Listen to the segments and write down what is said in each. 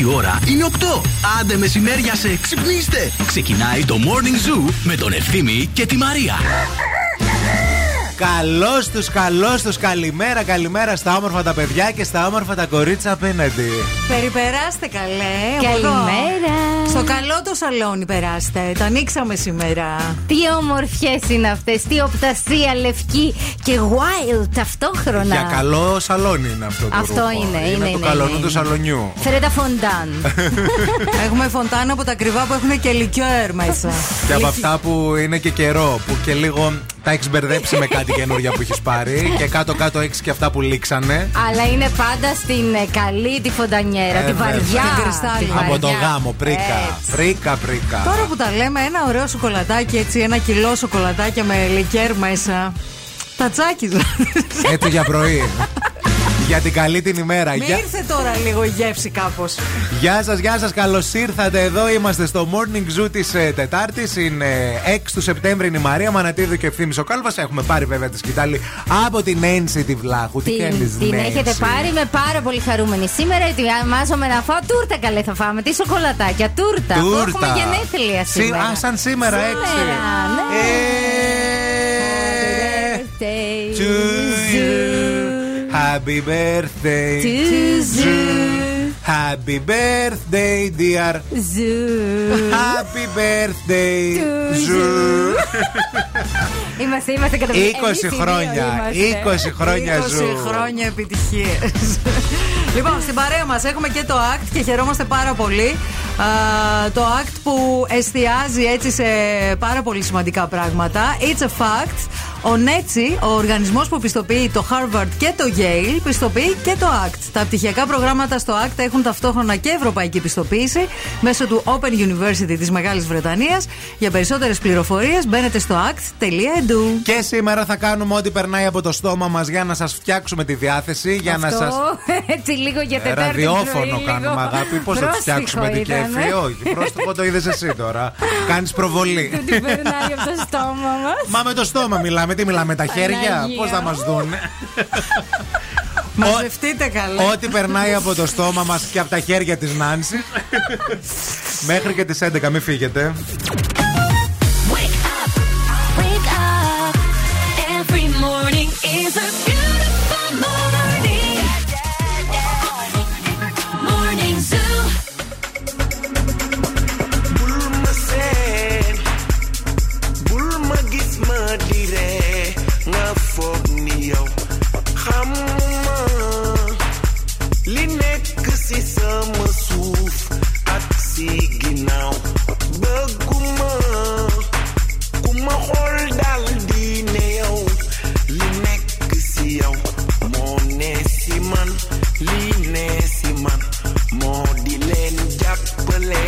Η ώρα είναι 8. Άντε μεσημέριασε, ξυπνήστε. Ξεκινάει το Morning Zoo με τον Ευθύμη και τη Μαρία. Καλώς τους, καλημέρα στα όμορφα τα παιδιά και στα όμορφα τα κορίτσια απέναντι. Περιπεράστε καλέ. Καλημέρα. Στο καλό το σαλόνι περάστε, το ανοίξαμε σήμερα. Τι ομορφιές είναι αυτές, τι οπτασία λευκή και wild ταυτόχρονα. Για καλό σαλόνι είναι αυτό το Αυτό ρούπο. Είναι το καλονού του σαλονιού. Φέρετε φοντάν. Έχουμε φοντάν από τα ακριβά που έχουν και λικιόρ μέσα. Και από αυτά που είναι και καιρό, που και λίγο τα έχεις μπερδέψει με κάτι καινούργια που έχεις πάρει. Και κάτω-κάτω έχεις και αυτά που λήξανε. Αλλά είναι πάντα στην καλή τη φοντανιέρα, τη βαριά. Από το γάμο, πρίκα. Τώρα που τα λέμε, ένα ωραίο σοκολατάκι, έτσι, ένα κιλό σοκολατάκι με λικέρ μέσα. Τα τσάκιζα. Έτσι για πρωί. Για την καλή την ημέρα. Μην ήρθε τώρα λίγο η γεύση κάπως. Γεια σας, καλώς ήρθατε. Εδώ είμαστε στο Morning Zoo της Τετάρτης. Είναι 6 του Σεπτέμβρη, είναι η Μαρία Μανατίδου και Ευθύμης ο Κάλβας. Έχουμε πάρει βέβαια τη σκητάλη από την Nancy τη Βλάχου. Τι κάνεις, Nancy? Την έχετε πάρει, με πάρα πολύ χαρούμενη σήμερα. Ετοιμάζομαι να φάω τούρτα, καλέ, θα φάμε. Τι σοκολατάκια, τούρτα. Έχουμε γενέθλια σήμερα. Σαν σήμερα, έτσι. Happy birthday to Zoo. Happy birthday dear Zoo. Happy birthday to Zoo. Είμαστε κατά 20 χρόνια Zoo. 20 χρόνια επιτυχίες. Λοιπόν, στην παρέα μας έχουμε και το ACT και χαιρόμαστε πάρα πολύ. Το ACT που εστιάζει έτσι σε πάρα πολύ σημαντικά πράγματα. It's a fact. Ο Νέτσι, ο οργανισμός που πιστοποιεί το Harvard και το Yale, πιστοποιεί και το ACT. Τα πτυχιακά προγράμματα στο ACT έχουν ταυτόχρονα και ευρωπαϊκή πιστοποίηση μέσω του Open University της Μεγάλης Βρετανίας. Για περισσότερες πληροφορίες μπαίνετε στο act.edu. Και σήμερα θα κάνουμε ό,τι περνάει από το στόμα μας για να σας φτιάξουμε τη διάθεση. Για αυτό, να σας... έτσι λίγο για Τετάρτη. Ραδιόφωνο κάνουμε, αγάπη. Πώς θα τη φτιάξουμε την κέφι? Όχι, πρόστιχο, το είδες εσύ τώρα. Κάνεις προβολή. Δεν την περνάει από το στόμα μας. Μα με το στόμα μιλάμε. Τι μιλάμε, τα χέρια, πώς θα μας δουν? Μαζευτείτε καλά. Ό,τι περνάει από το στόμα μας και από τα χέρια της Νάνση. Μέχρι και τις 11, μην φύγετε. Wake up. Every morning is a beautiful morning. Morning Zoo. Bulma gizma dire. Nga foog ni yow xam ma li nekk ci sama suuf ak ci ginnaaw bëgguma ku ma xool dal di ne yow li nekk ci yow moo ne ci man li ne ci man moo di leen jàppale.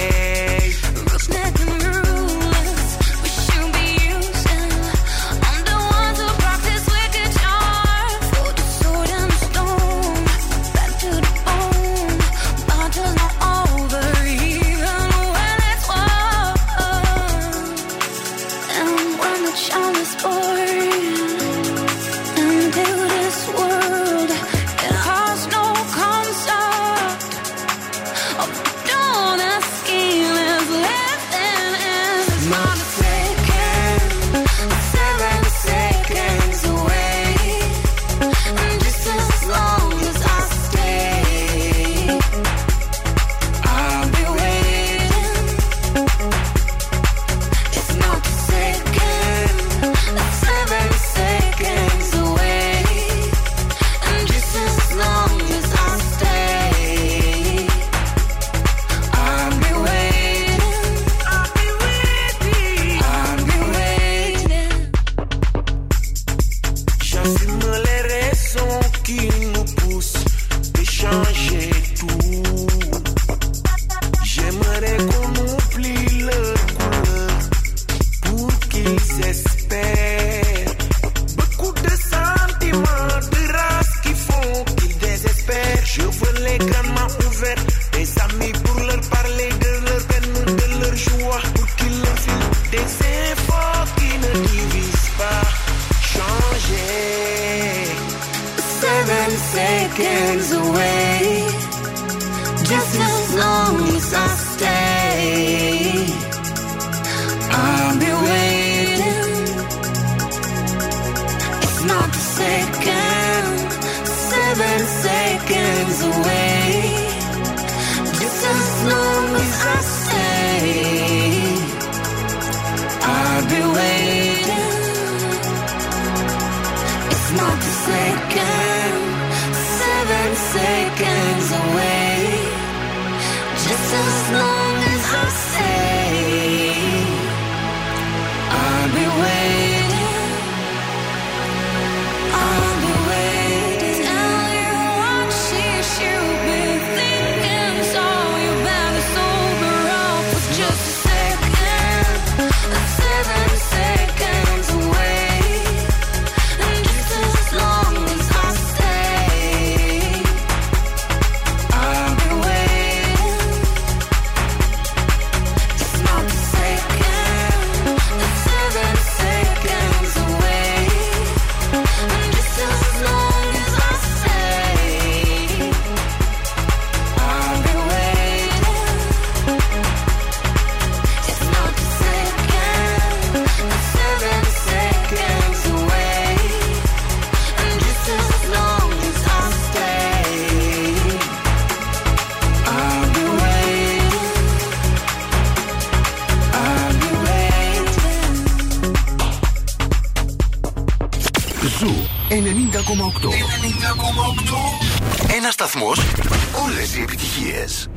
Seconds away, just as long. Ένας σταθμός, όλες οι επιτυχίες.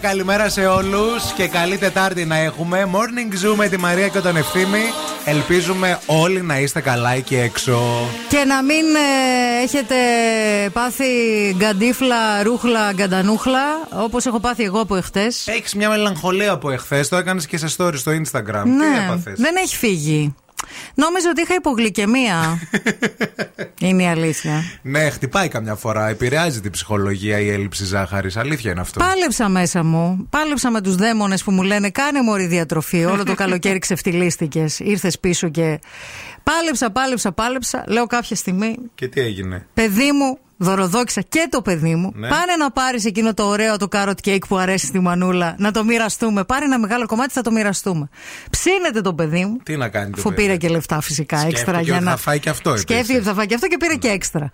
Καλημέρα σε όλους και καλή Τετάρτη να έχουμε. Morning Zoo με τη Μαρία και τον Ευθύμη. Ελπίζουμε όλοι να είστε καλά εκεί έξω. Και να μην έχετε πάθει γκαντίφλα, ρούχλα, γκαντανούχλα, όπως έχω πάθει εγώ από εχθές. Έχεις μια μελαγχολία από εχθές, το έκανες και σε story στο Instagram. Ναι, δεν έχει φύγει. Νόμιζα ότι είχα υπογλυκαιμία. Είναι η αλήθεια. Ναι, χτυπάει καμιά φορά. Επηρεάζει την ψυχολογία η έλλειψη ζάχαρης. Αλήθεια είναι αυτό. Πάλεψα μέσα μου. Πάλεψα με τους δαίμονες που μου λένε κάνε μωρή διατροφή. Όλο το καλοκαίρι ξεφτυλίστηκες. Ήρθες πίσω και. Πάλεψα. Λέω κάποια στιγμή. Και τι έγινε. Παιδί μου, δωροδόξα και το παιδί μου. Ναι. Πάνε να πάρεις εκείνο το ωραίο το carrot cake που αρέσει στη μανούλα. Να το μοιραστούμε. Πάρε ένα μεγάλο κομμάτι, θα το μοιραστούμε. Ψήνεται το παιδί μου. Τι να κάνει. Αφού πήρε και λεφτά φυσικά. Σκέφτηκε έξτρα για να. Φάει και αυτό. Σκέφτηκε ότι θα φάει και αυτό και πήρε και έξτρα.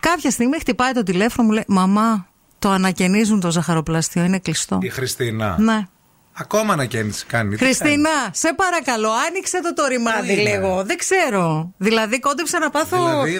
Κάποια στιγμή χτυπάει το τηλέφωνο μου, λέει μαμά, το ανακαινίζουν το ζαχαροπλαστείο. Είναι κλειστό. Η Χριστίνα. Ναι. Ακόμα ανακαίνιση κάνει. Χριστίνα, σε παρακαλώ, άνοιξε το ρημάδι λίγο. Δεν ξέρω. Δηλαδή, κόντεψα να πάθω. Δηλαδή,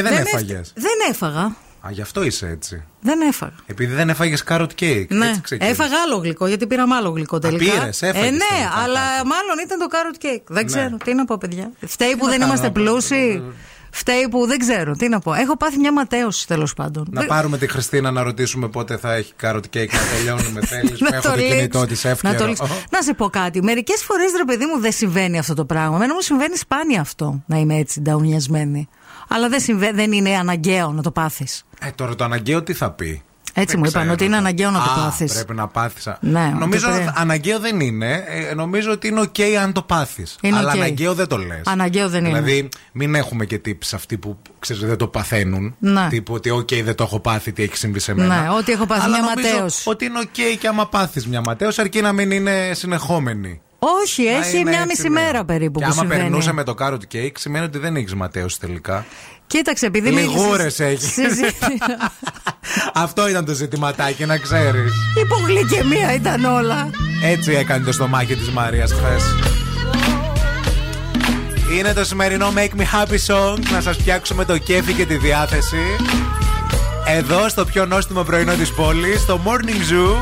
δεν έφαγες. Δεν έφαγα. Α, γι' αυτό είσαι έτσι. Δεν έφαγα. Επειδή δεν έφαγες carrot cake. Ναι. Έφαγα άλλο γλυκό, γιατί πήραμε άλλο γλυκό τελικά. Πήρες, έφαγες. Ναι, τελικά, αλλά μάλλον ήταν το carrot cake. Δεν ξέρω. Τι να πω, παιδιά. Φταίει που δεν είμαστε πλούσιοι. Φταίει που δεν ξέρω, τι να πω. Έχω πάθει μια ματέωση τέλος πάντων. Να πάρουμε τη Χριστίνα να ρωτήσουμε πότε θα έχει carrot cake να τελειώνουμε. Θέλεις που έχω το κινητό της εύκαιρο. Να σε πω κάτι. Μερικές φορές, ρε παιδί μου, δεν συμβαίνει αυτό το πράγμα. Εμένα μου συμβαίνει σπάνια αυτό, να είμαι έτσι νταουνιασμένη. Αλλά δεν είναι αναγκαίο να το πάθεις. Τώρα το αναγκαίο τι θα πει. Έτσι μου είπαν ότι είναι αναγκαίο να το πάθεις. Πρέπει να πάθεις. Ναι, νομίζω ότι αναγκαίο δεν είναι. Νομίζω ότι είναι ok αν το πάθεις. Αλλά αναγκαίο δεν το λες. Αναγκαίο δεν είναι. Δηλαδή, μην έχουμε και τύπους αυτοί που ξέρεις, δεν το παθαίνουν. Ναι. Τύπου ότι ok δεν το έχω πάθει, τι έχει συμβεί σε μένα. Ναι, ότι έχω πάθει αλλά μια ματέωση. Ότι είναι ok και άμα πάθεις μια ματέωση, αρκεί να μην είναι συνεχόμενη. Όχι, έχει μια μισή μέρα περίπου. Και άμα περνούσε με το carrot cake, σημαίνει ότι δεν έχει ματέωση τελικά. Κοίταξε, επειδή λιγούρες έχει. Αυτό ήταν το ζητηματάκι, να ξέρεις. Υπογλυκαιμία ήταν όλα. Έτσι έκανε το στομάχι της Μαρίας χθες. Είναι το σημερινό Make Me Happy Song. Να σας φτιάξουμε το κέφι και τη διάθεση. Εδώ στο πιο νόστιμο πρωινό της πόλης, στο Morning Zoo.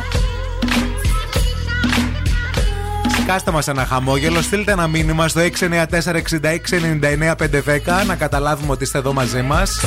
Κάστε μας ένα χαμόγελο, στείλτε ένα μήνυμα στο 694-6699-510 να καταλάβουμε ότι είστε εδώ μαζί μας.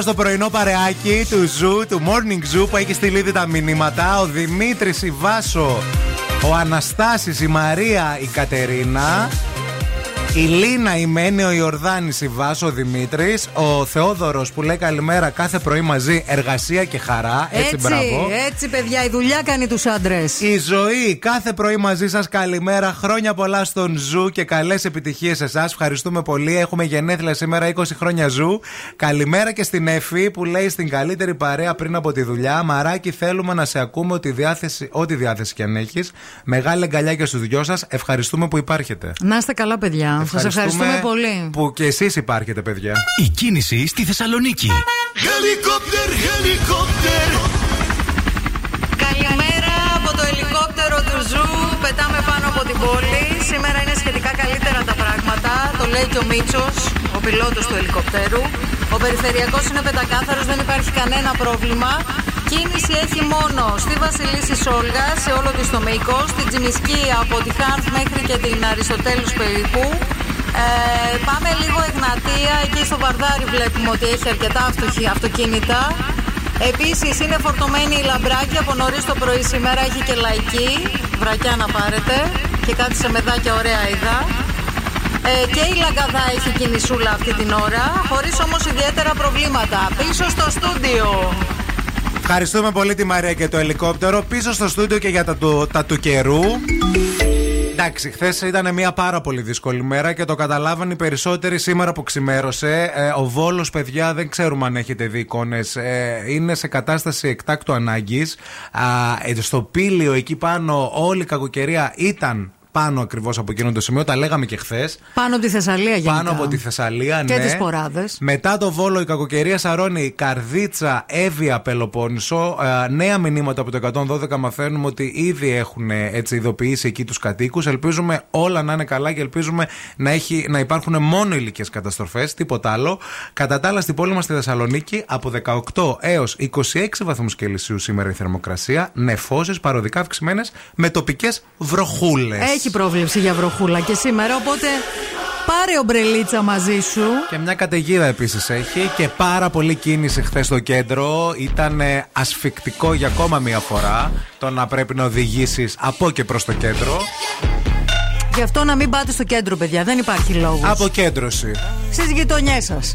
Στο πρωινό παρεάκι του Zoo, του Morning Zoo που έχει στείλει ήδη τα μηνύματα. Ο Δημήτρης, η Βάσο, ο Αναστάσης, η Μαρία, η Κατερίνα, η Λίνα, η Μένη, ο Ιορδάνης, η Βάσο, ο Δημήτρης, ο Θεόδωρος που λέει καλημέρα κάθε πρωί μαζί, εργασία και χαρά. Έτσι, μπράβο. Έτσι, παιδιά, η δουλειά κάνει τους άντρες. Η Ζωή, κάθε πρωί μαζί σας, καλημέρα. Χρόνια πολλά στον Ζου και καλές επιτυχίες εσάς. Ευχαριστούμε πολύ. Έχουμε γενέθλια σήμερα, 20 χρόνια Ζου. Καλημέρα και στην Εφη που λέει στην καλύτερη παρέα πριν από τη δουλειά. Μαράκι, θέλουμε να σε ακούμε ό,τι διάθεση και αν έχεις. Μεγάλη αγκαλιά και στους δυο σας. Ευχαριστούμε που υπάρχετε. Να είστε καλά, παιδιά. Σας ευχαριστούμε πολύ. Που και εσείς υπάρχετε, παιδιά. Η κίνηση στη Θεσσαλονίκη. Χελικόπτερ. Καλημέρα από το ελικόπτερο του Ζου. Πετάμε πάνω από την πόλη. Σήμερα είναι σχετικά καλύτερα τα πράγματα. Το λέει και ο Μίτσος, ο πιλότος του ελικόπτερου. Ο περιφερειακός είναι πεντακάθαρος, δεν υπάρχει κανένα πρόβλημα. Κίνηση έχει μόνο στη Βασιλίση Σόλγα, σε όλο της το μήκος, στην Τζιμισκή από τη Χάνθ μέχρι και την Αριστοτέλους περίπου. Πάμε λίγο Εγνατία, εκεί στο Βαρδάρι βλέπουμε ότι έχει αρκετά αυτοκίνητα. Επίσης είναι φορτωμένη η Λαμπράκη από νωρίς το πρωί, σήμερα έχει και λαϊκή, βρακιά να πάρετε και κάτι σε μεδάκια ωραία είδα. Και η Λαγκαδά έχει κινησούλα αυτή την ώρα, χωρίς όμως ιδιαίτερα προβλήματα. Πίσω στο στούντιο. Ευχαριστούμε πολύ τη Μαρία και το ελικόπτερο. Πίσω στο στούντιο και για τα του καιρού. Εντάξει, χθες ήταν μια πάρα πολύ δύσκολη μέρα και το καταλάβαν οι περισσότεροι σήμερα που ξημέρωσε. Ο Βόλος, παιδιά, δεν ξέρουμε αν έχετε δει εικόνες. Είναι σε κατάσταση εκτάκτου ανάγκης. Στο Πήλιο, εκεί πάνω, όλη η κακοκαιρία ήταν πάνω ακριβώς από εκείνο το σημείο, τα λέγαμε και χθες. Πάνω από τη Θεσσαλία γενικά. Πάνω από τη Θεσσαλία, ναι. Και τις ποράδες. Μετά το Βόλο η κακοκαιρία σαρώνει Καρδίτσα, Εύβοια, Πελοπόννησο. Νέα μηνύματα από το 112 μαθαίνουμε ότι ήδη έχουν έτσι ειδοποιήσει εκεί τους κατοίκους. Ελπίζουμε όλα να είναι καλά και ελπίζουμε να υπάρχουν μόνο ηλικές καταστροφές, τίποτα άλλο. Κατά τα άλλα στην πόλη μας στη Θεσσαλονίκη από 18 έως 26 βαθμούς Κελσίου σήμερα η θερμοκρασία, νεφώσεις παροδικά αυξημένες με τοπικές βροχούλες. Έχει πρόβλεψη για βροχούλα και σήμερα, οπότε πάρε ομπρελίτσα μαζί σου. Και μια καταιγίδα επίσης έχει και πάρα πολύ κίνηση χθες στο κέντρο. Ήταν ασφικτικό για ακόμα μια φορά το να πρέπει να οδηγήσεις από και προς το κέντρο. Γι' αυτό να μην πάτε στο κέντρο, παιδιά, δεν υπάρχει λόγος. Αποκέντρωση. Στις γειτονιές σας.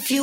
if you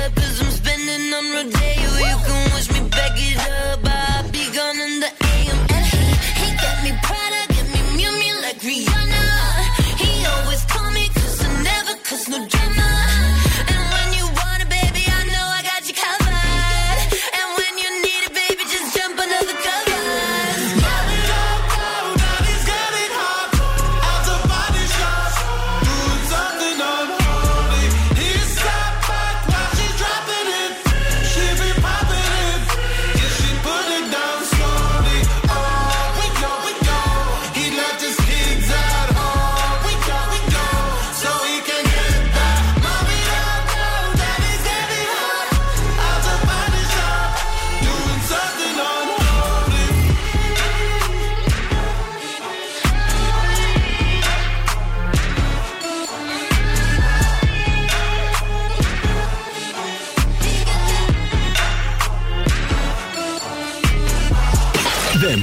cause I'm spending on Rodeo. You can wish me back it up, I'll be gone in the AM. And he got me Prada, got me Miu Miu like Rihanna. He always call me cause I never cause no drama. And when you want it, baby, I know I got you covered. And when you need it, baby, just jump under the cover.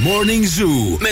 Morning Zoo με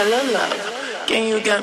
Hello, love. Can you get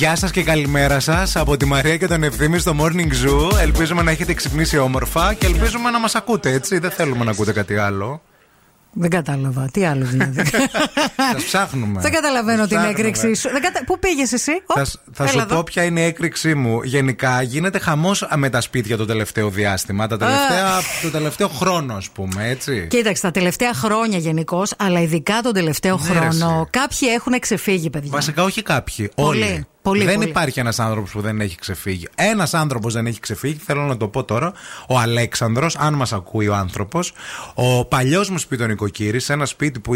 Γεια σας και καλημέρα σας από τη Μαρία και τον Ευθύμη στο Morning Zoo. Ελπίζουμε να έχετε ξυπνήσει όμορφα και ελπίζουμε να μας ακούτε, έτσι. Δεν θέλουμε να ακούτε κάτι άλλο. Δεν κατάλαβα. Τι άλλο δηλαδή. Σας ψάχνουμε. Δεν καταλαβαίνω την έκρηξή σου. Πού πήγες εσύ? Θα σου πω ποια είναι η έκρηξή μου. Γενικά γίνεται χαμός με τα σπίτια το τελευταίο διάστημα. Το τελευταίο χρόνο, ας πούμε, έτσι. Κοίταξε, τα τελευταία χρόνια γενικώς, αλλά ειδικά τον τελευταίο χρόνο. Κάποιοι έχουν ξεφύγει, παιδιά. Βασικά, όχι κάποιοι. Όλοι. Δεν υπάρχει ένας άνθρωπος που δεν έχει ξεφύγει. Ένας άνθρωπος δεν έχει ξεφύγει, θέλω να το πω τώρα. Ο Αλέξανδρος, αν μας ακούει ο άνθρωπος. Ο παλιός μου σπιτονοικοκύρης, ένα σπίτι που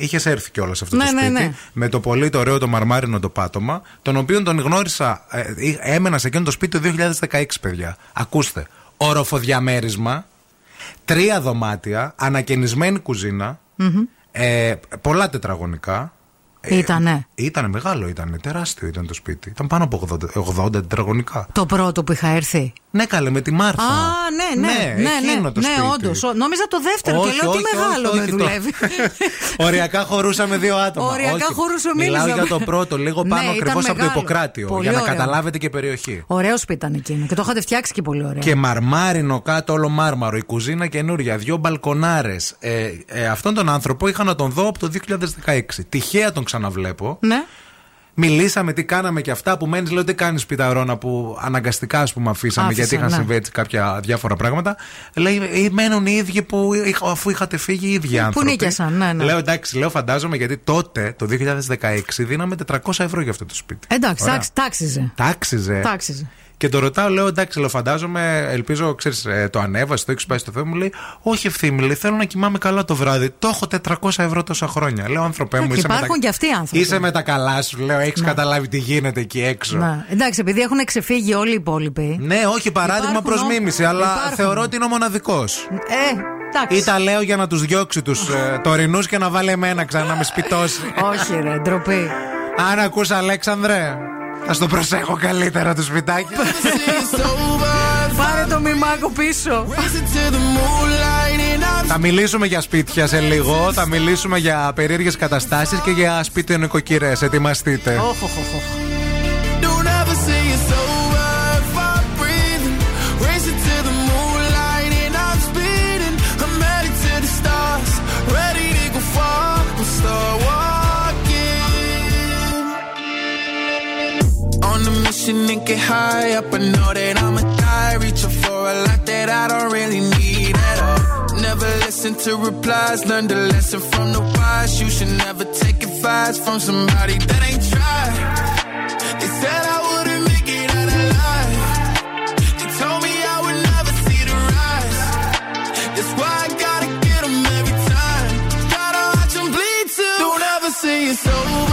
είχες έρθει κιόλας αυτό το σπίτι, με το πολύ το ωραίο το μαρμάρινο το πάτωμα, τον οποίο τον γνώρισα, έμενα σε εκείνο το σπίτι το 2016, παιδιά. Ακούστε, οροφοδιαμέρισμα. 3 δωμάτια, ανακαινισμένη κουζίνα, πολλά τετραγωνικά. Ήτανε. Ήτανε μεγάλο, ήτανε τεράστιο, ήταν το σπίτι. Ήταν πάνω από 80 τετραγωνικά. Το πρώτο που είχα έρθει. Ναι, καλέ, με τη Μάρθα. Α, ναι, το σπίτι. Ναι, όντως. Νόμιζα το δεύτερο και λέω τι μεγάλο με δουλεύει. Οριακά χωρούσαμε 2 άτομα. Οριακά χωρούσαμε μία. Μιλάω για το πρώτο, λίγο πάνω ακριβώς από το Ιπποκράτιο. Για να καταλάβετε και περιοχή. Ωραίο σπίτι ήταν εκείνο και το είχατε φτιάξει και πολύ ωραίο. Και μαρμάρινο κάτω, όλο μάρμαρο. Η κουζίνα καινούρια, 2 μπαλκονάρες. Αυτόν τον άνθρωπο είχα να τον δω από το 2016. Τυχαία τον ξαναβλέπω. Ναι. Μιλήσαμε τι κάναμε και αυτά που μένεις. Λέω τι κάνεις πιταρώνα που αναγκαστικά ας πούμε αφήσαμε. Άφησα, γιατί είχαν συμβεί κάποια διάφορα πράγματα. Λέει μένουν οι ίδιοι που αφού είχατε φύγει οι ίδιοι άνθρωποι. Που νίκιασαν, ναι. Λέω εντάξει, φαντάζομαι γιατί τότε το 2016 δίναμε 400 € για αυτό το σπίτι. Εντάξει, τάξιζε. Και το ρωτάω, λέω εντάξει, φαντάζομαι, ελπίζω, ξέρεις, το ανέβασε, το έχεις πάει στο Θεό. Μου λέει, όχι Ευθύμη, λέει, θέλω να κοιμάμαι καλά το βράδυ. Το έχω 400 € τόσα χρόνια. Λέω, άνθρωπέ μου, είσαι με τα καλά σου, λέω, έχεις καταλάβει τι γίνεται εκεί έξω. Να. Εντάξει, επειδή έχουν ξεφύγει όλοι οι υπόλοιποι. Ναι, όχι παράδειγμα προς μίμηση, αλλά θεωρώ ότι είναι ο μοναδικός. Ή τα λέω για να τους διώξει τους τωρινούς και να βάλει εμένα ξανά να με σπιτώσει. Όχι, ρε, ντροπή. Αν ακούς, Αλέξανδρε. Θα στο προσέχω καλύτερα το σπιτάκι. Πάρε το μημάκο πίσω. Θα μιλήσουμε για σπίτια σε λίγο. Θα μιλήσουμε για περίεργες καταστάσεις και για σπίτια νοικοκυρές. Ετοιμαστείτε. And get high up, I know that I'ma die. Reaching for a lot that I don't really need at all. Never listen to replies, learn the lesson from the wise. You should never take advice from somebody that ain't tried. They said I wouldn't make it out alive. They told me I would never see the rise. That's why I gotta get them every time. Gotta watch them bleed too. Don't ever say it's over.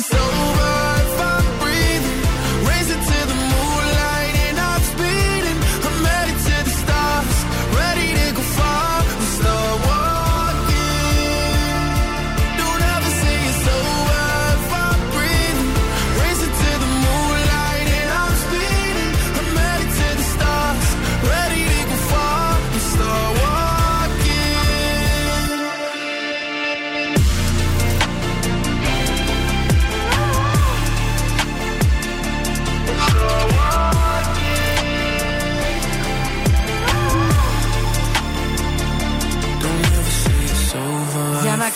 It's over if I'm breathing, racing to the moonlight and I'm speeding. I'm headed to the stars, ready to go far. We start walking. Don't ever say it's over if I'm breathing, racing to the moonlight and I'm speeding. I'm headed to the stars, ready to go far. We start walking.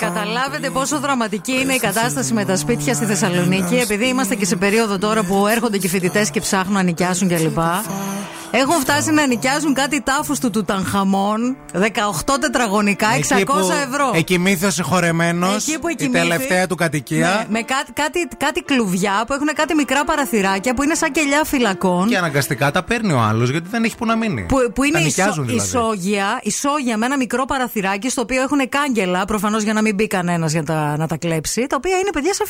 Να καταλάβετε πόσο δραματική είναι η κατάσταση με τα σπίτια στη Θεσσαλονίκη, επειδή είμαστε και σε περίοδο τώρα που έρχονται και φοιτητές και ψάχνουν να νοικιάσουν κλπ. Έχουν φτάσει να νοικιάζουν κάτι τάφους του Τουταγχαμών, 18 τετραγωνικά, 600 €. Εκοιμήθωσε χορεμένος, η τελευταία του κατοικία. Ναι, με κάτι κλουβιά που έχουν κάτι μικρά παραθυράκια που είναι σαν κελιά φυλακών. Και αναγκαστικά τα παίρνει ο άλλος γιατί δεν έχει που να μείνει. Που είναι ισόγεια με ένα μικρό παραθυράκι στο οποίο έχουν κάγκελα, προφανώς για να μην μπει κανένας για να τα κλέψει. Τα οποία είναι παιδιά σαν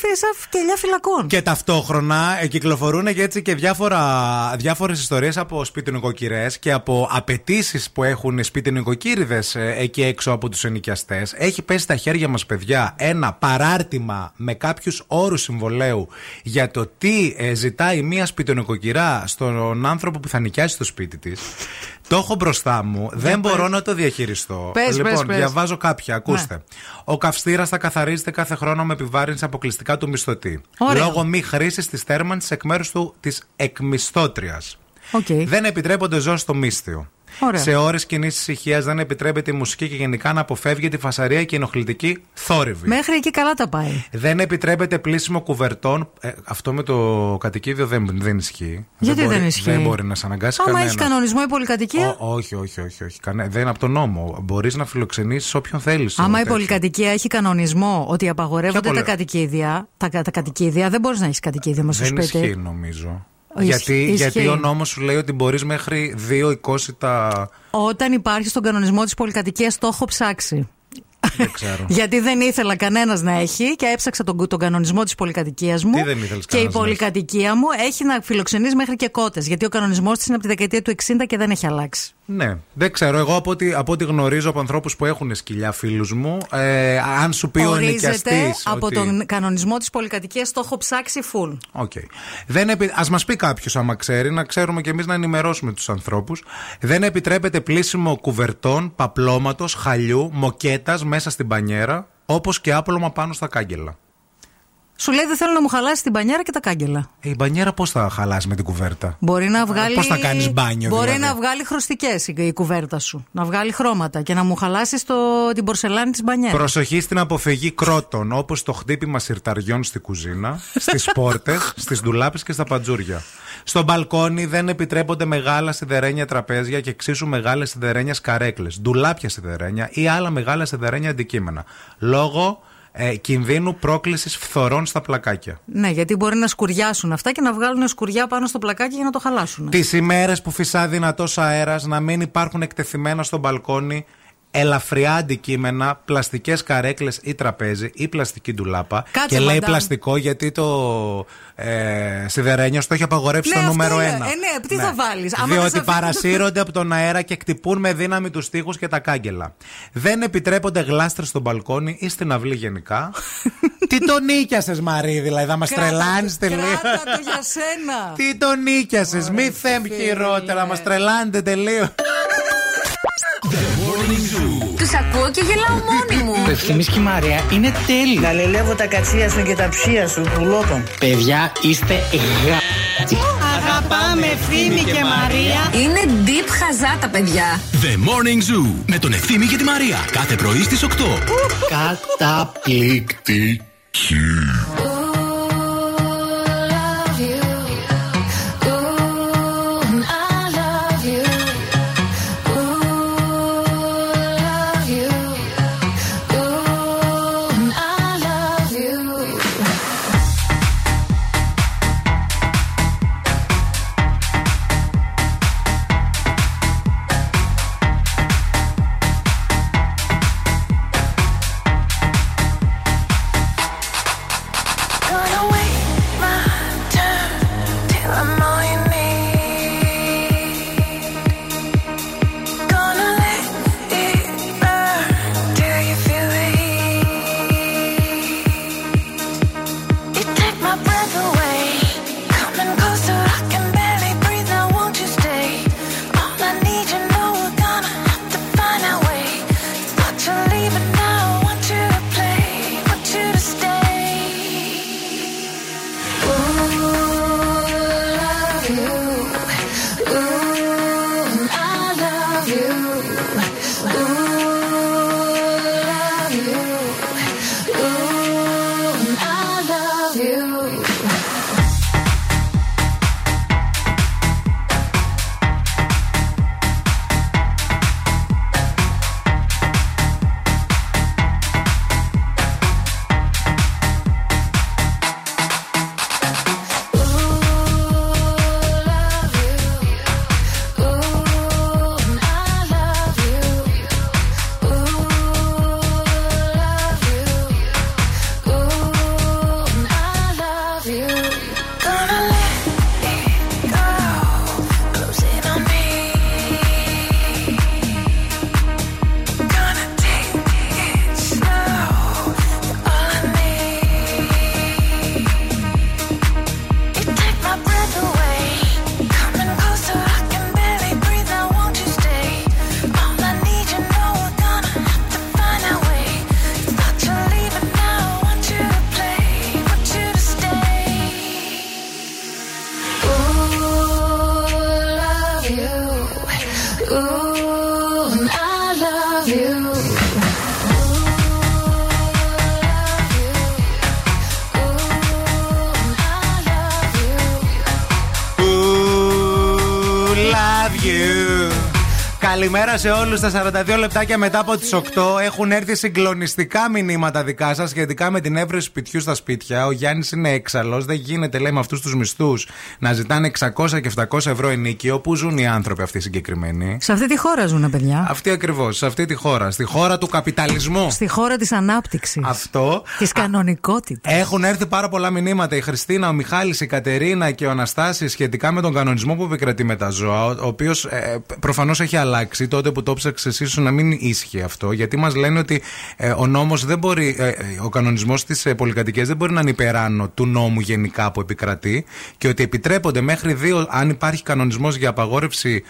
κελιά φυλακών. Και ταυτόχρονα κυκλοφορούν και έτσι και διάφορες ιστορίες από σπίτι νοικοκυρές και από απαιτήσεις που έχουν σπίτι νοικοκύριδες εκεί έξω από τους ενοικιαστές, έχει πέσει στα χέρια μας, παιδιά, ένα παράρτημα με κάποιους όρους συμβολέου για το τι ζητάει μία σπιτονοικοκυρά στον άνθρωπο που θα νοικιάσει το σπίτι της. Το έχω μπροστά μου, δεν μπορώ να το διαχειριστώ. Λοιπόν, διαβάζω κάποια, ακούστε. Ναι. Ο καυστήρας θα καθαρίζεται κάθε χρόνο με επιβάρυνση αποκλειστικά του μισθωτή. Ωραία. Λόγω μη χρήσης της θέρμανσης εκ μέρους του της εκμισθώτριας. Okay. Δεν επιτρέπονται ζώα στο μίσθιο. Ωραία. Σε ώρες κοινής ησυχίας δεν επιτρέπεται η μουσική και γενικά να αποφεύγεται η φασαρία και η ενοχλητική θόρυβη. Μέχρι εκεί καλά τα πάει. Δεν επιτρέπεται πλήσιμο κουβερτών. Αυτό με το κατοικίδιο δεν ισχύει. Γιατί δεν ισχύει? Δεν μπορεί να σε αναγκάσει κανένα. Άμα έχει κανονισμό η πολυκατοικία. Όχι. Δεν είναι από τον νόμο. Μπορείς να φιλοξενήσεις όποιον θέλεις. Άμα η πολυκατοικία έχει κανονισμό ότι απαγορεύονται τα κατοικίδια, δεν μπορείς να έχεις κατοικίδια μέσα στο σπίτι. Δεν ισχύει, νομίζω. Γιατί ο νόμος σου λέει ότι μπορείς μέχρι 2,20 τα... Όταν υπάρχει στον κανονισμό της πολυκατοικίας, το έχω ψάξει. Δεν ξέρω. Γιατί δεν ήθελα κανένας να έχει και έψαξα τον κανονισμό της πολυκατοικίας μου. Τι δεν ήθελες? Και η πολυκατοικία μου έχει να φιλοξενείς μέχρι και κότες. Γιατί ο κανονισμός της είναι από τη δεκαετία του 60 και δεν έχει αλλάξει. Ναι, δεν ξέρω. Εγώ από ό,τι γνωρίζω από ανθρώπους που έχουν σκυλιά, φίλους μου, αν σου πει ο ενοικιαστής. Από τον κανονισμό της πολυκατοικίας, το έχω ψάξει full. Okay. Ας μας πει κάποιος, άμα ξέρει, να ξέρουμε κι εμείς να ενημερώσουμε τους ανθρώπους. Δεν επιτρέπεται πλήσιμο κουβερτών, παπλώματος, χαλιού, μοκέτας μέσα στην πανιέρα, όπως και άπλωμα πάνω στα κάγκελα. Σου λέει δεν θέλω να μου χαλάσει την πανιέρα και τα κάγκελα. Η πανιέρα πώς θα χαλάσει με την κουβέρτα? Μπορεί να βγάλει. Πώς θα κάνεις μπάνιο? Μπορεί δηλαδή να βγάλει χρωστικές η κουβέρτα σου. Να βγάλει χρώματα και να μου χαλάσει την πορσελάνη της μπανιέρας. Προσοχή στην αποφυγή κρότων, όπως το χτύπημα συρταριών στη κουζίνα, στις πόρτες, στις ντουλάπες και στα παντζούρια. Στο μπαλκόνι δεν επιτρέπονται μεγάλα σιδερένια τραπέζια και εξίσου μεγάλες σιδερένιες καρέκλες, ντουλάπια σιδερένια ή άλλα μεγάλα σιδερένια αντικείμενα. Λόγω κινδύνου πρόκλησης φθορών στα πλακάκια. Ναι, γιατί μπορεί να σκουριάσουν αυτά και να βγάλουν σκουριά πάνω στο πλακάκι για να το χαλάσουν. Τις ημέρες που φυσά δυνατός αέρας, να μην υπάρχουν εκτεθειμένα στο μπαλκόνι ελαφριά αντικείμενα, πλαστικές καρέκλες ή τραπέζι ή πλαστική ντουλάπα. Κάτσε, και λέει πλαστικό γιατί το σιδερένιος το έχει απαγορεύσει το νούμερο 1. Τι θα βάλεις? Διότι παρασύρονται από τον αέρα και κτυπούν με δύναμη τους τοίχους και τα κάγκελα. Δεν επιτρέπονται γλάστρες στο μπαλκόνι ή στην αυλή γενικά. Τι τον νίκιασες, Μαρή, δηλαδή θα μας τρελάνεις τελείως. Κράτα το για σένα. Τι τον νίκιασες, μη θέμ χειρότερα, μας τρελάνετε τελείως. Τους ακούω και γελάω μόνη μου. Ο Ευθύμης και η Μαρία είναι τέλειοι. Γαλελεύω τα κατσία σου και τα ψία σου, πουλότων. Παιδιά, είστε γα... Αγαπάμε Ευθύμη και Μαρία. Είναι deep χαζά τα παιδιά. The Morning Zoo με τον Ευθύμη και τη Μαρία. Κάθε πρωί στις 8. Καταπληκτική. Καλημέρα σε όλους. Τα 42 λεπτάκια μετά από τις 8 έχουν έρθει συγκλονιστικά μηνύματα δικά σας σχετικά με την έβρεση σπιτιού στα σπίτια. Ο Γιάννης είναι έξαλλος. Δεν γίνεται, λέει, με αυτούς τους μισθούς να ζητάνε 600 και 700 ευρώ ενίκιο. Πού ζουν οι άνθρωποι αυτοί συγκεκριμένοι? Σε αυτή τη χώρα ζουν, παιδιά. Αυτή ακριβώς, σε αυτή τη χώρα. Στη χώρα του καπιταλισμού. Στη χώρα της ανάπτυξης. Αυτό. Της κανονικότητας. Έχουν έρθει πάρα πολλά μηνύματα. Η Χριστίνα, ο Μιχάλης, η Κατερίνα και ο Αναστάσης σχετικά με τον κανονισμό που επικρατεί με τα ζώα, ο οποίος προφανώς έχει αλλάξει. Τότε που το ψάξε εσύ, σου να μην ίσχυε αυτό, γιατί μας λένε ότι ο νόμος δεν μπορεί, ο κανονισμός στις πολυκατοικίες δεν μπορεί να είναι υπεράνω του νόμου γενικά που επικρατεί και ότι επιτρέπονται μέχρι δύο, αν υπάρχει κανονισμός για απαγόρευση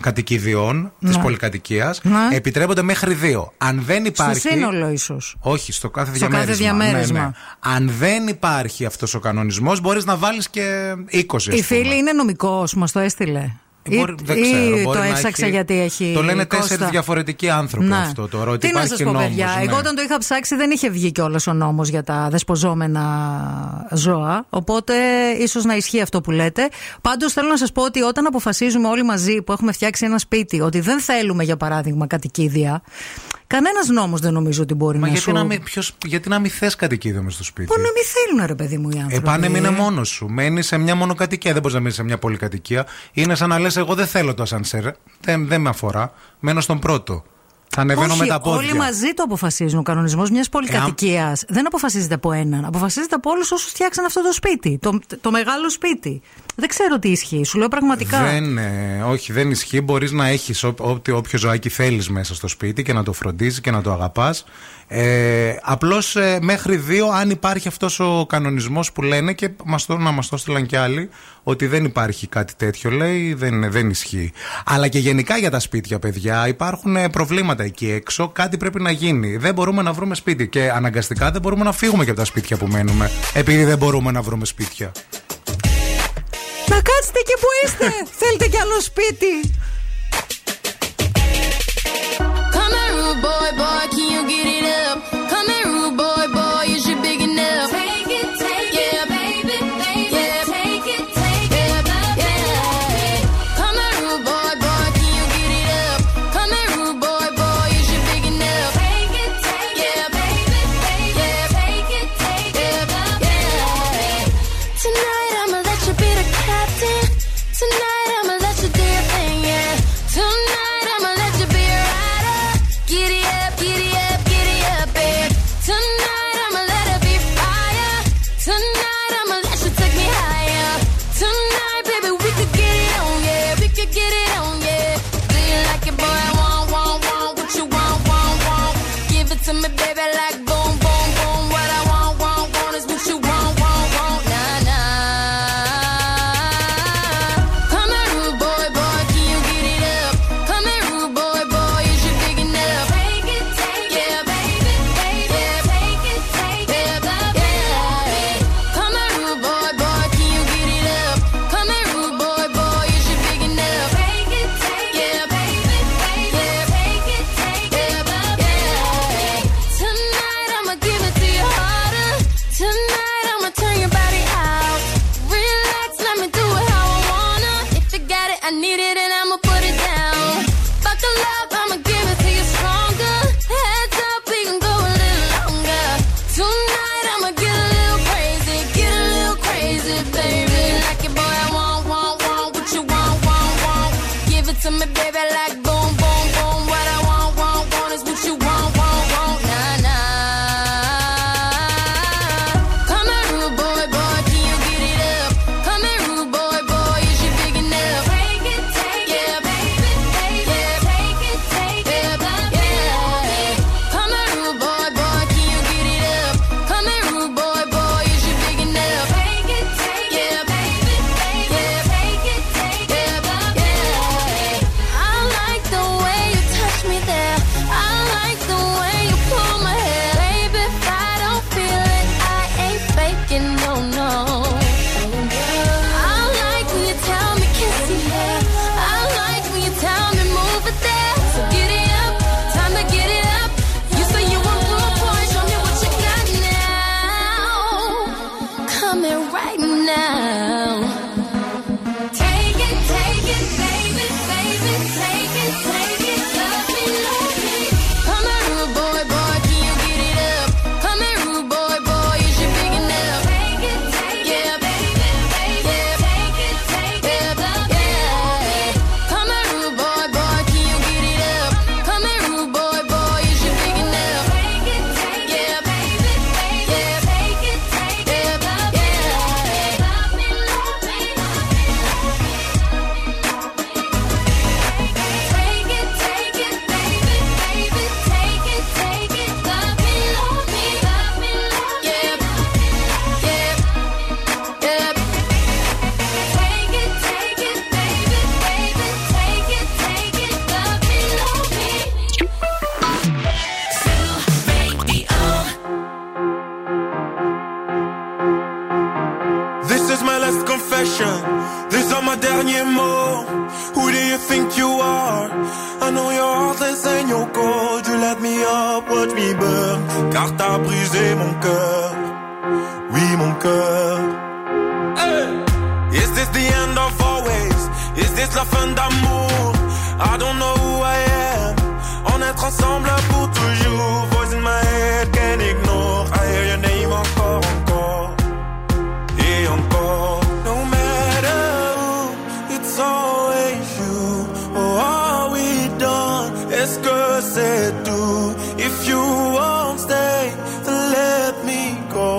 κατοικιδιών της πολυκατοικίας, επιτρέπονται μέχρι δύο. Αν δεν υπάρχει. Στο σύνολο, ίσως. Όχι, στο κάθε διαμέρισμα. Στο κάθε διαμέρισμα. Ναι, ναι. Αν δεν υπάρχει αυτός ο κανονισμός, μπορείς να βάλεις και 20. Η φίλη είναι νομικός, μας το έστειλε. Μπορεί, δεν ξέρω, ή το έψαξα έχει, γιατί έχει. Το λένε 4 διαφορετικοί άνθρωποι, ναι. Αυτό το ρώτημα. Τι να σας πω, νόμος, παιδιά. Ναι. Εγώ όταν το είχα ψάξει δεν είχε βγει κιόλας ο νόμος για τα δεσποζόμενα ζώα. Οπότε ίσως να ισχύει αυτό που λέτε. Πάντως θέλω να σας πω ότι όταν αποφασίζουμε όλοι μαζί που έχουμε φτιάξει ένα σπίτι ότι δεν θέλουμε, για παράδειγμα, κατοικίδια. Κανένας νόμος δεν νομίζω ότι μπορεί να σου... γιατί να μην θες κατοικίδιο μες στο σπίτι. Πού να μην θέλουν, ρε παιδί μου, οι άνθρωποι. Πάνε μείνε μόνος σου. Μένεις σε μια μονοκατοικία. Δεν μπορείς να μείνεις σε μια πολυκατοικία. Είναι σαν να λες, εγώ δεν θέλω το ασανσέρ. Δεν με αφορά. Μένω στον πρώτο. Θα ανεβαίνω με τα πόδια. Όλοι μαζί το αποφασίζουν. Ο κανονισμός μιας πολυκατοικίας δεν αποφασίζεται από έναν. Αποφασίζεται από όλους όσους φτιάξαν αυτό το σπίτι. Το μεγάλο σπίτι. Δεν ξέρω τι ισχύει. Σου λέω πραγματικά. Όχι, δεν ισχύει. Μπορείς να έχεις όποιο ζωάκι θέλεις μέσα στο σπίτι και να το φροντίζεις και να το αγαπάς. Απλώς μέχρι δύο, αν υπάρχει αυτός ο κανονισμός που λένε και να μας το στείλαν κι άλλοι, ότι δεν υπάρχει κάτι τέτοιο, λέει, δεν ισχύει. Αλλά και γενικά για τα σπίτια, παιδιά, υπάρχουν προβλήματα εκεί έξω. Κάτι πρέπει να γίνει. Δεν μπορούμε να βρούμε σπίτι. Και αναγκαστικά δεν μπορούμε να φύγουμε και από τα σπίτια που μένουμε. Επειδή δεν μπορούμε να βρούμε σπίτια. Να κάτσετε εκεί που είστε. Θέλετε κι άλλο σπίτι. Come here, rude boy, boy, can you get it up? Come here, rude boy, boy, is you big enough? Take it, take it, baby, baby, take it, take it, baby. Come here, rude boy, boy, can you get it up? Come here, rude boy, boy, is you big enough? Take it, take it, baby, baby, take it, take it, baby. Tonight I'ma let you be the captain. Tonight I'ma let you do your thing, yeah. Tonight. car t'as brisé mon cœur, oui mon cœur. Hey! Is this the end of always? Is this la fin d'amour? I don't know who I am. On est ensemble pour toujours. Voice in my head can't ignore. I hear your name encore, encore et encore. No matter who, it's always you. Oh, are we done? Est-ce que c'est tout? If you won't stay, then let me go,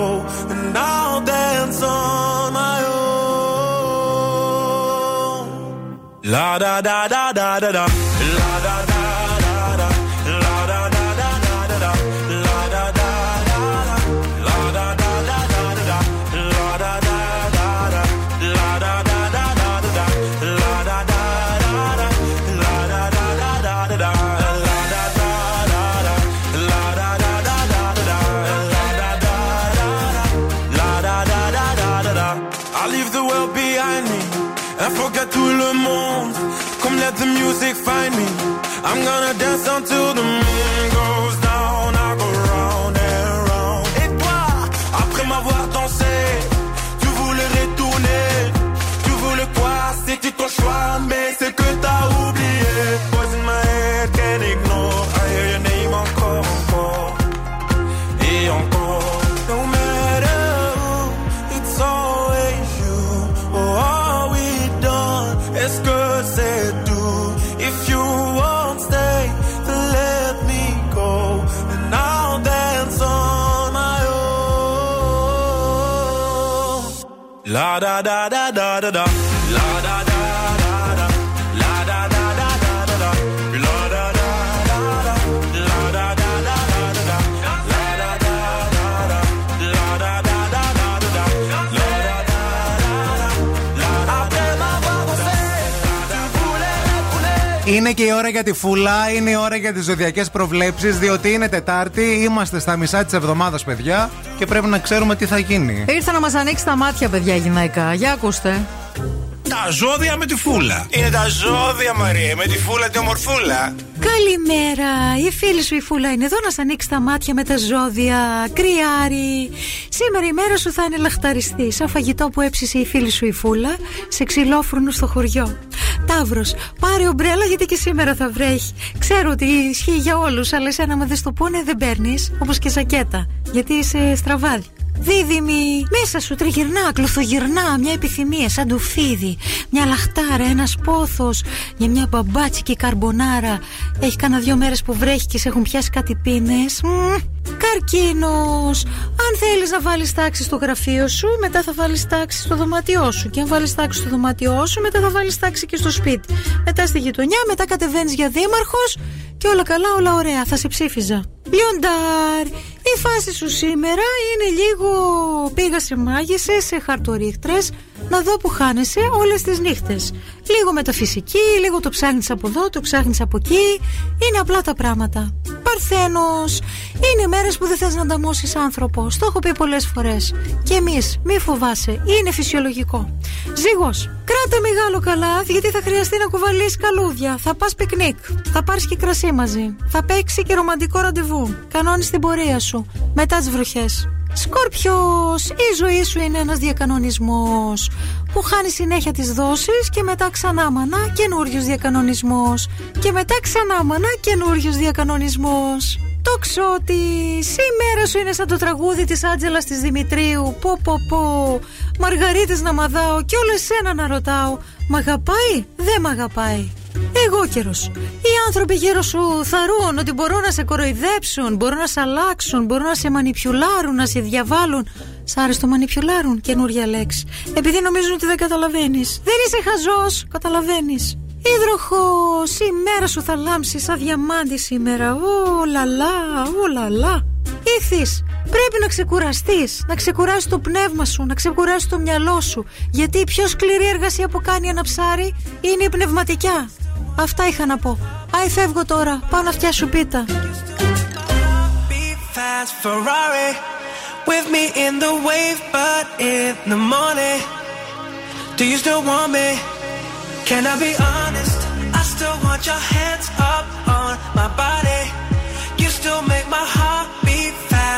and I'll dance on my own. La da da da da da da. La da da. The music find me. I'm gonna dance until the moon goes down. I go round and round. Et toi, après m'avoir dansé, tu voulais retourner. Tu voulais quoi? C'était ton choix, mais c'est que t'as oublié. Voice in my head can't ignore. I hear your name encore, encore et encore. No matter who, it's always you. Oh, are we done? Est-ce que c'est la da da da da da da la da da. Είναι και η ώρα για τη φούλα, είναι η ώρα για τις ζωδιακές προβλέψεις, διότι είναι Τετάρτη, είμαστε στα μισά της εβδομάδας, παιδιά, και πρέπει να ξέρουμε τι θα γίνει. Ήρθε να μας ανοίξει τα μάτια, παιδιά, γυναίκα. Για ακούστε. Τα ζώδια με τη φούλα. Είναι τα ζώδια, Μαρία, με τη φούλα, τη ομορφούλα. Καλημέρα, η φίλη σου η φούλα είναι εδώ να σ' ανοίξει τα μάτια με τα ζώδια. Κρυάρι, σήμερα η μέρα σου θα είναι λαχταριστή, σαν φαγητό που έψησε η φίλη σου η φούλα σε ξυλόφρουνο στο χωριό. Ταύρος, πάρε ομπρέλα γιατί και σήμερα θα βρέχει. Ξέρω ότι ισχύει για όλους, αλλά εσένα με δες το πούνε δεν παίρνεις, όπως και ζακέτα, γιατί είσαι στραβάδι. Δίδυμη, μέσα σου τριγυρνά, κλωθογυρνά μια επιθυμία σαν το φίδι, μια λαχτάρα, ένας πόθος για μια μπαμπάτσικη καρμπονάρα. Έχει κάνα 2 μέρες που βρέχει και σε έχουν πιάσει κάτι πίνες. Καρκίνος, αν θέλεις να βάλεις τάξη στο γραφείο σου, μετά θα βάλεις τάξη στο δωμάτιό σου, και αν βάλεις τάξη στο δωμάτιό σου, μετά θα βάλεις τάξη και στο σπίτι, μετά στη γειτονιά, μετά κατεβαίνεις για δήμαρχος και όλα καλά, όλα ωραία, θα σε ψήφιζα. Λιοντάρ, η φάση σου σήμερα είναι λίγο πήγα σε μάγισσες, σε χαρτορίχτρες, να δω που χάνεσαι όλες τις νύχτες. Λίγο μεταφυσική, λίγο το ψάχνεις από εδώ, το ψάχνεις από εκεί. Είναι απλά τα πράγματα. Παρθένος, είναι μέρες που δεν θες να ανταμώσεις άνθρωπο. Το έχω πει πολλές φορές. Και εμείς, μη φοβάσαι, είναι φυσιολογικό. Ζύγος, κράτα μεγάλο καλάθι γιατί θα χρειαστεί να κουβαλείς καλούδια. Θα πας πικνίκ, θα πάρεις και κρασί μαζί. Θα παίξει και ρομαντικό ραντεβού. Κανώνεις την πορεία σου μετά τις βροχές. Σκόρπιος, η ζωή σου είναι ένας διακανονισμός που χάνει συνέχεια τις δόσεις και μετά ξανά μανά καινούριος διακανονισμός και μετά ξανά μανά καινούριος διακανονισμός. Τοξότης, η μέρα σου είναι σαν το τραγούδι της Άντζελας της Δημητρίου. Πω πω πω, μαργαρίτες να μαδάω και όλο εσένα να ρωτάω. Μ' αγαπάει, δεν μ' αγαπάει. Εγώ καιρός, οι άνθρωποι γύρω σου θαρούν ότι μπορούν να σε κοροϊδέψουν, μπορούν να σε αλλάξουν, μπορούν να σε μανιπιουλάρουν, να σε διαβάλουν. Σ' άρεσε το μανιπιουλάρουν, καινούρια λέξη. Επειδή νομίζουν ότι δεν καταλαβαίνεις. Δεν είσαι χαζός, καταλαβαίνεις. Υδροχός, η μέρα σου θα λάμψει σαν διαμάντι σήμερα. Ω λαλά, ω λαλά. Ήχθης, πρέπει να ξεκουραστείς, να ξεκουράσεις το πνεύμα σου, να ξεκουράσεις το μυαλό σου. Γιατί η πιο σκληρή εργασία που κάνει ένα ψάρι είναι η πνευματικιά. Αυτά είχα να πω. Άι, φεύγω τώρα, πάω να φτιάσω πίτα. Can I be honest? I still want your hands up on my body. You still make my heart beat fast.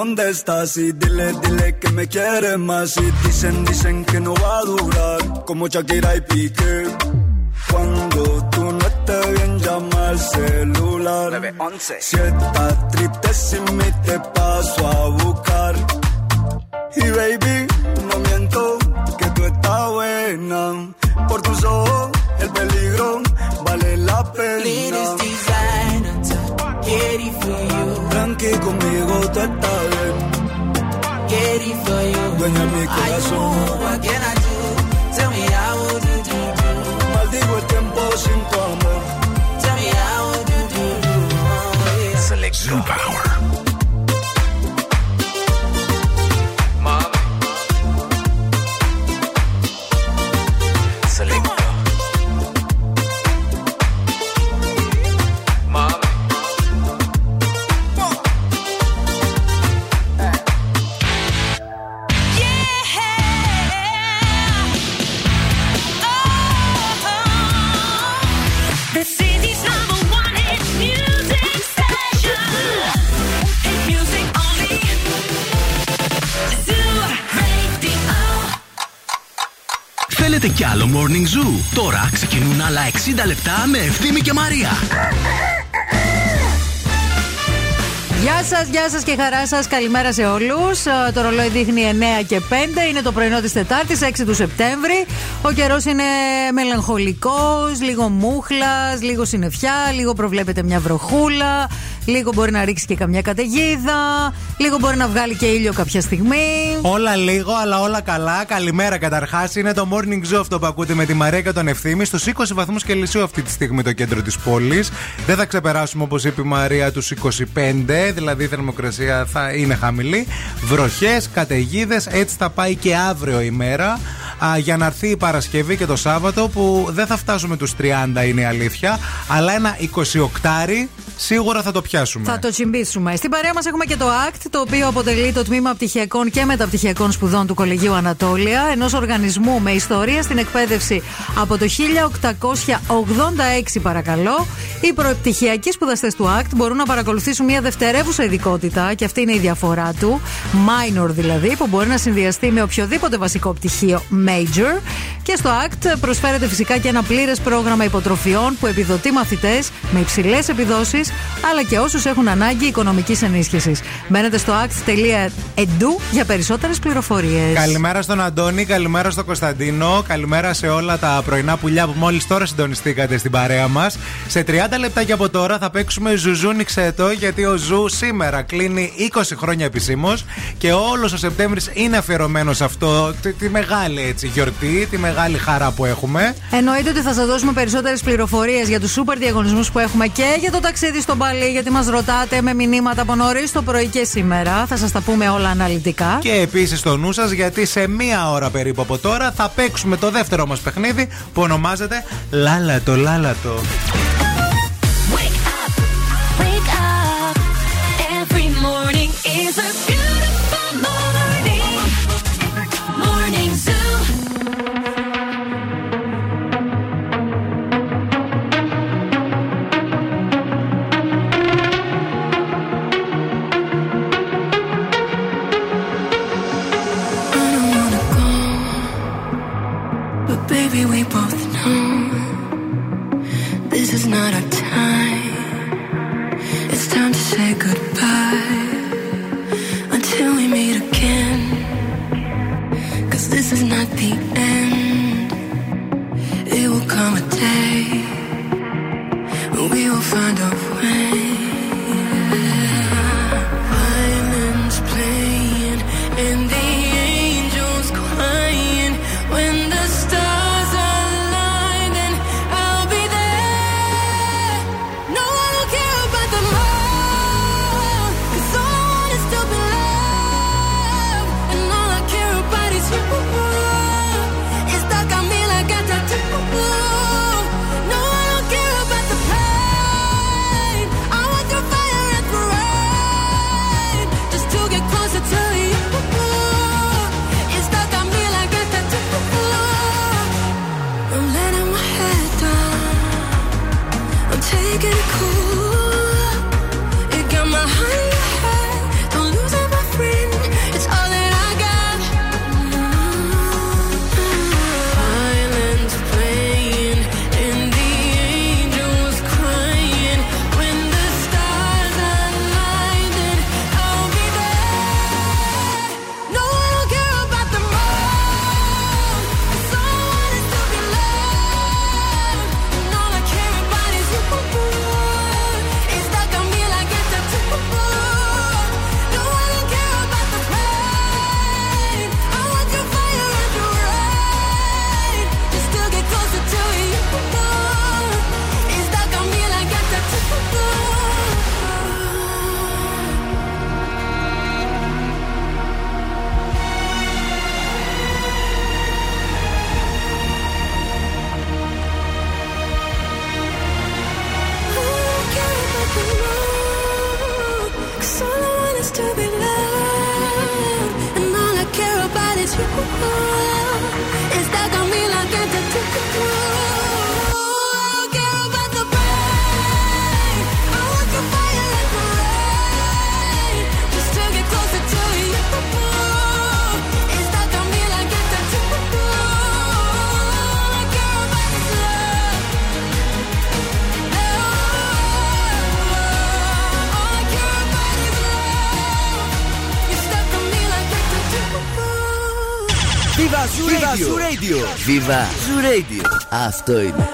¿Dónde estás? Y dile, dile que me quieres más. Y dicen, dicen que no va a durar, como Shakira y Piqué. Cuando tú no estés bien, llama al celular 911. Si estás triste sin mí, te paso a buscar. Y baby, no miento que tú estás buena. Por tus ojos, el peligro vale la pena. Get it for you. Tranqui conmigo, tú estás bien. Get it for you. Dueña mi corazón. I do, what can I do? Tell me how would you do, do? Maldigo el tiempo sin tu amor. Tell me how would you do, do? Oh, yeah. Select Zoo Power. Κι άλλο Morning Zoo. Τώρα ξεκινούν άλλα 60 λεπτά με Ευθύμη και Μαρία. Γεια σας, γεια σας και χαρά σας. Καλημέρα σε όλους. Το ρολόι δείχνει 9 και 5. Είναι το πρωινό της Τετάρτης, 6 του Σεπτέμβρη. Ο καιρός είναι μελαγχολικός, λίγο μούχλας, λίγο συννεφιά, λίγο προβλέπεται μια βροχούλα, λίγο μπορεί να ρίξει και καμιά καταιγίδα, λίγο μπορεί να βγάλει και ήλιο κάποια στιγμή. Όλα λίγο, αλλά όλα καλά. Καλημέρα καταρχάς. Είναι το Morning Zoo αυτό που ακούτε με τη Μαρία και τον Ευθύμη. Στους 20 βαθμούς Κελσίου αυτή τη στιγμή το κέντρο της πόλης. Δεν θα ξεπεράσουμε, όπως είπε η Μαρία, τους 25, δηλαδή η θερμοκρασία θα είναι χαμηλή. Βροχές, καταιγίδες, έτσι θα πάει και αύριο η μέρα. Για να έρθει η Παρασκευή και το Σάββατο που δεν θα φτάσουμε τους 30, είναι η αλήθεια, αλλά ένα 28 σίγουρα θα το πιάσουμε. Θα το τσιμπήσουμε. Στην παρέα μας έχουμε και το ACT, το οποίο αποτελεί το τμήμα πτυχιακών και μεταπτυχιακών σπουδών του Κολεγίου Ανατόλια, ενός οργανισμού με ιστορία στην εκπαίδευση από το 1886 παρακαλώ. Οι προεπτυχιακοί σπουδαστές του ACT μπορούν να παρακολουθήσουν μια δευτερεύουσα ειδικότητα, και αυτή είναι η διαφορά του, minor δηλαδή, που μπορεί να συνδυαστεί με οποιοδήποτε βασικό πτυχίο major. Και στο ACT προσφέρεται φυσικά και ένα πλήρες πρόγραμμα υποτροφιών που επιδοτεί μαθητές με υψηλές επιδόσεις παροχής, αλλά και όσους έχουν ανάγκη οικονομικής ενίσχυσης. Μπαίνετε στο act.edu για περισσότερες πληροφορίες. Καλημέρα στον Αντώνη, καλημέρα στον Κωνσταντίνο, καλημέρα σε όλα τα πρωινά πουλιά που μόλις τώρα συντονιστήκατε στην παρέα μας. Σε 30 λεπτάκια από τώρα θα παίξουμε Ζουζούνιξε το, γιατί ο Ζου σήμερα κλείνει 20 χρόνια επισήμως και όλος ο Σεπτέμβρης είναι αφιερωμένος σε αυτό, τη μεγάλη έτσι γιορτή, τη μεγάλη χαρά που έχουμε. Εννοείται ότι θα σας δώσουμε περισσότερες πληροφορίες για τους σούπερ διαγωνισμούς που έχουμε και για το ταξίδι στο Μπαλί, γιατί μας ρωτάτε με μηνύματα από νωρίς το πρωί και σήμερα. Θα σας τα πούμε όλα αναλυτικά. Και επίσης στο νου σας, γιατί σε μία ώρα περίπου από τώρα θα παίξουμε το δεύτερο μας παιχνίδι που ονομάζεται Λάλατο, Λάλατο. Viva Zoo Radio. Αυτό είναι.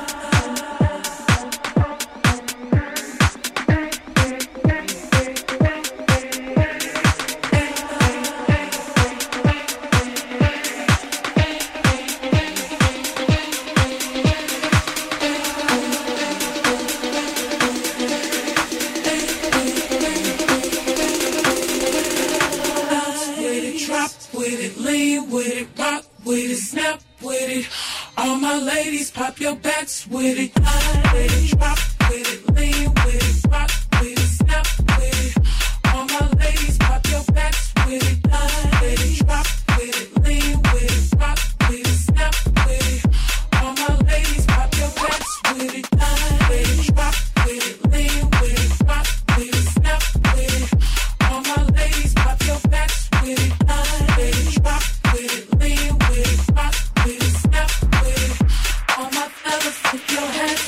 Your hands,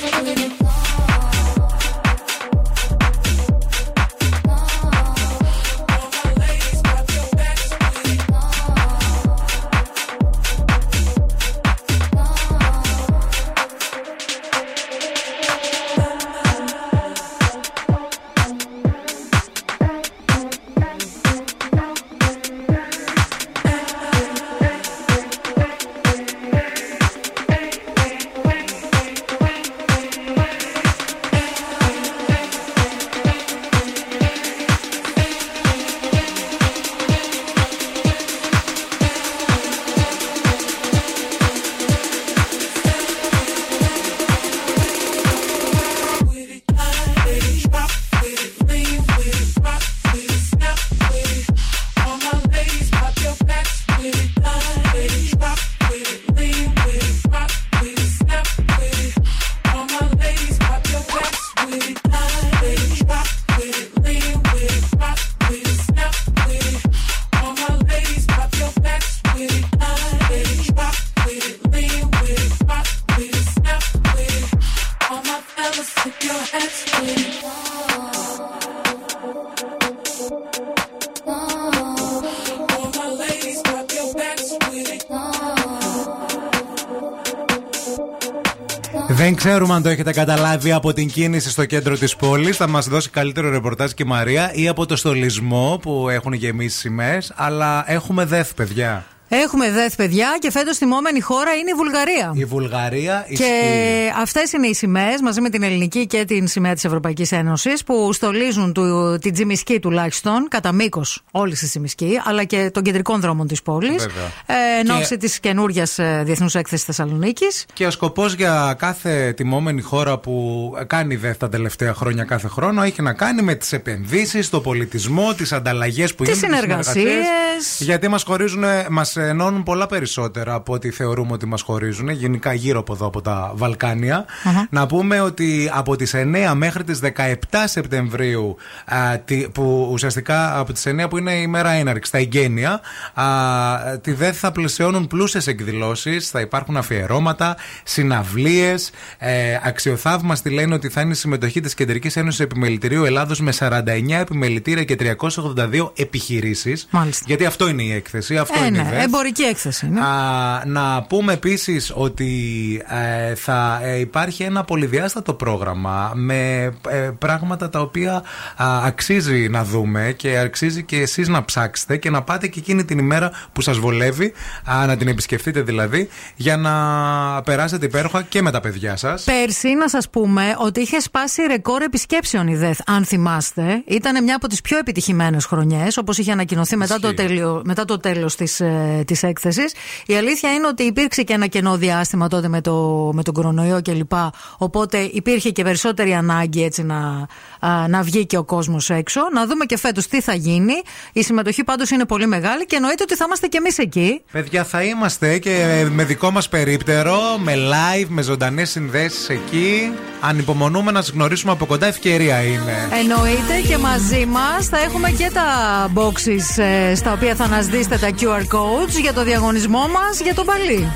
Δεν ξέρουμε αν το έχετε καταλάβει από την κίνηση στο κέντρο της πόλης. Θα μας δώσει καλύτερο ρεπορτάζ και η Μαρία, ή από το στολισμό που έχουν γεμίσει σημαίες. Αλλά έχουμε ΔΕΘ, παιδιά. Έχουμε ΔΕΘ, παιδιά, και φέτος θυμόμενη χώρα είναι η Βουλγαρία. Η Βουλγαρία ισχύει. Και αυτές είναι οι σημαίες, μαζί με την ελληνική και την σημαία της Ευρωπαϊκής Ένωσης, που στολίζουν την Τζιμισκή τουλάχιστον, κατά μήκος όλης της Τζιμισκή, αλλά και των κεντρικών δρόμων της πόλης, εν ώψη της καινούριας Διεθνούς Έκθεσης Θεσσαλονίκης. Και ο σκοπός για κάθε τιμόμενη χώρα που κάνει ΔΕΘ τα τελευταία χρόνια, κάθε χρόνο, έχει να κάνει με τις επενδύσεις, τον πολιτισμό, τις ανταλλαγές που γίνονται, τις συνεργασίες. Γιατί μας χωρίζουν, μας ενώνουν πολλά περισσότερα από ό,τι θεωρούμε ότι μας χωρίζουν, γενικά γύρω από εδώ, από τα Βαλκάνια. Uh-huh. Να πούμε ότι από τις 9 μέχρι τις 17 Σεπτεμβρίου, που ουσιαστικά από τις 9 που είναι η μέρα έναρξη, τα εγγένεια, τη ΔΕΘ θα πλαισιώνουν πλούσιες εκδηλώσεις, θα υπάρχουν αφιερώματα, συναυλίες. Αξιοθαύμαστη λένε ότι θα είναι η συμμετοχή της Κεντρικής Ένωσης Επιμελητηρίου Ελλάδος με 49 επιμελητήρια και 382 επιχειρήσεις. Μάλιστα. Γιατί αυτό είναι η έκθεση, αυτό είναι η ΔΕΘ. Εμπορική έκθεση, ναι. Να πούμε επίσης ότι θα υπάρχει ένα πολυδιάστατο πρόγραμμα με πράγματα τα οποία αξίζει να δούμε και αξίζει και εσείς να ψάξετε και να πάτε και εκείνη την ημέρα που σας βολεύει, να την επισκεφτείτε δηλαδή, για να περάσετε υπέροχα και με τα παιδιά σας. Πέρσι, να σας πούμε ότι είχε σπάσει ρεκόρ επισκέψεων η ΔΕΘ, αν θυμάστε. Ήταν μια από τις πιο επιτυχημένες χρονιές, όπως είχε ανακοινωθεί μετά το τέλος της έκθεσης. Η αλήθεια είναι ότι υπήρξε και ένα κενό διάστημα τότε με τον κορονοϊό κλπ. Οπότε υπήρχε και περισσότερη ανάγκη έτσι να βγει και ο κόσμος έξω. Να δούμε και φέτος τι θα γίνει. Η συμμετοχή πάντως είναι πολύ μεγάλη και εννοείται ότι θα είμαστε και εμείς εκεί. Παιδιά, θα είμαστε και με δικό μας περίπτερο, με live, με ζωντανές συνδέσεις εκεί. Ανυπομονούμε να σας γνωρίσουμε από κοντά, ευκαιρία είναι. Εννοείται, και μαζί μας θα έχουμε και τα boxes στα οποία θα αναζητήσετε τα QR codes για το διαγωνισμό μας για τον Μπαλί.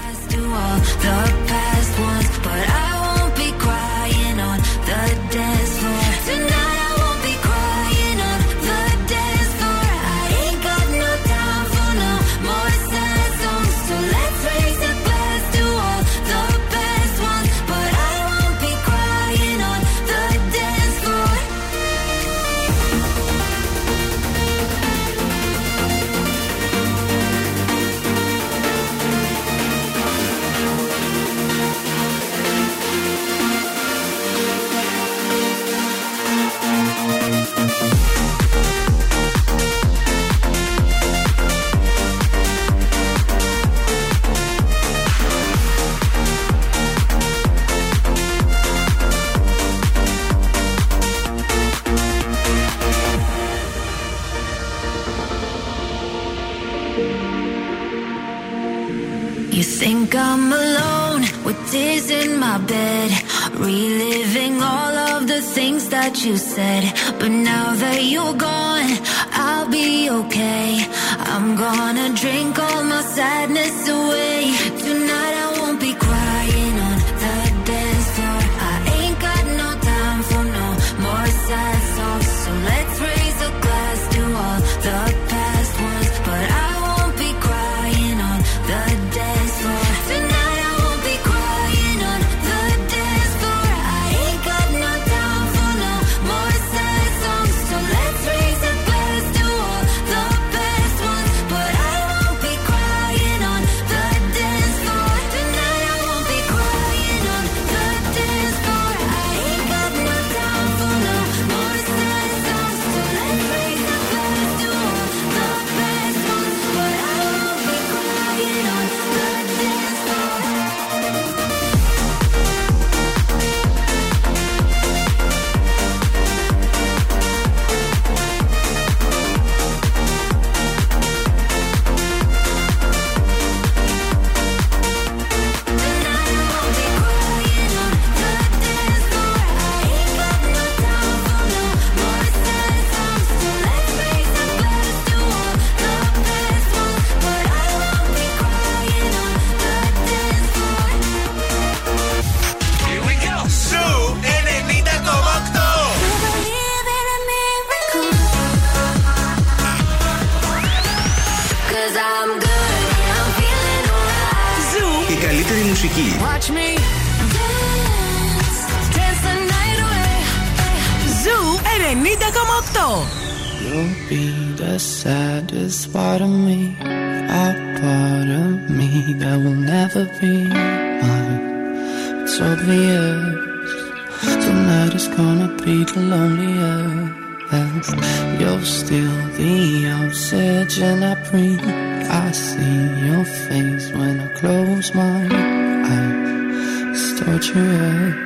You think I'm alone with tears in my bed, reliving all of the things that you said. But now that you're gone, I'll be okay. I'm gonna drink all my sadness away. Tonight I won't be crying on the dance floor. I ain't got no time for no more sad songs. So let's raise a glass to all the past ones. But I won't be crying on the dance floor. Watch me dance. 90,8. You'll be the saddest part of me, a part of me that will never be mine. It's obvious tonight is gonna be the loneliest. You're still the oxygen I breathe. I see your face when I close my eyes. It's torturous.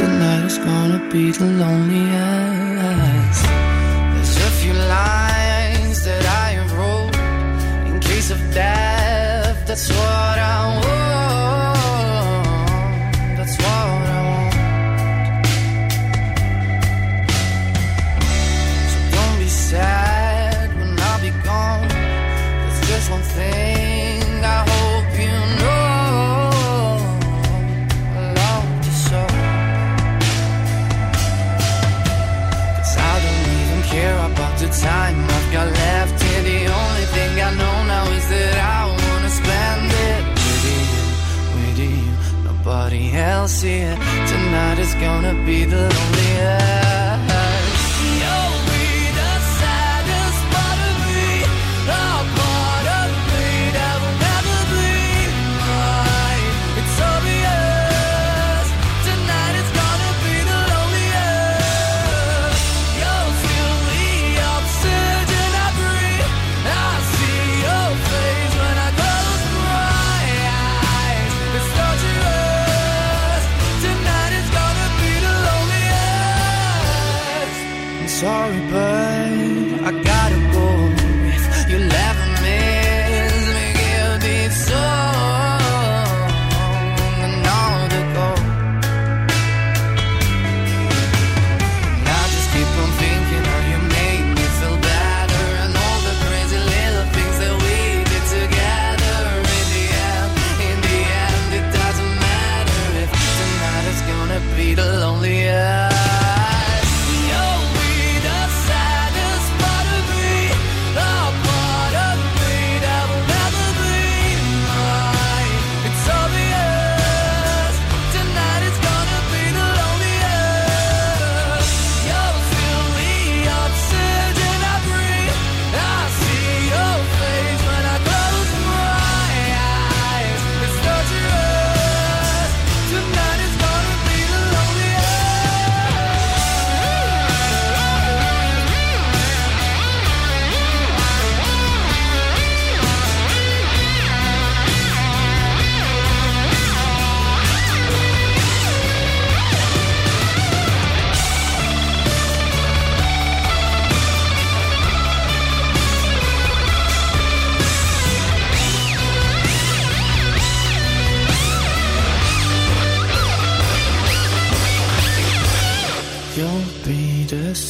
Tonight is gonna be the loneliest. There's a few lines that I have wrote in case of death. That's what I want. That's what I want. So don't be sad when I'll be gone. There's just one thing I hope you know. The time I've got left here, the only thing I know now is that I wanna spend it with you, nobody else here. Tonight is gonna be the loneliest. You'll be the saddest part of me, a part of me that will never be mine. It's obvious, tonight is gonna be the loneliest. You'll feel sorry, but I gotta go. If you love me, me guilty soul, and all the gold. And I just keep on thinking how you make me feel better, and all the crazy little things that we did together. In the end, it doesn't matter if tonight is gonna be the loneliest.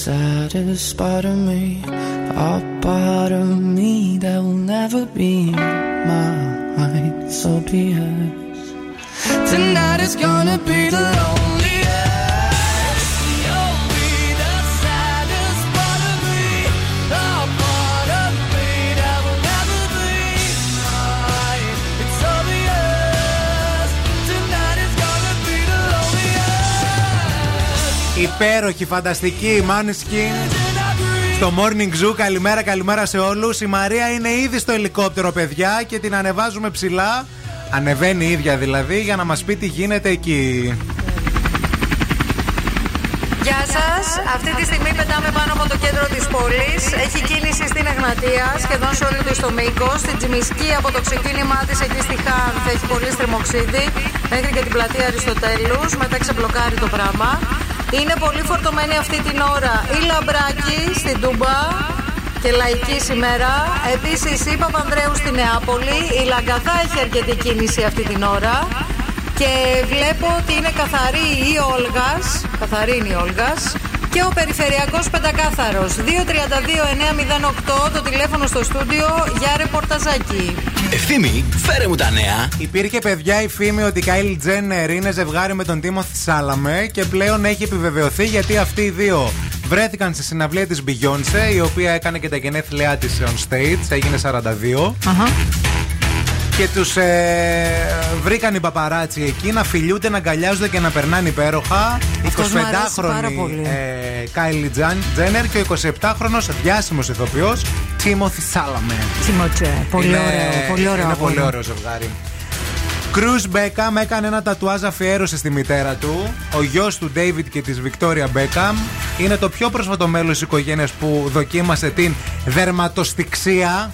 Saddest part of me, a part of me that will never be mine. So be it. Tonight is gonna be the loneliest. Υπέροχη, φανταστική, Μάνισκιν στο Morning Zoo. Καλημέρα, καλημέρα σε όλους. Η Μαρία είναι ήδη στο ελικόπτερο, παιδιά, και την ανεβάζουμε ψηλά. Ανεβαίνει η ίδια δηλαδή, για να μας πει τι γίνεται εκεί. Γεια σας. Αυτή τη στιγμή πετάμε πάνω από το κέντρο της πόλης. Έχει κίνηση στην Εγνατία, σχεδόν σε όλο το μήκος. Στην Τζιμισκή, από το ξεκίνημά της εκεί στη Χάνθα, έχει πολύ στριμωξίδι. Μέχρι και την πλατεία Αριστοτέλους. Μετά ξεμπλοκάρει το πράγμα. Είναι πολύ φορτωμένη αυτή την ώρα η Λαμπράκη στην Τούμπα και λαϊκή σήμερα. Επίσης η Παπανδρέου στη Νεάπολη. Η Λαγκαδά έχει αρκετή κίνηση αυτή την ώρα. Και βλέπω ότι είναι καθαρή η Όλγας. Καθαρή είναι η Όλγας. Και ο περιφερειακός πεντακάθαρος. 232-908 το τηλέφωνο στο στούντιο για ρεπορταζάκι. Ευθύμη, φέρε μου τα νέα. Υπήρχε, παιδιά, η φήμη ότι η Κάιλ Τζένερ είναι ζευγάρι με τον Τίμο Σάλαμε και πλέον έχει επιβεβαιωθεί, γιατί αυτοί οι δύο βρέθηκαν στη συναυλία της Μπιγιόνσε, η οποία έκανε και τα γενέθλιά της on stage, έγινε 42. και τους βρήκαν οι παπαράτσι εκεί να φιλιούνται, να αγκαλιάζονται και να περνάνε υπέροχα. 25χρονη Κάιλι Τζένερ και ο 27χρονος διάσημος ηθοποιός Τίμωθη Σάλαμεν. Πολύ ωραίο. Είναι πολύ ωραίο ζευγάρι. Κρούς Μπέκαμ έκανε ένα τατουάζ αφιέρωση στη μητέρα του. Ο γιος του Ντέιβιντ και της Βικτόρια Μπέκαμ είναι το πιο πρόσφατο μέλος της οικογένειας που δοκίμασε την δερματοστιξία.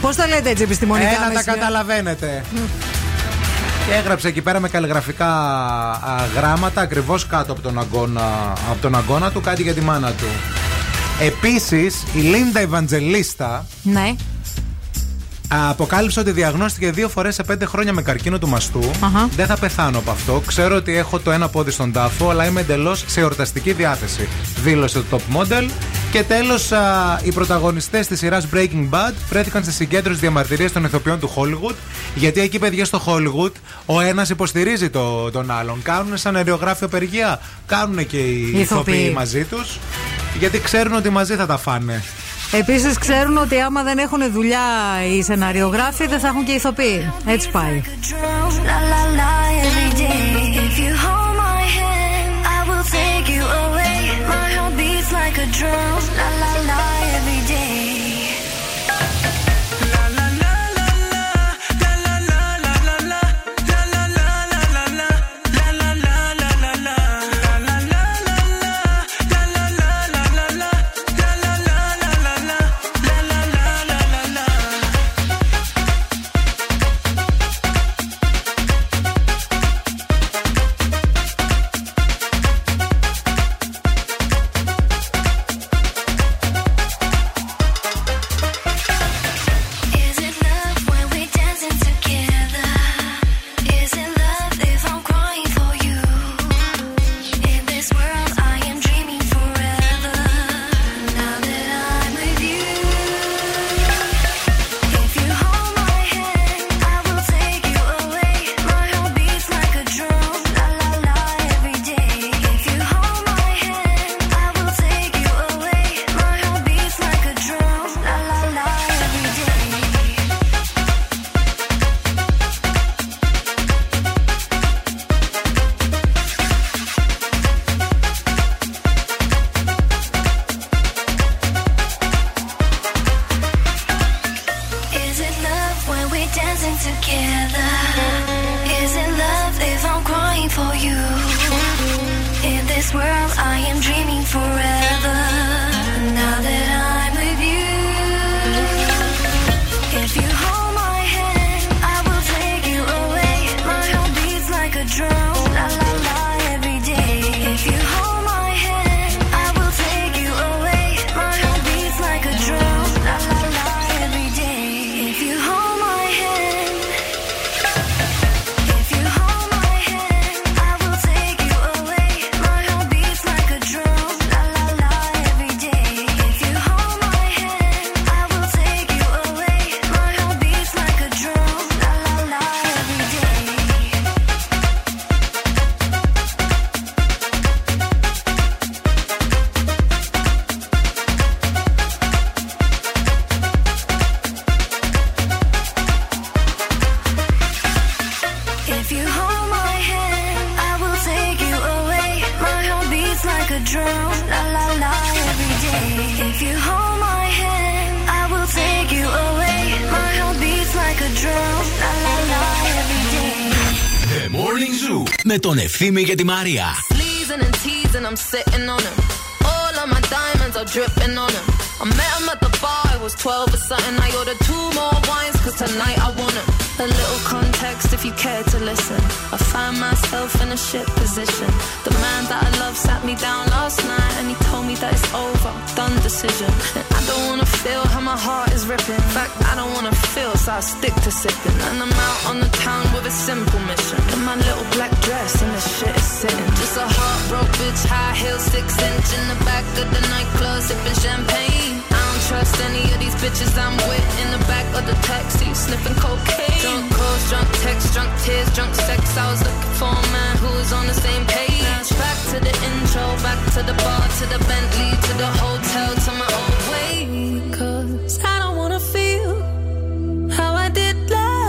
Πώς τα λέτε έτσι επιστημονικά? Ένα τα καταλαβαίνετε. Και έγραψε εκεί πέρα με καλλιγραφικά γράμματα ακριβώς κάτω από τον αγκώνα του κάτι για τη μάνα του. Επίσης η Λίντα Ευαντζελίστα, ναι, αποκάλυψε ότι διαγνώστηκε 2 φορές σε 5 χρόνια με καρκίνο του μαστού. Uh-huh. Δεν θα πεθάνω από αυτό. Ξέρω ότι έχω το ένα πόδι στον τάφο, αλλά είμαι εντελώς σε εορταστική διάθεση, δήλωσε το top model. Και τέλος, οι πρωταγωνιστές της σειράς Breaking Bad βρέθηκαν στη συγκέντρωση διαμαρτυρίας των ηθοποιών του Hollywood. Γιατί εκεί, παιδιά, στο Hollywood ο ένας υποστηρίζει τον άλλον. Κάνουν σαν αερογράφη απεργία. Κάνουν και οι ηθοποιοί μαζί τους. Γιατί ξέρουν ότι μαζί θα τα φάνε. Επίσης ξέρουν ότι άμα δεν έχουν δουλειά οι σεναριογράφοι, δεν θα έχουν και οι ηθοποιοί. Έτσι πάει. Με τον Ευθύμη και τη Μαρία. Pleasing and teasing, I'm sitting on him. All of my diamonds are dripping on him. I met him at the bar, it was 12 or something. I ordered 2 more wines, cause tonight I want him. A little context if you care to listen. I find myself in a shit position. The man that I love sat me down last night and he told me that it's over, done decision. And I don't wanna feel how my heart is ripping. In fact, I don't wanna feel, so I stick to sipping. And I'm out on the town with a simple mission. In my little black dress and the shit is sitting. Just a heartbroken bitch, high heel, 6-inch in the back of the nightclub, sipping champagne. I don't trust any of these bitches I'm with. In the back of the taxi, sniffing cocaine. Drunk calls, drunk texts, drunk tears, drunk sex. I was looking for a man who was on the same page. Back to the intro, back to the bar, to the Bentley, to the hotel, to my own way. Cause I don't wanna feel how I did last.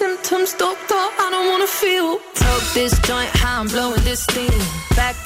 symptoms, doctor, I don't wanna feel. Toke this joint, how I'm blowing this steam. Back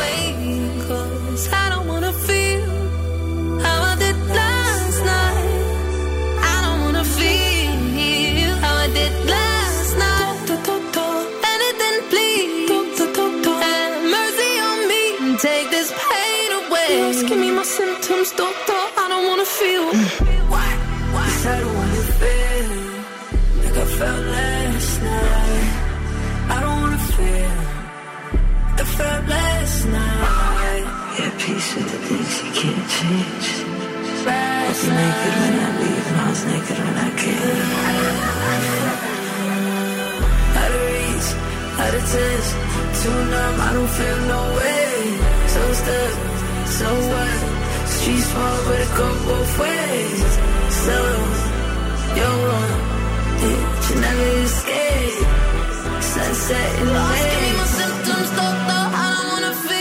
way. 'Cause I don't wanna feel how I did last night. Feel how I did last night. Anything please. Have mercy on me and take this pain away. Please give me my symptoms, doctor. I don't wanna feel. Why? 'Cause I don't wanna feel like I felt last night. I don't wanna feel like I felt last night. Yeah, piece of the things you can't change. I was naked when I leave and I was naked when I came. Out of reach, out of touch, too numb, I don't feel no way. So stuck, so what? Street small but it go both ways. So, you're one, bitch, you never escape. Sunset in the way. Give me my symptoms, doctor, I don't wanna feel.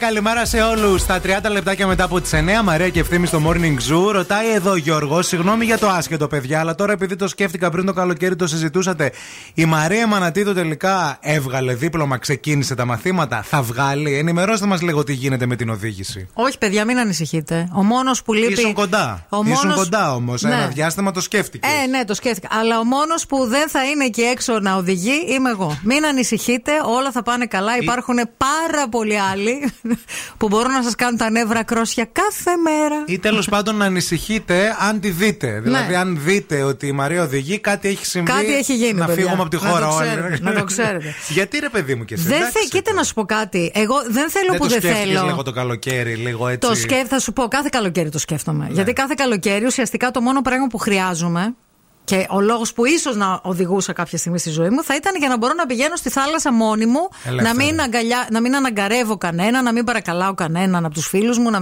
Καλημέρα σε όλους. Τα 30 λεπτάκια μετά από τις 9, Μαρία και Ευθύμη στο Morning Zoo. Ρωτάει εδώ Γιώργος, συγγνώμη για το άσχετο παιδιά, αλλά τώρα επειδή το σκέφτηκα πριν το καλοκαίρι, το συζητούσατε. Η Μαρία Μανατίδου τελικά έβγαλε δίπλωμα, ξεκίνησε τα μαθήματα. Θα βγάλει. Ενημερώστε μας λίγο τι γίνεται με την οδήγηση. Όχι, παιδιά, μην ανησυχείτε. Ο μόνος που λείπει. Ήσουν κοντά όμως. Ναι. Ένα διάστημα το σκέφτηκε. Ναι, το σκέφτηκα. Αλλά ο μόνος που δεν θα είναι εκεί έξω να οδηγεί είμαι εγώ. Μην ανησυχείτε, όλα θα πάνε καλά. Υπάρχουν πάρα πολλοί άλλοι που μπορούν να σας κάνουν τα νεύρα κρόσια κάθε μέρα. Ή τέλος πάντων να ανησυχείτε αν τη δείτε. Δηλαδή, ναι. Αν δείτε ότι η Μαρία οδηγεί, κάτι έχει συμβεί. Κάτι έχει γίνει. Να φύγουμε από τη χώρα όλοι. Να το ξέρετε. Γιατί ρε παιδί μου και εσύ. Κοίτα να σου πω κάτι. Εγώ δεν θέλω δεν που δεν θέλω. Λίγο το καλοκαίρι, λίγο έτσι. Θα σου πω, κάθε καλοκαίρι το σκέφτομαι. Ναι. Γιατί κάθε καλοκαίρι ουσιαστικά το μόνο πράγμα που χρειάζομαι. Και ο λόγος που ίσως να οδηγούσα κάποια στιγμή στη ζωή μου θα ήταν για να μπορώ να πηγαίνω στη θάλασσα μόνη μου, να μην αναγκαρεύω κανένα, να μην παρακαλάω κανέναν από τους φίλους μου, να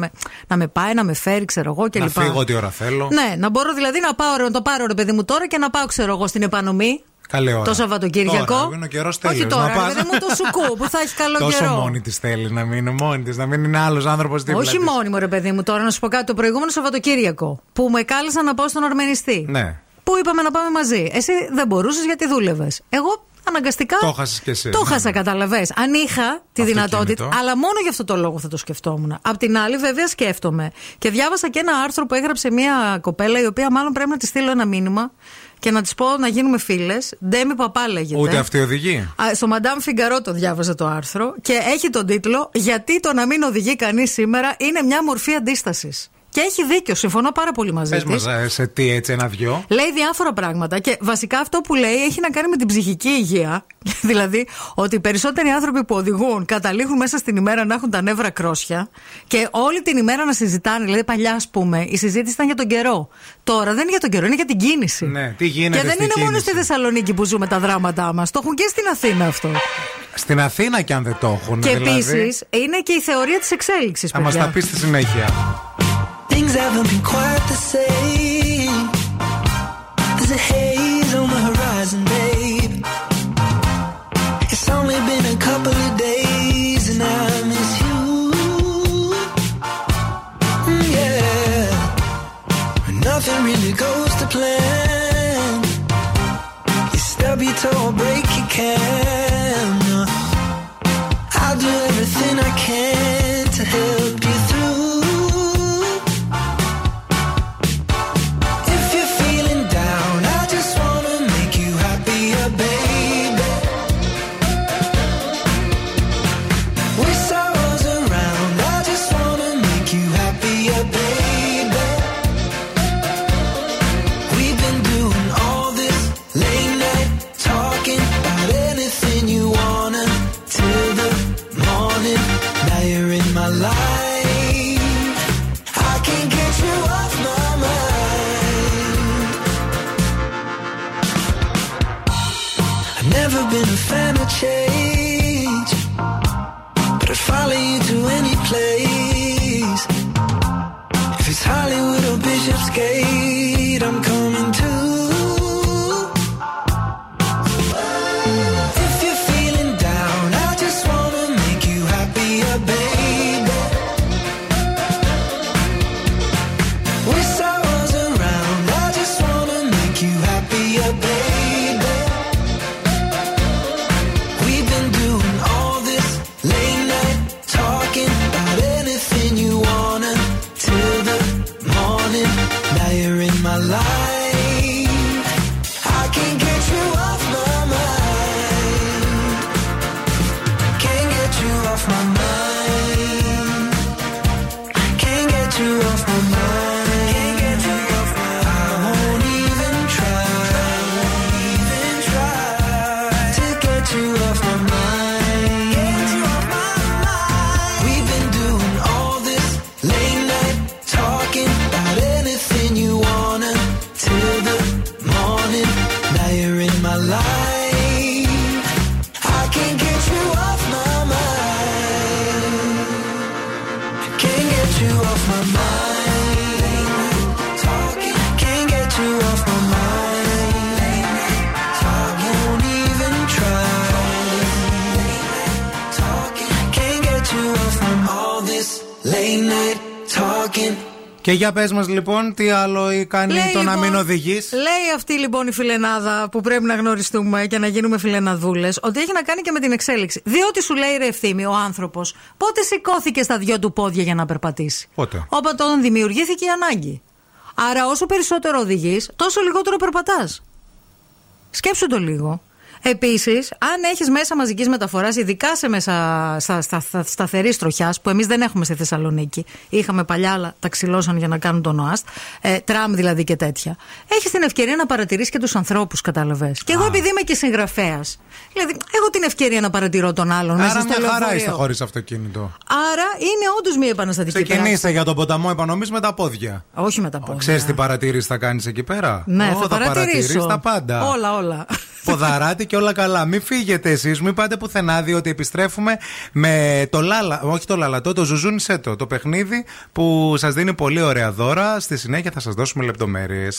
με πάει, να με φέρει, ξέρω εγώ κλπ. Να φύγω ό,τι ώρα θέλω. Ναι, να μπορώ δηλαδή να πάω, να το πάρω ρε παιδί μου τώρα και να πάω, ξέρω εγώ, στην Επανομή. Καλή ώρα. Το Σαββατοκύριακο. Τώρα, είναι ο καιρός τέλειος. Όχι τώρα, να μου το σουκού που θα έχει καλό καιρό. Τόσο μόνη της θέλει να μην είναι μόνη της, να μην είναι άλλος άνθρωπος δίπλα. Όχι μόνη μου ρε παιδί μου τώρα, να σου πω κάτι. Το προηγούμενο Σαββατοκύριακο που με κάλεσαν να πάω στον Αρμενιστή. Ναι. Που είπαμε να πάμε μαζί. Εσύ δεν μπορούσες γιατί δούλευες. Εγώ αναγκαστικά. Το έχασες κι εσύ. Το έχασα, καταλαβες. Αν είχα τη δυνατότητα. Αλλά μόνο γι' αυτό το λόγο θα το σκεφτόμουν. Απ' την άλλη, βέβαια, σκέφτομαι. Και διάβασα και ένα άρθρο που έγραψε μια κοπέλα, η οποία μάλλον πρέπει να τη στείλω ένα μήνυμα και να της πω να γίνουμε φίλες. Ντέμι Παπά λέγεται. Ούτε αυτή οδηγεί. Στο Μαντάμ Φιγκαρό το διάβαζα το άρθρο. Και έχει τον τίτλο «Γιατί το να μην οδηγεί κανείς σήμερα είναι μια μορφή αντίστασης». Και έχει δίκιο, συμφωνώ πάρα πολύ μαζί της. Πες μας σε τι, έτσι ένα-δυο. Λέει διάφορα πράγματα και βασικά αυτό που λέει έχει να κάνει με την ψυχική υγεία. Δηλαδή ότι οι περισσότεροι άνθρωποι που οδηγούν καταλήγουν μέσα στην ημέρα να έχουν τα νεύρα κρόσια και όλη την ημέρα να συζητάνε. Δηλαδή παλιά, ας πούμε, η συζήτηση ήταν για τον καιρό. Τώρα δεν είναι για τον καιρό, είναι για την κίνηση. Ναι, τι γίνεται. Και δεν είναι μόνο στη Θεσσαλονίκη που ζούμε τα δράματά μας. Το έχουν και στην Αθήνα αυτό. Στην Αθήνα κι αν δεν το έχουν. Και δηλαδή, επίσης είναι και η θεωρία της εξέλιξης. Θα μας τα πει στη συνέχεια. Things haven't been quite the same. There's a haze on the horizon, babe. It's only been a couple of days and I miss you. Yeah. When nothing really goes to plan, you stub your toe or break your can. I'll do everything I can to help you through. If you're feeling down, I just wanna make you happy. never been a fan of change, but I'd follow you to any place. If it's Hollywood or Bishop's Gate, I'm coming too. If you're feeling down, I just wanna make you happier, baby. Wish I was around, I just wanna make you happier, baby. Και για πες μας λοιπόν, τι άλλο κάνει λέει, το λοιπόν, να μην οδηγείς. Λέει αυτή λοιπόν η φιλενάδα που πρέπει να γνωριστούμε και να γίνουμε φιλεναδούλες, ότι έχει να κάνει και με την εξέλιξη. Διότι σου λέει ρε Ευθύμη, ο άνθρωπος πότε σηκώθηκε στα δυο του πόδια για να περπατήσει? Πότε? Όταν δημιουργήθηκε η ανάγκη. Άρα όσο περισσότερο οδηγείς, τόσο λιγότερο περπατάς. Σκέψου το λίγο. Επίσης, αν έχεις μέσα μαζικής μεταφοράς, ειδικά σε μέσα σταθερής τροχιάς, που εμείς δεν έχουμε στη Θεσσαλονίκη, είχαμε παλιά, αλλά τα ξυλώσαν για να κάνουν τον ΟΑΣΤ, τραμ δηλαδή και τέτοια, έχεις την ευκαιρία να παρατηρήσεις και τους ανθρώπους, κατάλαβες. Και εγώ, επειδή είμαι και συγγραφέας, δηλαδή, έχω την ευκαιρία να παρατηρώ τον άλλον. Άρα, μέσα στο μια χαρά είστε χωρίς αυτοκίνητο. Άρα, είναι όντως μια επαναστατική πράξη. Ξεκινήστε για τον ποταμό Επανομής με τα πόδια. Όχι με τα πόδια. Ξέρεις τι παρατηρήσεις θα κάνεις εκεί πέρα? Ναι, θα παρατηρήσεις τα πάντα. Όλα. Ποδαράτη και όλα καλά. Μην φύγετε εσείς, μην πάτε πουθενά, διότι επιστρέφουμε με το λάλα. Όχι το λαλατό, το ζουζούνισέ το. Το παιχνίδι που σας δίνει πολύ ωραία δώρα. Στη συνέχεια θα σας δώσουμε λεπτομέρειες.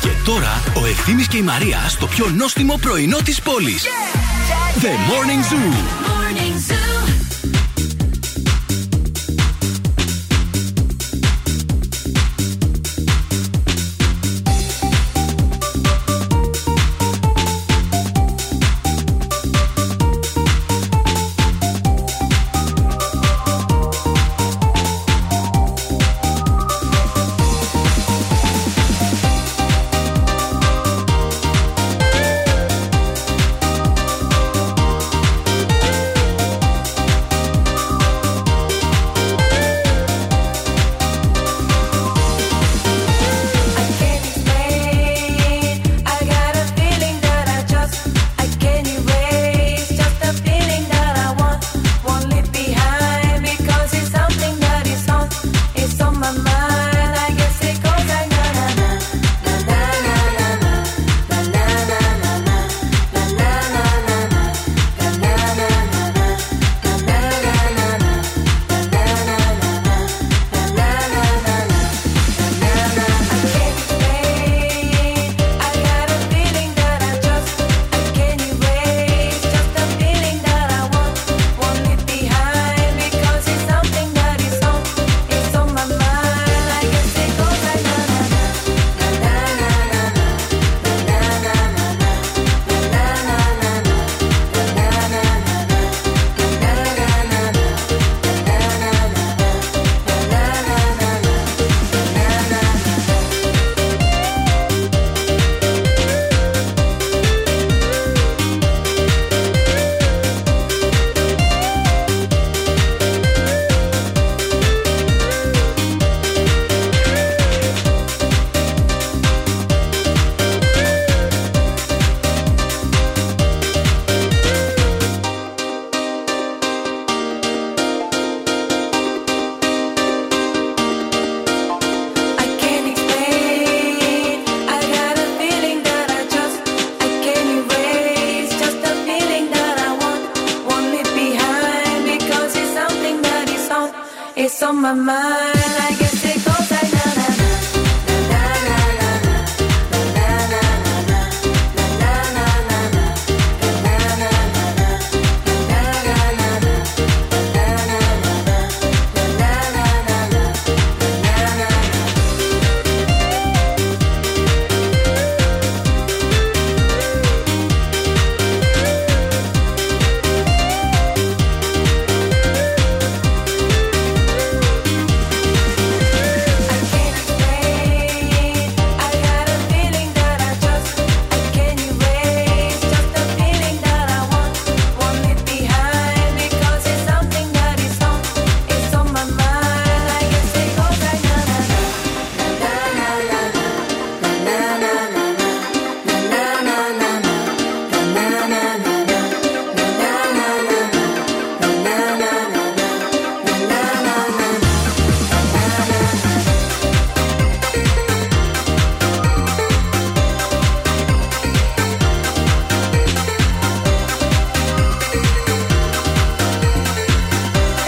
Και τώρα ο Ευθύμης και η Μαρία στο πιο νόστιμο πρωινό της πόλης. Yeah. The Morning Zoo. Morning Zoo. on my mind. I guess it goes like na na na na na na na na na na na na na na na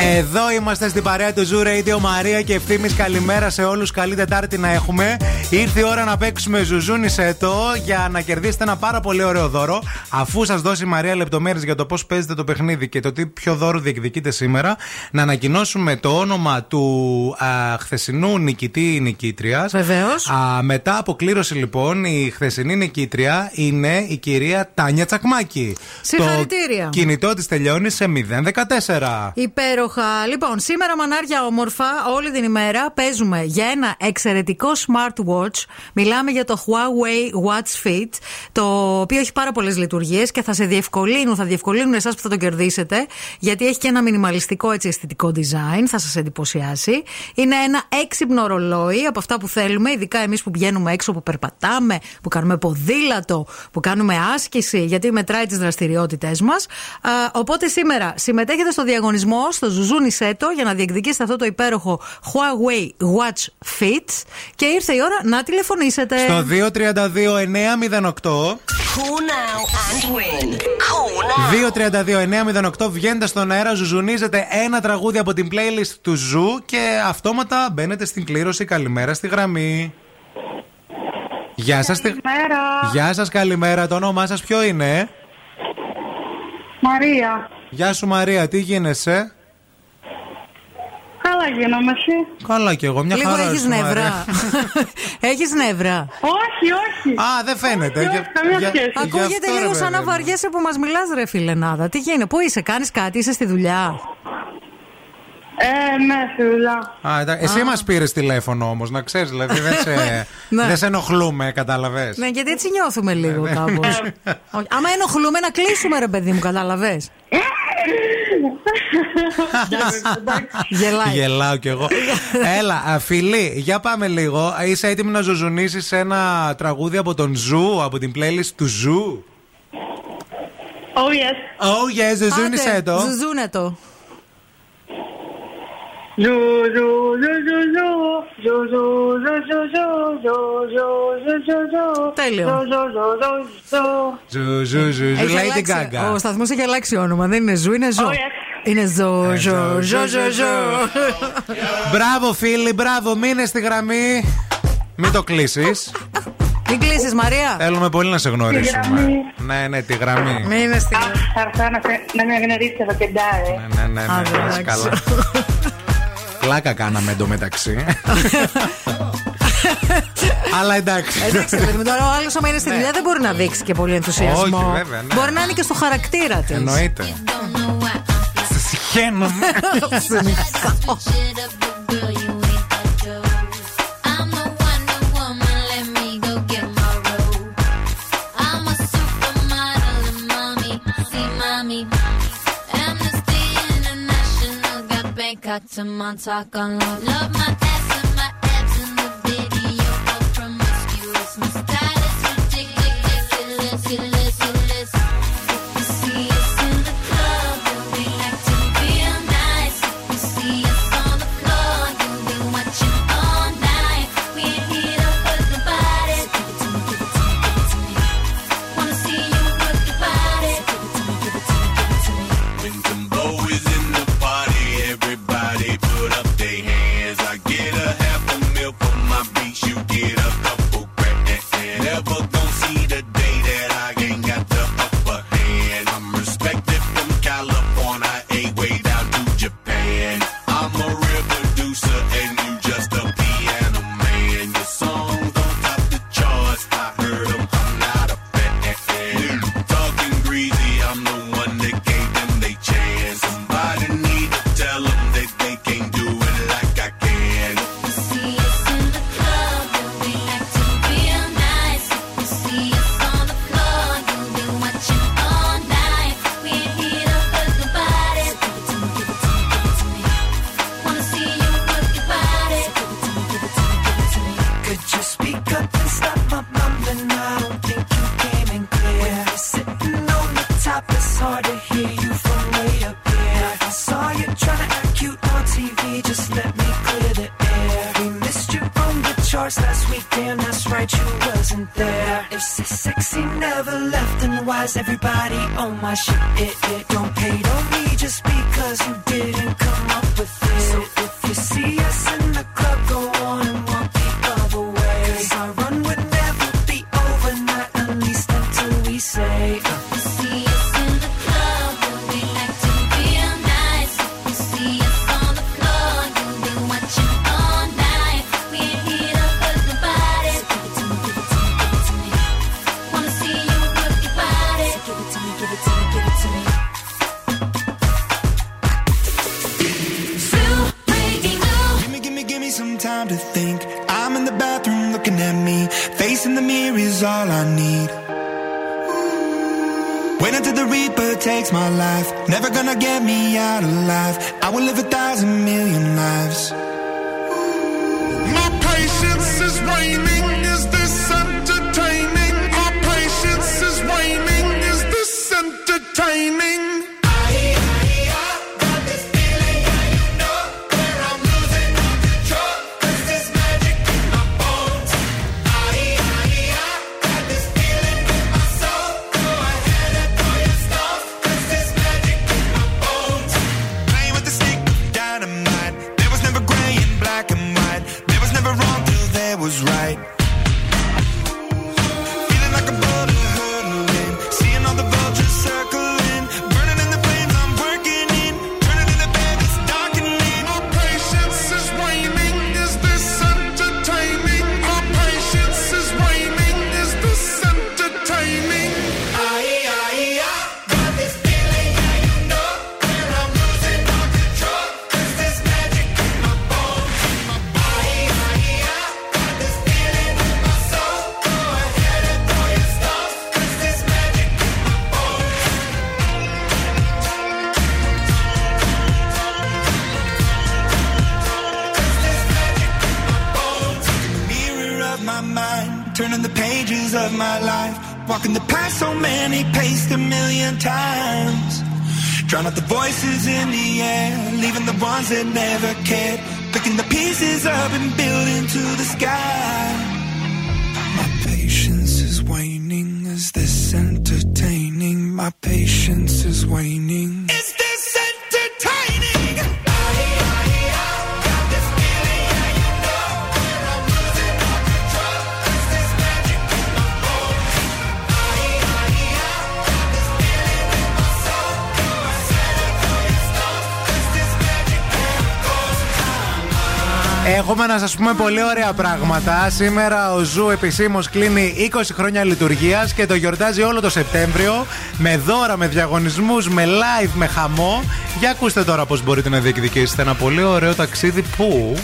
Εδώ είμαστε στην παρέα του Zoo Radio, Μαρία και Ευθύμης. Καλημέρα σε όλους, καλή Τετάρτη να έχουμε. Ήρθε η ώρα να παίξουμε ζουζούνισε το για να κερδίσετε ένα πάρα πολύ ωραίο δώρο. Αφού σας δώσει η Μαρία λεπτομέρειες για το πώς παίζετε το παιχνίδι και το τι πιο δώρο διεκδικείτε σήμερα, να ανακοινώσουμε το όνομα του χθεσινού νικητή ή νικήτριας. Βεβαίως. Μετά από κλήρωση, λοιπόν, η χθεσινή νικήτρια είναι η κυρία Τάνια Τσακμάκη. Συγχαρητήρια. Το κινητό της τελειώνει σε 014. Υπέροχα. Λοιπόν, σήμερα μανάρια όμορφα, όλη την ημέρα παίζουμε για ένα εξαιρετικό smartwatch. Μιλάμε για το Huawei Watch Fit, το οποίο έχει πάρα πολλές λειτουργίες και θα διευκολύνουν εσάς που θα το κερδίσετε, γιατί έχει και ένα μινιμαλιστικό έτσι, αισθητικό design, θα σας εντυπωσιάσει. Είναι ένα έξυπνο ρολόι από αυτά που θέλουμε, ειδικά εμείς που πηγαίνουμε έξω, που περπατάμε, που κάνουμε ποδήλατο, που κάνουμε άσκηση, γιατί μετράει τις δραστηριότητές μας. Οπότε σήμερα συμμετέχετε στο διαγωνισμό, στο Ζουζούνισέτο, για να διεκδικήσετε αυτό το υπέροχο Huawei Watch Fit και ήρθε η ώρα να τηλεφωνήσετε. Στο 232-908. Call now and win. Call now. 232-908 βγαίνετε στον αέρα, ζουζουνίζετε ένα τραγούδι από την playlist του Ζου και αυτόματα μπαίνετε στην κλήρωση. Καλημέρα στη γραμμή. Γεια σας. Γεια σας, καλημέρα. Το όνομά σας ποιο είναι? Μαρία. Γεια σου Μαρία, τι γίνεσαι? Καλά γίνομαι εσύ? Καλά κι εγώ, μια λίγο χαρά. Λίγο έχεις νεύρα. Έχεις νεύρα? Όχι, όχι. Α, δεν φαίνεται. Ακούγεται λίγο σαν να βαριέσαι που μας μιλάς ρε φιλενάδα. Τι γίνεται, πού είσαι, κάνεις κάτι, είσαι στη δουλειά? Ναι, στη δουλειά. Εσύ μας πήρες τηλέφωνο όμως, να ξέρεις, δηλαδή δεν σε ενοχλούμε, κατάλαβες? Ναι, γιατί έτσι νιώθουμε λίγο κάπως. Άμα ενοχλούμε να κλείσουμε ρε παιδί μου, κατάλαβες? Γελάω κι εγώ. Έλα, φιλή, για πάμε λίγο. Είσαι έτοιμη να ζωζουνίσεις ένα τραγούδι από τον Ζου, από την playlist του Ζου? Oh yes. Oh yes, ζωζούνισε το. Ζωζούνε το. Τέλειο. Ο σταθμός έχει αλλάξει όνομα. Δεν είναι Ζου, είναι Ζου. Είναι Ζου, Ζου, Ζου, Ζου. Μπράβο φίλοι, μπράβο. Μείνε στη γραμμή. Μην το κλείσεις. Μην κλείσεις Μαρία. Θέλουμε πολύ να σε γνωρίσουμε. Ναι, ναι, τη γραμμή. Μείνε στη γραμμή. Να με γνωρίσετε εδώ και ναι, ναι, ναι, καλά. Πλάκα κάναμε εντωμεταξύ. Αλλά εντάξει. Τώρα ο άλλος άμα είναι στη δουλειά δεν μπορεί να δείξει και πολύ ενθουσιασμό. Όχι, βέβαια, ναι. Μπορεί να είναι και στο χαρακτήρα της. Εννοείται. Σε συχαίνομαι. Σε μισθάω. Got to Montauk on love. Love my ass and my abs in the video. All promiscuous. My style is ridiculous. Ridiculous. If you see us in the club, you'll be acting real nice. If you see us on the floor, you'll be watching all night. We ain't here to work the body. So give it to me, give it to me, give it to me. Wanna see you work the body. So give it to me, give it to me, give it to me. When the blow is in the party, everybody put up their hands. never left, and why's everybody on my shit? It don't hate on me just because you didn't come up with it. So if you see us in the club, go on and walk the other way. 'Cause our run would never be over, not at least until we say. All I need. Wait until the Reaper takes my life. Never gonna get me out alive. I will live 1,000,000,000 lives. My patience is waning. Is this entertaining? My patience is waning. Is this entertaining? That never cared, picking the pieces up and building to the sky. My patience is waning. Is this entertaining? My patience is waning. Is this entertaining? I got this feeling, yeah, you know, where I'm losing all control. Is this magic in my bones? I got this feeling in my soul. I said it for your stars. Is this magic? Έχουμε να σας πούμε πολύ ωραία πράγματα. Σήμερα ο Zoo επισήμως κλείνει 20 χρόνια λειτουργίας και το γιορτάζει όλο το Σεπτέμβριο με δώρα, με διαγωνισμούς, με live, με χαμό. Για ακούστε τώρα πώς μπορείτε να διεκδικήσετε ένα πολύ ωραίο ταξίδι που...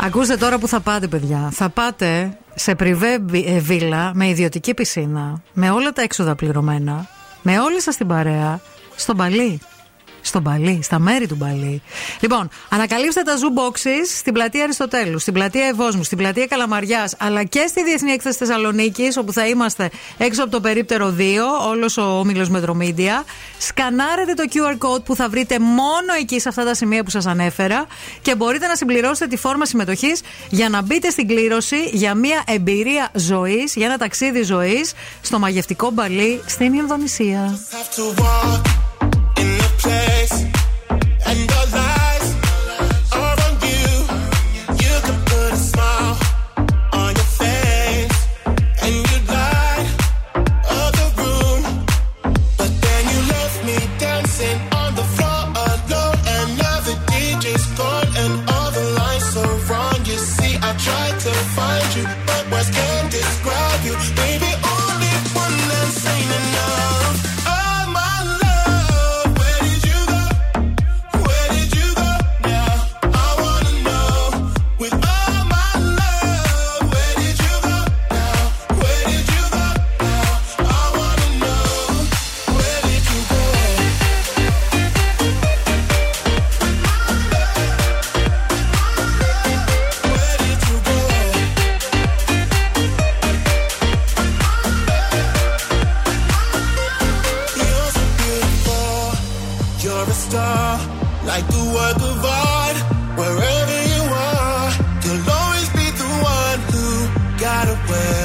Ακούστε τώρα που θα πάτε, παιδιά. Θα πάτε σε πριβέ βίλα με ιδιωτική πισίνα, με όλα τα έξοδα πληρωμένα, με όλη σας την παρέα, στον Μπαλί. Στον Μπαλί, στα μέρη του Μπαλί. Λοιπόν, ανακαλύψτε τα Zoo Boxes στην πλατεία Αριστοτέλους, στην πλατεία Ευόσμου, στην πλατεία Καλαμαριάς, αλλά και στη Διεθνή Έκθεση Θεσσαλονίκης, όπου θα είμαστε έξω από το περίπτερο 2, όλος ο όμιλος Μετρομίντια. Σκανάρετε το QR code που θα βρείτε μόνο εκεί, σε αυτά τα σημεία που σας ανέφερα, και μπορείτε να συμπληρώσετε τη φόρμα συμμετοχής για να μπείτε στην κλήρωση για μια εμπειρία ζωής, για ένα ταξίδι ζωής στο μαγευτικό Μπαλί στην Ινδονησία. Place and your lies are on you. You can put a smile on your face and you light up the room, but then you left me dancing on the floor alone. And now the DJ's gone and all the lines so wrong. You see, I tried to find you, but words can't describe you, baby. Only one man's saying enough. Like the work of art, wherever you are, you'll always be the one who got away.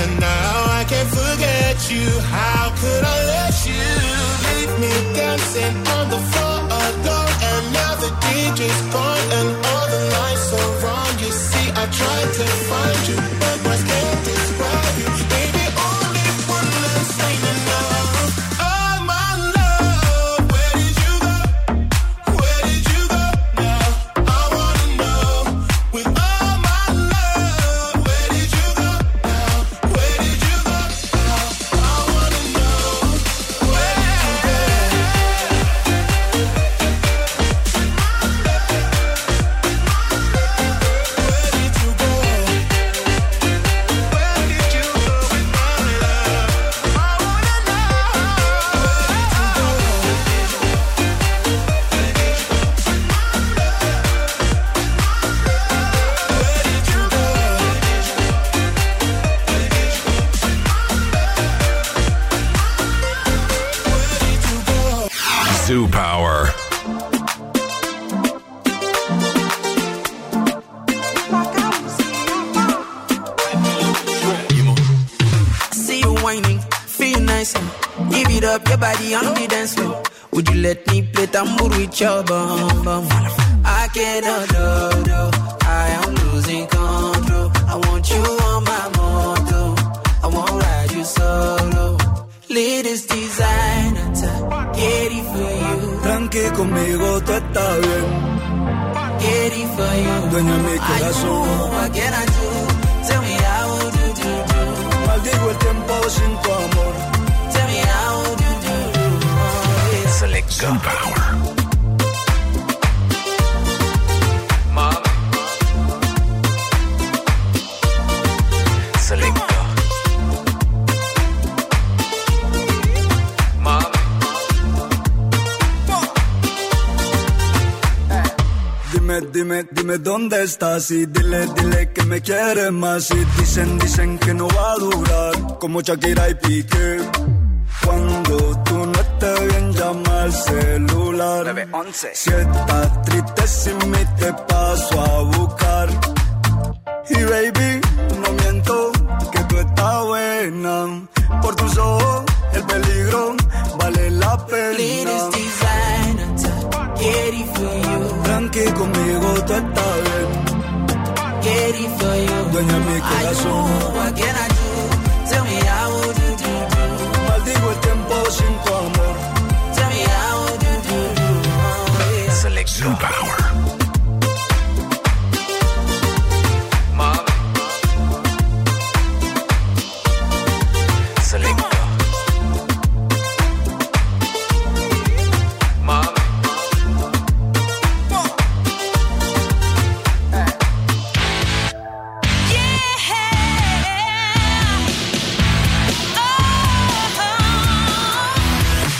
And now I can't forget. you, how could I let you leave me dancing on the floor alone? And now the DJ's gone and all the lights are wrong. You see, I tried to find you, but I can't describe you. Baby, only one last thing to know. Oh my love, where did you go? Where did you go now? I wanna know. With all my love, where did you go now? Where did you go now? I wanna know. Where did you go? Where did you go with my love? I wanna know. Where did you go? Where did you go? Where did you go? Zoo Power. See you whining, feel nice, give it up, your body on the dance floor. Would you let me play tambour with your bum bum? I cannot do, do. I am losing control. I want you on my motor. I won't ride you solo. Latest designer, get it for you, Tranqui conmigo, tú estás bien. get it for you. Dueña de mi I do, corazón, what can I do? Tell me how do do do. maldigo el tiempo sin tu amor. Tell me how do do do. Oh, yeah. Zoo Power. Dime, dime, dime dónde estás y dile, dile que me quieres más. Y dicen, dicen que no va a durar como Shakira y Piqué. Cuando tú no estés bien, llama al celular. 911. Si estás triste sin mí, te paso a buscar. Y baby, no miento que tú estás buena. Por tus ojos, el peligro vale la pena. Get it for you. Tranqui conmigo, tú estás bien. Get it for you. Dueña mi corazón. I do, what can I do? Tell me how do do do. Maldigo el tiempo sin tu amor. Tell me how do do do. Oh, yeah. Selection Power.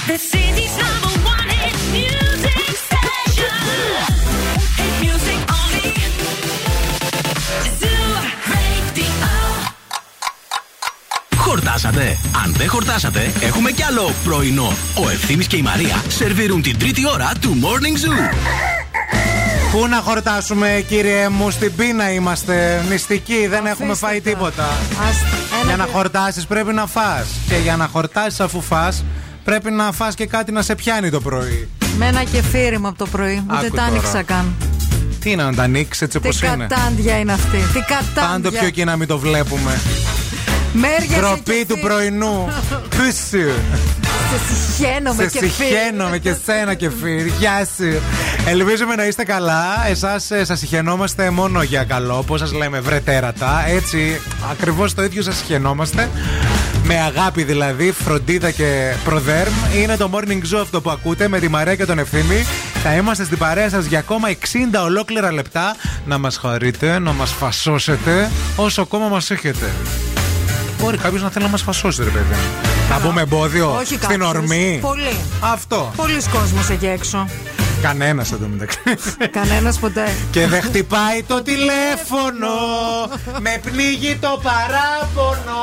The city's number one hit music station. Hit music only. Zoo Radio. Χορτάσατε; Αν δεν χορτάσατε, έχουμε κι άλλο πρωινό. Ο Ευθύμης και η Μαρία σερβίρουν την τρίτη ώρα του Morning Zoo. Πού να χορτάσουμε, κύριε μου, στην πείνα είμαστε. Νηστικοί, δεν έχουμε φάει τίποτα. Για να χορτάσεις πρέπει να φας. Και για να χορτάσεις αφού φας, πρέπει να φας και κάτι να σε πιάνει το πρωί. Με ένα κεφίρι μου από το πρωί. Ούτε τα άνοιξα καν. Τι είναι να τα ανοίξει έτσι όπως είναι. Τι κατάντια είναι αυτή. Τι κατάντια. Πάντο πιο και να μην το βλέπουμε. Ντροπή του πρωινού. Πούσου. Σε συχαίνομαι και σένα κεφίρ. Γεια σου. Ελπίζουμε να είστε καλά. Εσάς σας συχαινόμαστε μόνο για καλό. Όπως σας λέμε βρετέρατα. Έτσι ακριβώς το ίδιο σας συχαινόμαστε. Με αγάπη δηλαδή, φροντίδα και προδέρμ. Είναι το Morning Zoo αυτό που ακούτε με τη Μαρία και τον Ευθύμη. Θα είμαστε στην παρέα σας για ακόμα 60 ολόκληρα λεπτά. Να μας χαρείτε, να μας φασώσετε όσο ακόμα μας έχετε. Μπορεί κάποιος να θέλει να μας φασώσει, ρε παιδί. Θα μπούμε εμπόδιο. Όχι στην κάποιος, ορμή. Πολύ. Αυτό. Πολλοί κόσμος εκεί έξω. Κανένας εντωμεταξύ. Κανένας ποτέ. Και δεν χτυπάει το τηλέφωνο. Με πνίγει το παράπονο.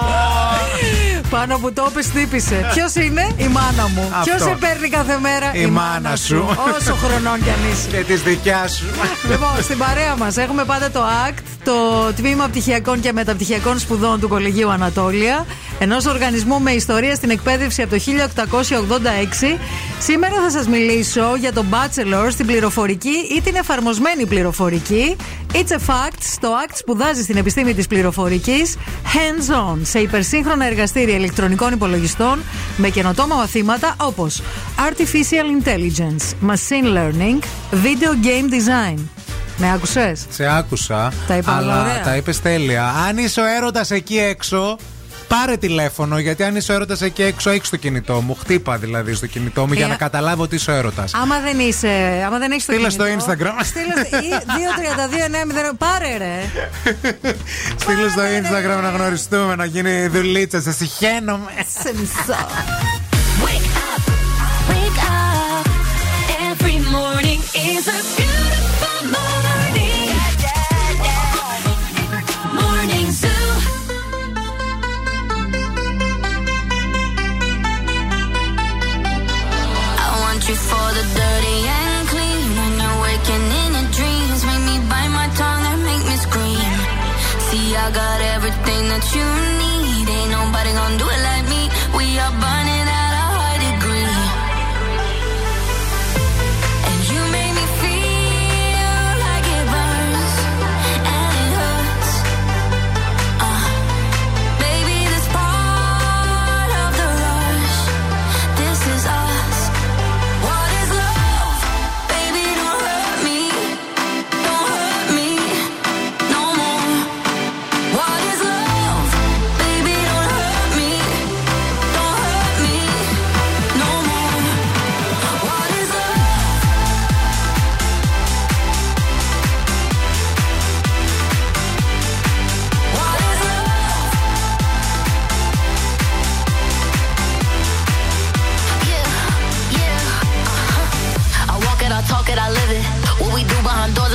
Πάνω που το πες τύπησε. Ποιος είναι? Η μάνα μου. Ποιος σε παίρνει κάθε μέρα? Η μάνα σου. Όσο χρονών κι αν είσαι. Και της δικιάς σου. Λοιπόν, στην παρέα μας έχουμε πάντα το ACT, το Τμήμα Πτυχιακών και Μεταπτυχιακών Σπουδών του Κολεγίου Ανατόλια, ενός οργανισμού με ιστορία στην εκπαίδευση από το 1886. Σήμερα θα σας μιλήσω για τον Bachelor στην πληροφορική ή την εφαρμοσμένη πληροφορική. It's a fact. Στο ACT σπουδάζει στην επιστήμη της πληροφορικής hands-on, σε υπερσύγχρονα εργαστήρια ηλεκτρονικών υπολογιστών με καινοτόμα μαθήματα όπως Artificial Intelligence, Machine Learning, Video Game Design. Με άκουσες? Σε άκουσα. Τα είπα, αλλά ωραία. Τα είπες τέλεια. Αν είσαι ο έρωτας εκεί έξω, πάρε τηλέφωνο, γιατί αν είσαι ο έρωτας εκεί έξω, έχεις το κινητό μου. Χτύπα δηλαδή στο κινητό μου για να καταλάβω ότι είσαι ο έρωτας. Άμα δεν είσαι, άμα δεν έχεις το κινητό. Στείλε στο Instagram. Στείλε 232-900. Πάρε ρε. Στείλε στο Instagram να γνωριστούμε, να γίνει δουλίτσα. Σε συχαίνομαι. Σε μισό. Wake up, wake up. Every morning is a beautiful morning. Morning Zoo. You for the dirty and clean, when you're waking in your dreams, make me bite my tongue and make me scream. See, I got everything that you need. Ain't nobody gonna do it like me. We are burning out our high degree, and you make me feel like it burns and it hurts. Baby, this part of the rush, this is us. I live it. What we do behind doors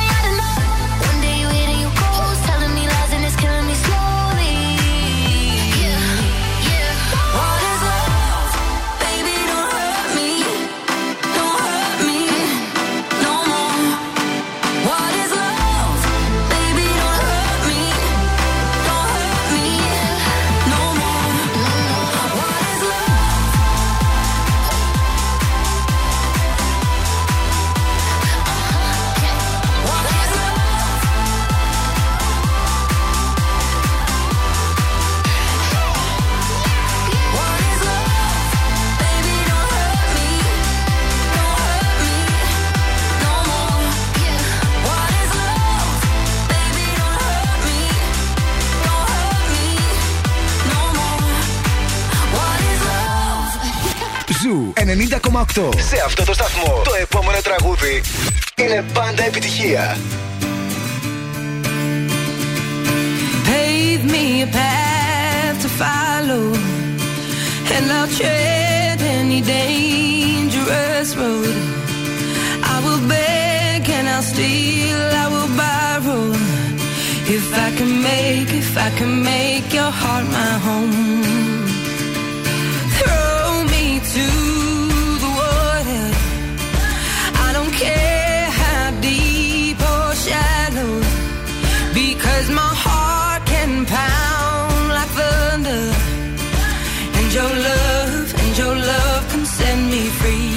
ain't had enough. One day you hit and you close, telling me lies and it's killing me slowly. Yeah, yeah. What is love? Baby, don't hurt me. Don't hurt me no more. What is love? Ζου 90,8. Σε αυτό το σταθμό το επόμενο τραγούδι είναι πάντα επιτυχία. Pave me a path to follow, and I'll tread any dangerous road. I will beg and I'll steal, I will borrow. If I can make, if I can make your heart my home. To the water, I don't care how deep or shallow, because my heart can pound like thunder, and your love can set me free.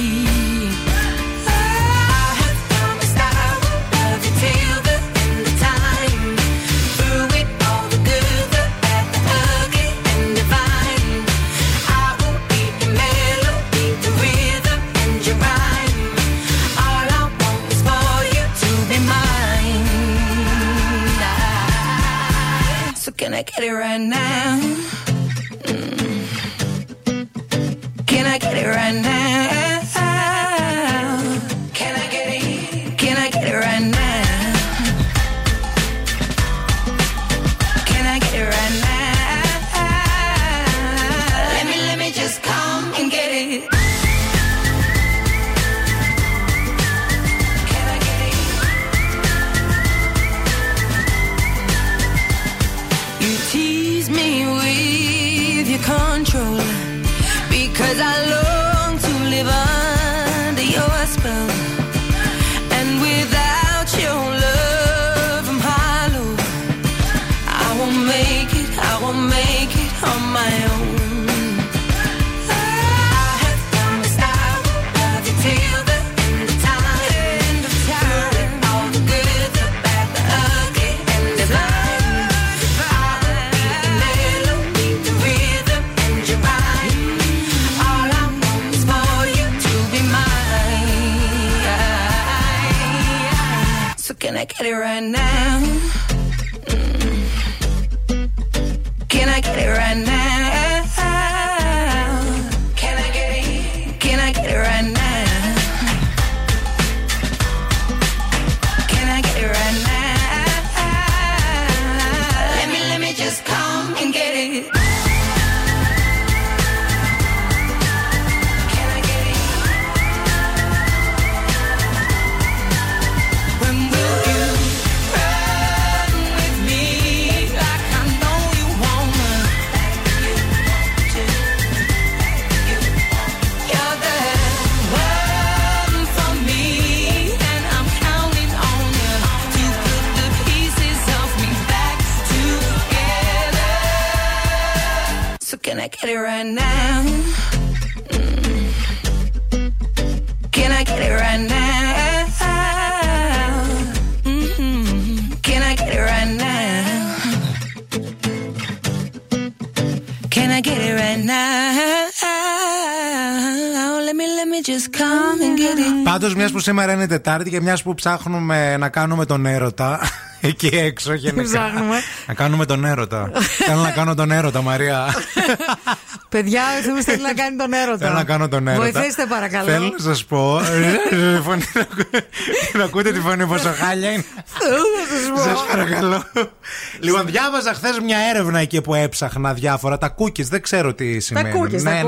Can I get it right now? Mm. Can I get it right now? Can I get it? Can I get it right now? Can I get it right now? Let me just come and get it. Can I get it right now? Mm. Can I get it right now? Can I get it? Can I get it right now? Can I get it right now? Let me just come and get it. Can I get it right now? Mm. Can I get it right now? Mm-hmm. Can I get it right now? Can I get it right now? Let me just come and get it. Πάντως, μιας που σήμερα είναι Τετάρτη και μιας που ψάχνουμε να κάνουμε τον έρωτα. Εκεί έξω γενικά. Να κάνουμε τον έρωτα. Θέλω να κάνω τον έρωτα, Μαρία. Παιδιά, ο θέλει να κάνει τον έρωτα. Θέλω να κάνω τον έρωτα. Βοηθήστε, παρακαλώ. Θέλω να σας πω. Να ακούτε τη φωνή, πόσο χάλια είναι. Σας παρακαλώ. Λοιπόν, διάβαζα χθες μια έρευνα εκεί που έψαχνα διάφορα. Τα cookies, δεν ξέρω τι σημαίνουν. Ναι.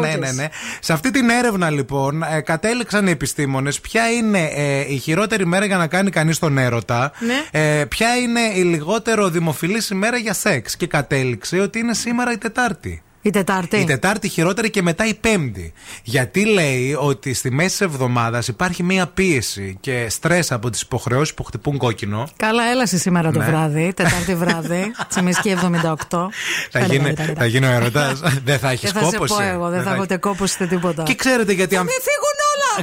Σε αυτή την έρευνα, λοιπόν, κατέληξαν οι επιστήμονες ποια είναι η χειρότερη μέρα για να κάνει κανείς τον έρωτα. Ποια είναι η λιγότερο δημοφιλής ημέρα για σεξ και κατέληξε ότι είναι σήμερα η Τετάρτη. Η Τετάρτη χειρότερη και μετά η Πέμπτη. Γιατί λέει ότι στη μέση εβδομάδα υπάρχει μία πίεση και στρες από τις υποχρεώσεις που χτυπούν κόκκινο. Καλά, έλασε σήμερα το βράδυ, Τετάρτη βράδυ, Τζιμισκή 78. Θα γίνω ερωτάς. Δεν θα έχεις κόπωση. Δεν θα σε πω εγώ, δεν θα έχω ούτε κόπωση ούτε τίποτα. Και ξέρετε γιατί.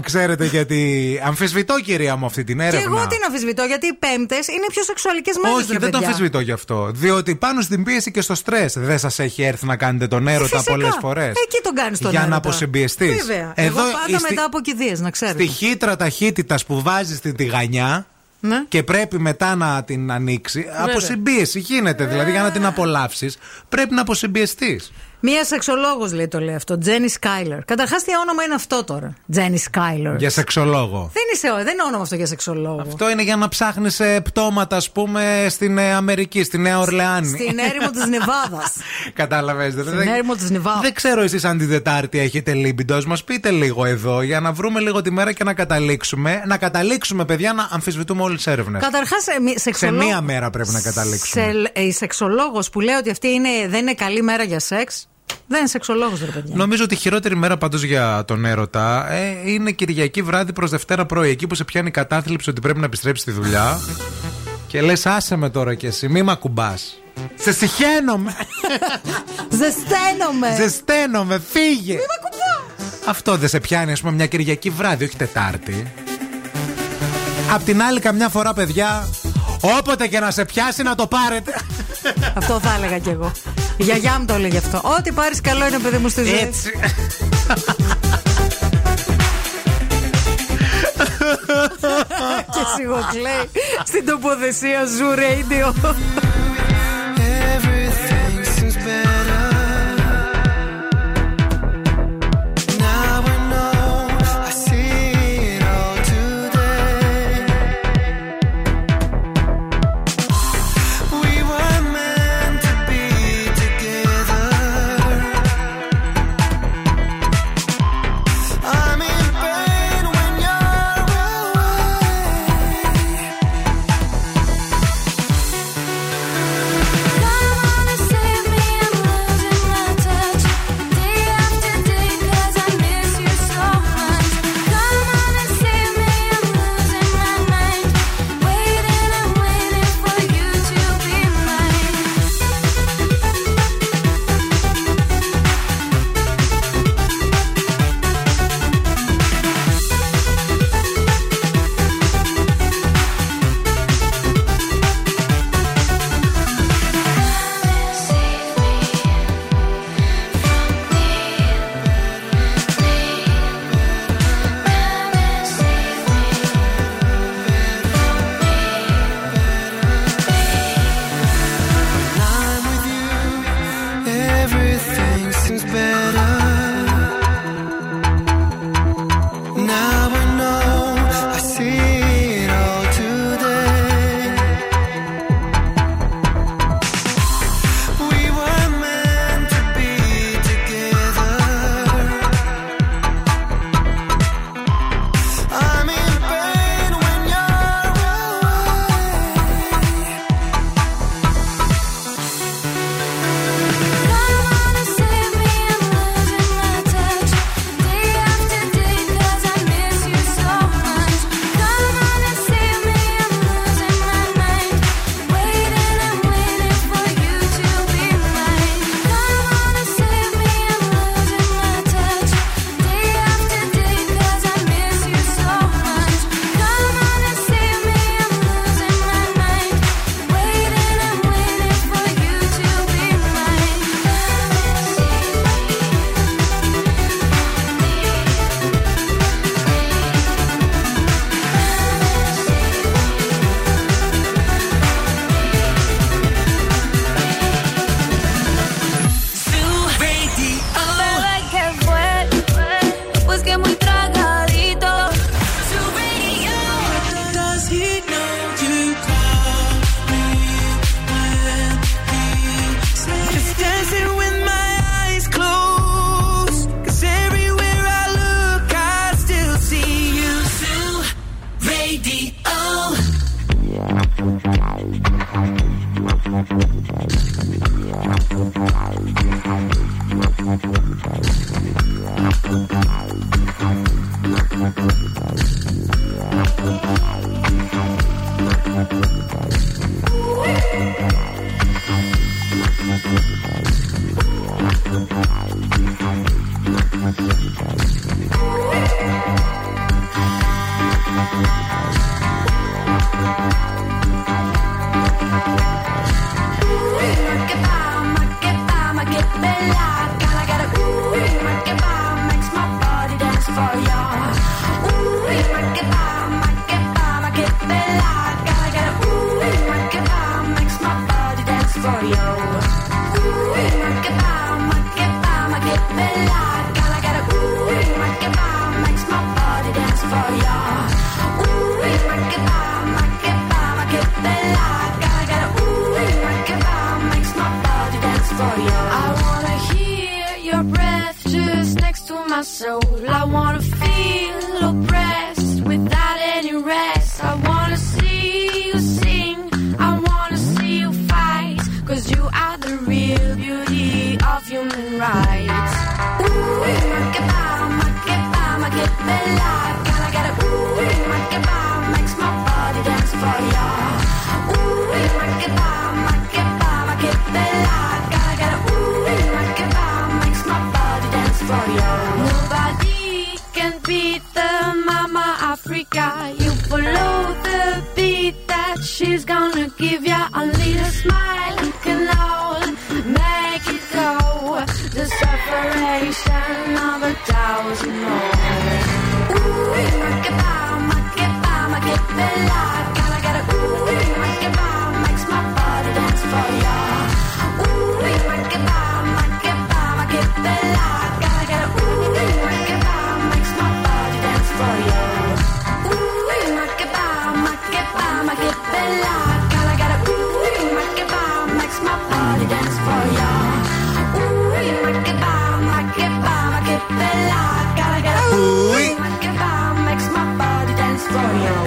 Ξέρετε γιατί αμφισβητώ, κυρία μου, αυτή την έρευνα. Και εγώ την αμφισβητώ, γιατί οι Πέμπτες είναι πιο σεξουαλικές μέρες. Όχι, δεν το αμφισβητώ γι' αυτό. Διότι πάνω στην πίεση και στο στρες δεν σας έχει έρθει να κάνετε τον έρωτα πολλές φορές. Εκεί τον κάνεις τον έρωτα. Για να αποσυμπιεστείς. Βέβαια. Εδώ, εγώ πάντα μετά από κηδείες, να ξέρετε. Στη χύτρα ταχύτητας που βάζεις την τηγανιά. Ναι. Και πρέπει μετά να την ανοίξει. Αποσυμπίεση γίνεται. Δηλαδή για να την απολαύσεις πρέπει να αποσυμπιεστείς. Μία σεξολόγος λέει το λέει αυτό, Τζένι Σκάιλερ. Καταρχάς, τι όνομα είναι αυτό τώρα, Τζένι Σκάιλερ. Για σεξολόγο. Δεν είναι όνομα αυτό για σεξολόγο. Αυτό είναι για να ψάχνεις πτώματα, ας πούμε, στην Αμερική, στη Νέα Ορλεάνη. Στην έρημο της Νεβάδας. Κατάλαβες. Στην έρημο της Νεβάδας. Δεν ξέρω εσείς αν την Τετάρτη έχετε λίμπιντος. Μας πείτε λίγο εδώ για να βρούμε λίγο τη μέρα και να καταλήξουμε. Να καταλήξουμε, παιδιά, να αμφισβητούμε όλες τις έρευνες. Καταρχάς, σε μία μέρα πρέπει να καταλήξουμε. Η σεξολόγος που λέει ότι αυτή δεν είναι καλή μέρα για σεξ. Δεν είναι σεξολόγος, ρε παιδιά. Νομίζω ότι η χειρότερη μέρα πάντως για τον έρωτα είναι Κυριακή βράδυ προς Δευτέρα πρωί. Εκεί που σε πιάνει η κατάθλιψη ότι πρέπει να επιστρέψεις στη δουλειά. Και λες, άσε με τώρα κι εσύ, μη μ' ακουμπάς. Σε συχαίνομαι. Ζεσταίνομαι, φύγε. Μη μ' ακουμπάς. Αυτό δεν σε πιάνει, ας πούμε, μια Κυριακή βράδυ, όχι Τετάρτη. Απ' την άλλη, καμιά φορά, παιδιά, όποτε και να σε πιάσει, να το πάρετε. Αυτό θα έλεγα κι εγώ. Η γιαγιά μου το λέει γι' αυτό. Ό,τι πάρεις καλό είναι, παιδί μου, στη ζωή. Έτσι. Και σιγοκλαίει στην τοποθεσία Zoo Radio.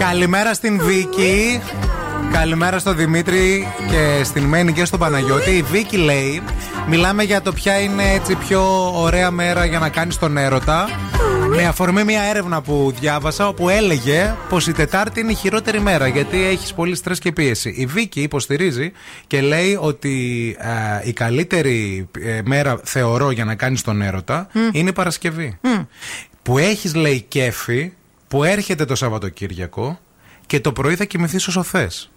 Καλημέρα στην Βίκη, καλημέρα στον Δημήτρη και στην Μένη και στον Παναγιώτη. Η Βίκη λέει, μιλάμε για το ποια είναι έτσι πιο ωραία μέρα για να κάνεις τον έρωτα, με αφορμή μια έρευνα που διάβασα όπου έλεγε πως η Τετάρτη είναι η χειρότερη μέρα γιατί έχεις πολύ στρες και πίεση. Η Βίκη υποστηρίζει και λέει ότι η καλύτερη μέρα θεωρώ για να κάνεις τον έρωτα είναι η Παρασκευή, που έχεις λέει κέφι, που έρχεται το Σαββατοκύριακο και το πρωί θα κοιμηθείς όσο θες.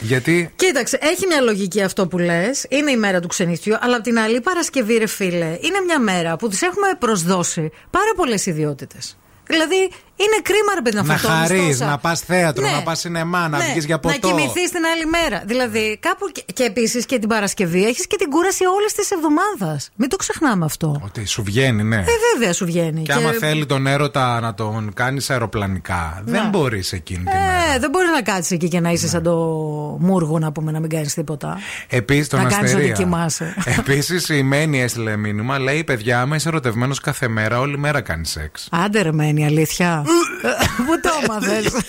Γιατί... Κοίταξε, έχει μια λογική αυτό που λες. Είναι η μέρα του ξενιχτιού, αλλά απ' την άλλη, Παρασκευή, ρε φίλε, είναι μια μέρα που της έχουμε προσδώσει πάρα πολλές ιδιότητες. Δηλαδή, είναι κρίμα ρε παιδί να φορτώνεις τόσα. Να χαρείς, να πας θέατρο, ναι, να πας σινεμά, να βγεις για ποτό. Να κοιμηθείς την άλλη μέρα. Δηλαδή, κάπου και επίσης και την Παρασκευή έχεις και την κούραση όλης της εβδομάδας. Μην το ξεχνάμε αυτό. Ότι σου βγαίνει, ναι. Βέβαια σου βγαίνει. Και άμα θέλει τον έρωτα να τον κάνεις αεροπλανικά, δεν μπορείς εκείνη τη μέρα. Δεν μπορείς να κάτσεις εκεί και να είσαι σαν το Μούργο, να πούμε, να μην κάνεις τίποτα. Επίσης, να κάνεις ότι κοιμάσαι. Επίσης, η Μένη έστειλε μήνυμα, λέει: παιδιά, είμαι ερωτευμένος κάθε μέρα, όλη μέρα κάνεις σεξ. Άντε ρε Μένη, αλήθεια. Πού το έμαθες?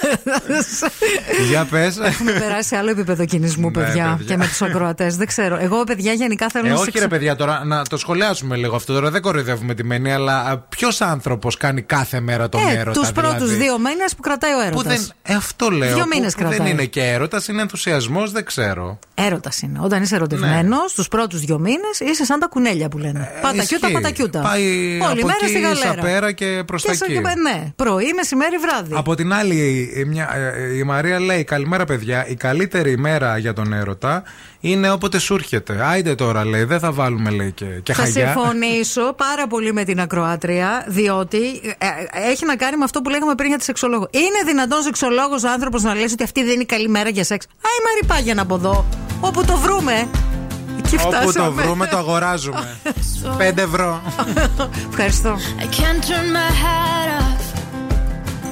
Για πες. Έχουμε περάσει άλλο επίπεδο κινησμού, παιδιά. Και με τους ακροατές, δεν ξέρω. Εγώ, παιδιά, γενικά θέλω να σας. Όχι, ρε παιδιά, τώρα να το σχολιάσουμε λίγο αυτό. Τώρα δεν κοροϊδεύουμε τη Μένη, αλλά ποιος άνθρωπος κάνει κάθε μέρα τον έρωτα? Τους πρώτους 2 μήνες που κρατάει ο έρωτας. Αυτό λέω. 2 μήνες κρατάει. Δεν είναι και έρωτας, είναι ενθουσιασμός, δεν ξέρω. Έρωτας είναι. Όταν είσαι ερωτευμένος, τους πρώτους 2 μήνες είσαι σαν τα κουνέλια που λένε. Πατακιούτα, πατακιούτα. Πάει πέρα και προ τα εκεί. Ναι, πρωί, μεσημέρι, βράδυ. Από την άλλη, η Μαρία λέει: καλημέρα, παιδιά. Η καλύτερη ημέρα για τον έρωτα είναι όποτε σου έρχεται. Άιντε τώρα, λέει, δεν θα βάλουμε, λέει, και χαγιά. Θα συμφωνήσω πάρα πολύ με την ακροάτρια, διότι έχει να κάνει με αυτό που λέγαμε πριν για τη σεξολόγο. Είναι δυνατόν σεξολόγος άνθρωπος να λες ότι αυτή δεν είναι η καλή μέρα για σεξ? Άι, Μαρή, πάγια να από εδώ. Όπου το βρούμε. Όπου το βρούμε, το αγοράζουμε. 5 ευρώ. Ευχαριστώ.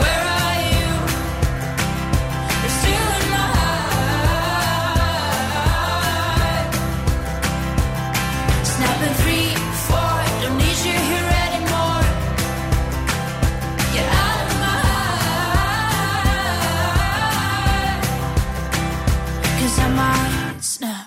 Where are you? You're still in my heart. Snapping 3, 4. Don't need you here anymore. You're out of my heart. 'Cause I might snap.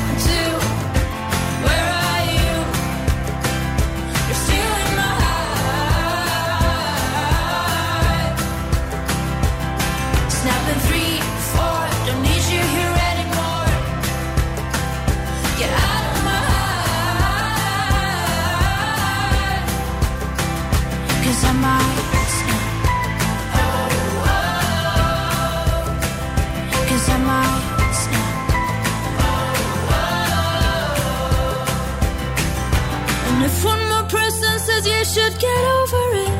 2. Where are you? You're still in my heart. Snapping 3, 4. Don't need you here anymore. Get out of my heart. 'Cause I might. And if one more person says you should get over it,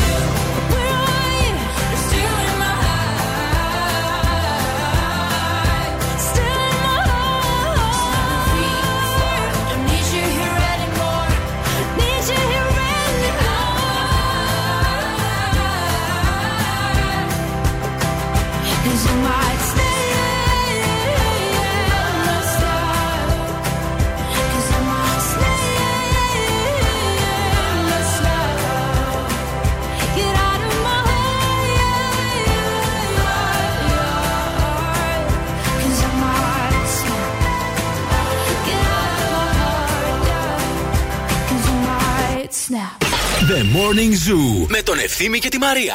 The Morning Zoo με τον Ευθύμη και τη Μαρία.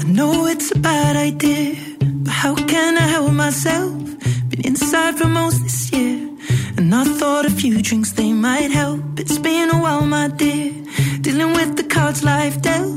I know it's a bad idea, but how can I help myself? Been inside for most this year, and I thought a few drinks they might help. It's been a while, my dear, dealing with the cards life dealt.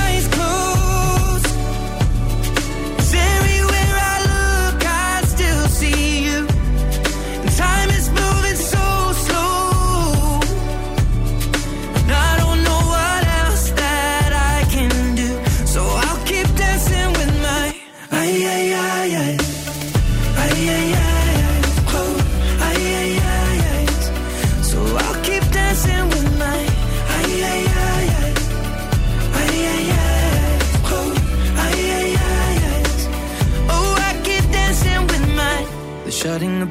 eyes closed. Shutting the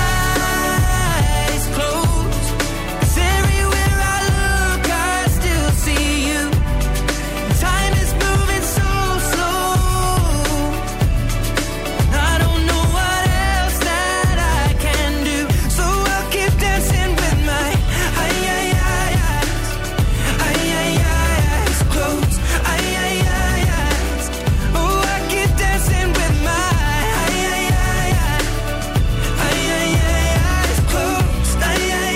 eyes closed, 'cause everywhere I look I still see you. Time is moving so slow, I don't know what else that I can do, so I'll keep dancing with my eyes closed.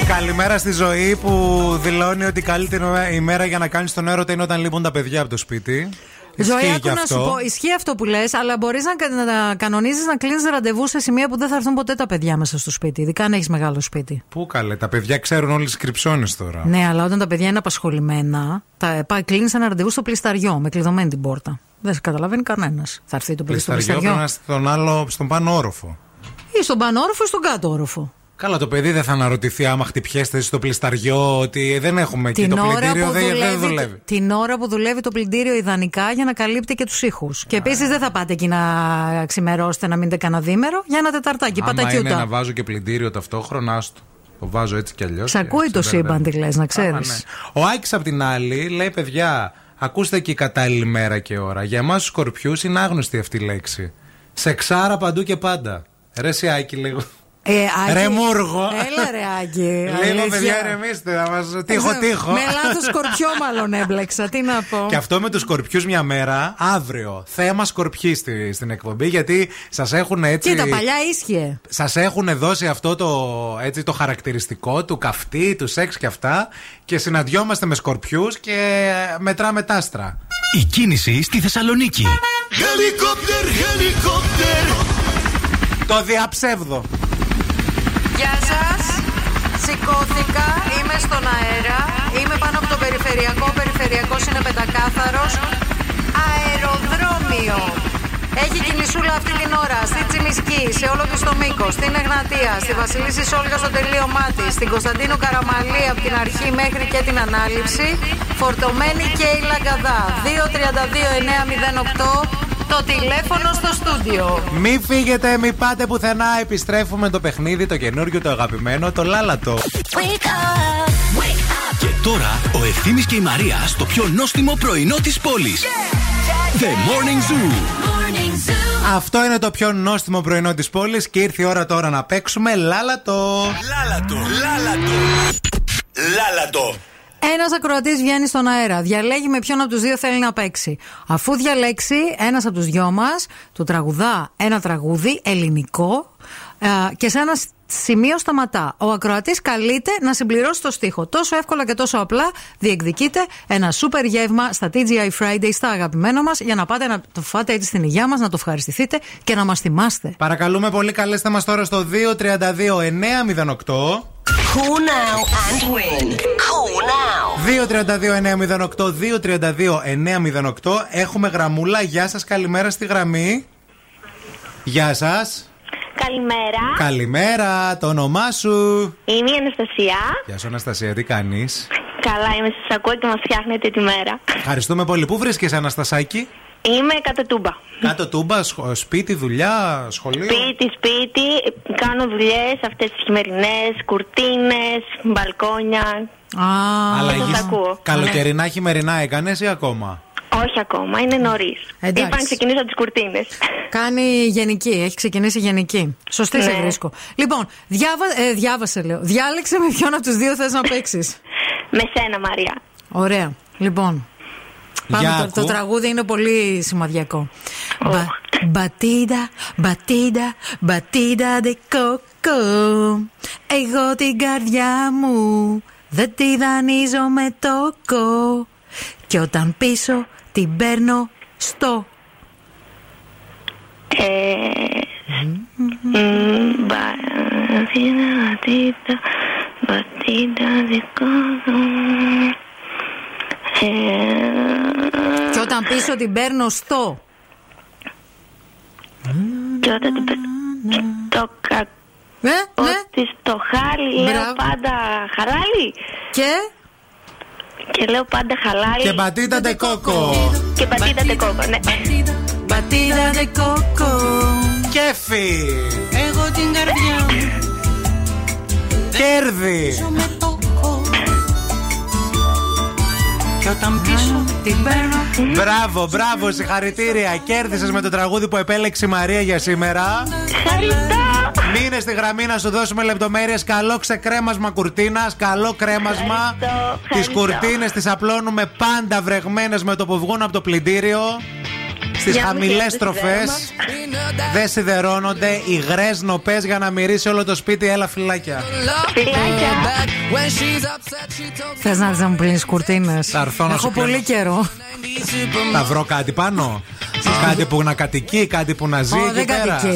Καλημέρα στη ζωή που δηλώνει ότι η καλύτερη ημέρα για να κάνεις τον έρωτα είναι όταν λείπουν τα παιδιά από το σπίτι. Ζωή, άκου να σου πω, ισχύει αυτό που λες, αλλά μπορείς να κανονίζεις να κλείνεις ραντεβού σε σημεία που δεν θα έρθουν ποτέ τα παιδιά μέσα στο σπίτι, ειδικά αν έχεις μεγάλο σπίτι. Πού καλέ, τα παιδιά ξέρουν όλες τις κρυψώνες τώρα. Ναι, αλλά όταν τα παιδιά είναι απασχολημένα, κλείνεις ένα ραντεβού στο πλησταριό με κλειδωμένη την πόρτα. Δεν σε καταλαβαίνει κανένας. Θα έρθει το πλησταριό. Στον άλλο, στον πάνω όροφο. Ή στον πάνω όροφο ή στον κάτω όροφο. Καλά, το παιδί δεν θα αναρωτηθεί άμα χτυπιέστε στο πλυσταριό ότι δεν έχουμε εκεί το πλυντήριο, δεν δουλεύει. Την ώρα που δουλεύει το πλυντήριο ιδανικά για να καλύπτει και τους ήχους. Και επίσης δεν θα πάτε εκεί να ξημερώσετε, να μείνετε κανένα δίμερο, για ένα τεταρτάκι. Πατακιούτα. Αν είναι να βάζω και πλυντήριο ταυτόχρονα, άστο. Το βάζω έτσι κι αλλιώς. Ξακούει το σύμπαν, τι λες, να ξέρεις. Ναι. Ο Άκης απ' την άλλη λέει, παιδιά, ακούστε και η κατάλληλη μέρα και ώρα. Για εμάς τους Σκορπιούς είναι άγνωστη αυτή η λέξη. Σεξάρα παντού και πάντα. Ρε εσύ Άκη λίγο. Ρε Μούργο. Έλα ρε Άγγι. Λίγο παιδιά ρεμίστε. Τύχο. Με λάθος σκορπιό μάλλον έμπλεξα. Τι να πω. Και αυτό με τους Σκορπιούς μια μέρα. Αύριο θέμα Σκορπιοί στην εκπομπή. Γιατί σας έχουν έτσι. Κοίτα, παλιά ίσχυε. Σας έχουν δώσει αυτό το χαρακτηριστικό του καυτή, του σεξ και αυτά. Και συναντιόμαστε με Σκορπιούς και μετράμε τα άστρα. Η κίνηση στη Θεσσαλονίκη. Χελικόπτερ. Το διαψεύδω. Γεια σας, σηκώθηκα, είμαι στον αέρα, είμαι πάνω από το περιφερειακό, περιφερειακός είναι πεντακάθαρος, αεροδρόμιο. Έχει κινησούλα αυτή την ώρα, στη Τζιμισκή, σε όλο της το μήκος, στην Εγνατία, στη Βασιλίση Σόλγα στο τελείωμά της, στην Κωνσταντίνου Καραμαλή από την αρχή μέχρι και την ανάληψη, φορτωμένη και η Λαγκαδά, 232-908. Το τηλέφωνο στο στούντιο. Μη φύγετε, μη πάτε πουθενά. Επιστρέφουμε το παιχνίδι, το καινούριο, το αγαπημένο, το λάλατο. Wake up, wake up. Και τώρα ο Ευθύμης και η Μαρία στο πιο νόστιμο πρωινό της πόλης. Yeah. The Morning Zoo. Morning Zoo. Αυτό είναι το πιο νόστιμο πρωινό της πόλης και ήρθε η ώρα τώρα να παίξουμε λάλατο. Λάλατο. Ένας ακροατής βγαίνει στον αέρα. Διαλέγει με ποιον από τους δύο θέλει να παίξει. Αφού διαλέξει, ένας από τους δυο μας του τραγουδά ένα τραγούδι ελληνικό και σε ένα σημείο σταματά. Ο ακροατής καλείται να συμπληρώσει το στίχο. Τόσο εύκολα και τόσο απλά διεκδικείται ένα σούπερ γεύμα στα TGI Fridays, στα αγαπημένα μας, για να πάτε να το φάτε έτσι στην υγειά μας, να το ευχαριστηθείτε και να μας θυμάστε. Παρακαλούμε πολύ, καλέστε μας τώρα στο 232-908. Call now and win. Call now. 232-908. Έχουμε γραμμούλα. Γεια σας, καλημέρα στη γραμμή. Γεια σας. Καλημέρα. Καλημέρα, το όνομά σου? Είμαι η Αναστασία. Γεια σου Αναστασία, τι κάνεις? Καλά, είμαι, σας ακούω και μας φτιάχνετε τη μέρα. Ευχαριστούμε πολύ. Πού βρίσκεσαι Αναστασάκη? Είμαι κάτω Τούμπα. Κάτω Τούμπα, σπίτι, δουλειά, σχολείο. Σπίτι. Κάνω δουλειές αυτές τις χειμερινές, κουρτίνες, μπαλκόνια. Καλοκαιρινά, χειμερινά έκανες ή ακόμα? Όχι ακόμα, είναι νωρίς. Είπα να ξεκινήσω από τις κουρτίνες. Κάνει γενική, έχει ξεκινήσει γενική. Σωστή, ναι. Σε βρίσκω. Λοιπόν, διάβασε λέω. Διάλεξε με ποιον από τους δύο θες να παίξεις. Με σένα Μαρία. Ωραία, λοιπόν. Το τραγούδι είναι πολύ σημαδιακό. Μπατίδα, μπατίδα, μπατίδα δε κόκο. Εγώ την καρδιά μου δεν τη δανείζω με τόκο. Και όταν πίσω την παίρνω στο. Μπατίδα, μπατίδα, μπατίδα δε κόκο. Και όταν πίσω την παίρνω στο. Και όταν την παίρνω στο κακό. Ότι στο χάλι λέω πάντα χαλάλι. Και λέω πάντα χαλάλι. Και πατήτα τε κόκο. Ναι. Πατήρα δε κόκο. Κέφι. Εγώ την καρδιά μου. Κέρδη. Ζω με τόκο. Και όταν πίσω την παίρνω. Μπράβο, μπράβο, συγχαρητήρια. Κέρδισες με το τραγούδι που επέλεξε η Μαρία για σήμερα. Ευχαριστώ. Μείνε στη γραμμή να σου δώσουμε λεπτομέρειες. Καλό ξεκρέμασμα κουρτίνας. Καλό κρέμασμα. Τις κουρτίνες τις απλώνουμε πάντα βρεγμένες με το που βγουν από το πλυντήριο. Στις χαμηλές τροφές. Δεν σιδερώνονται. Υγρές νοπές για να μυρίσει όλο το σπίτι. Έλα φιλάκια. Θες να δεις να μου πλύνεις κουρτίνες? Θα έρθω να σου πλύνω. Έχω πολύ καιρό. Θα βρω κάτι πάνω. Κάτι που να κατοικεί, κάτι που να ζει.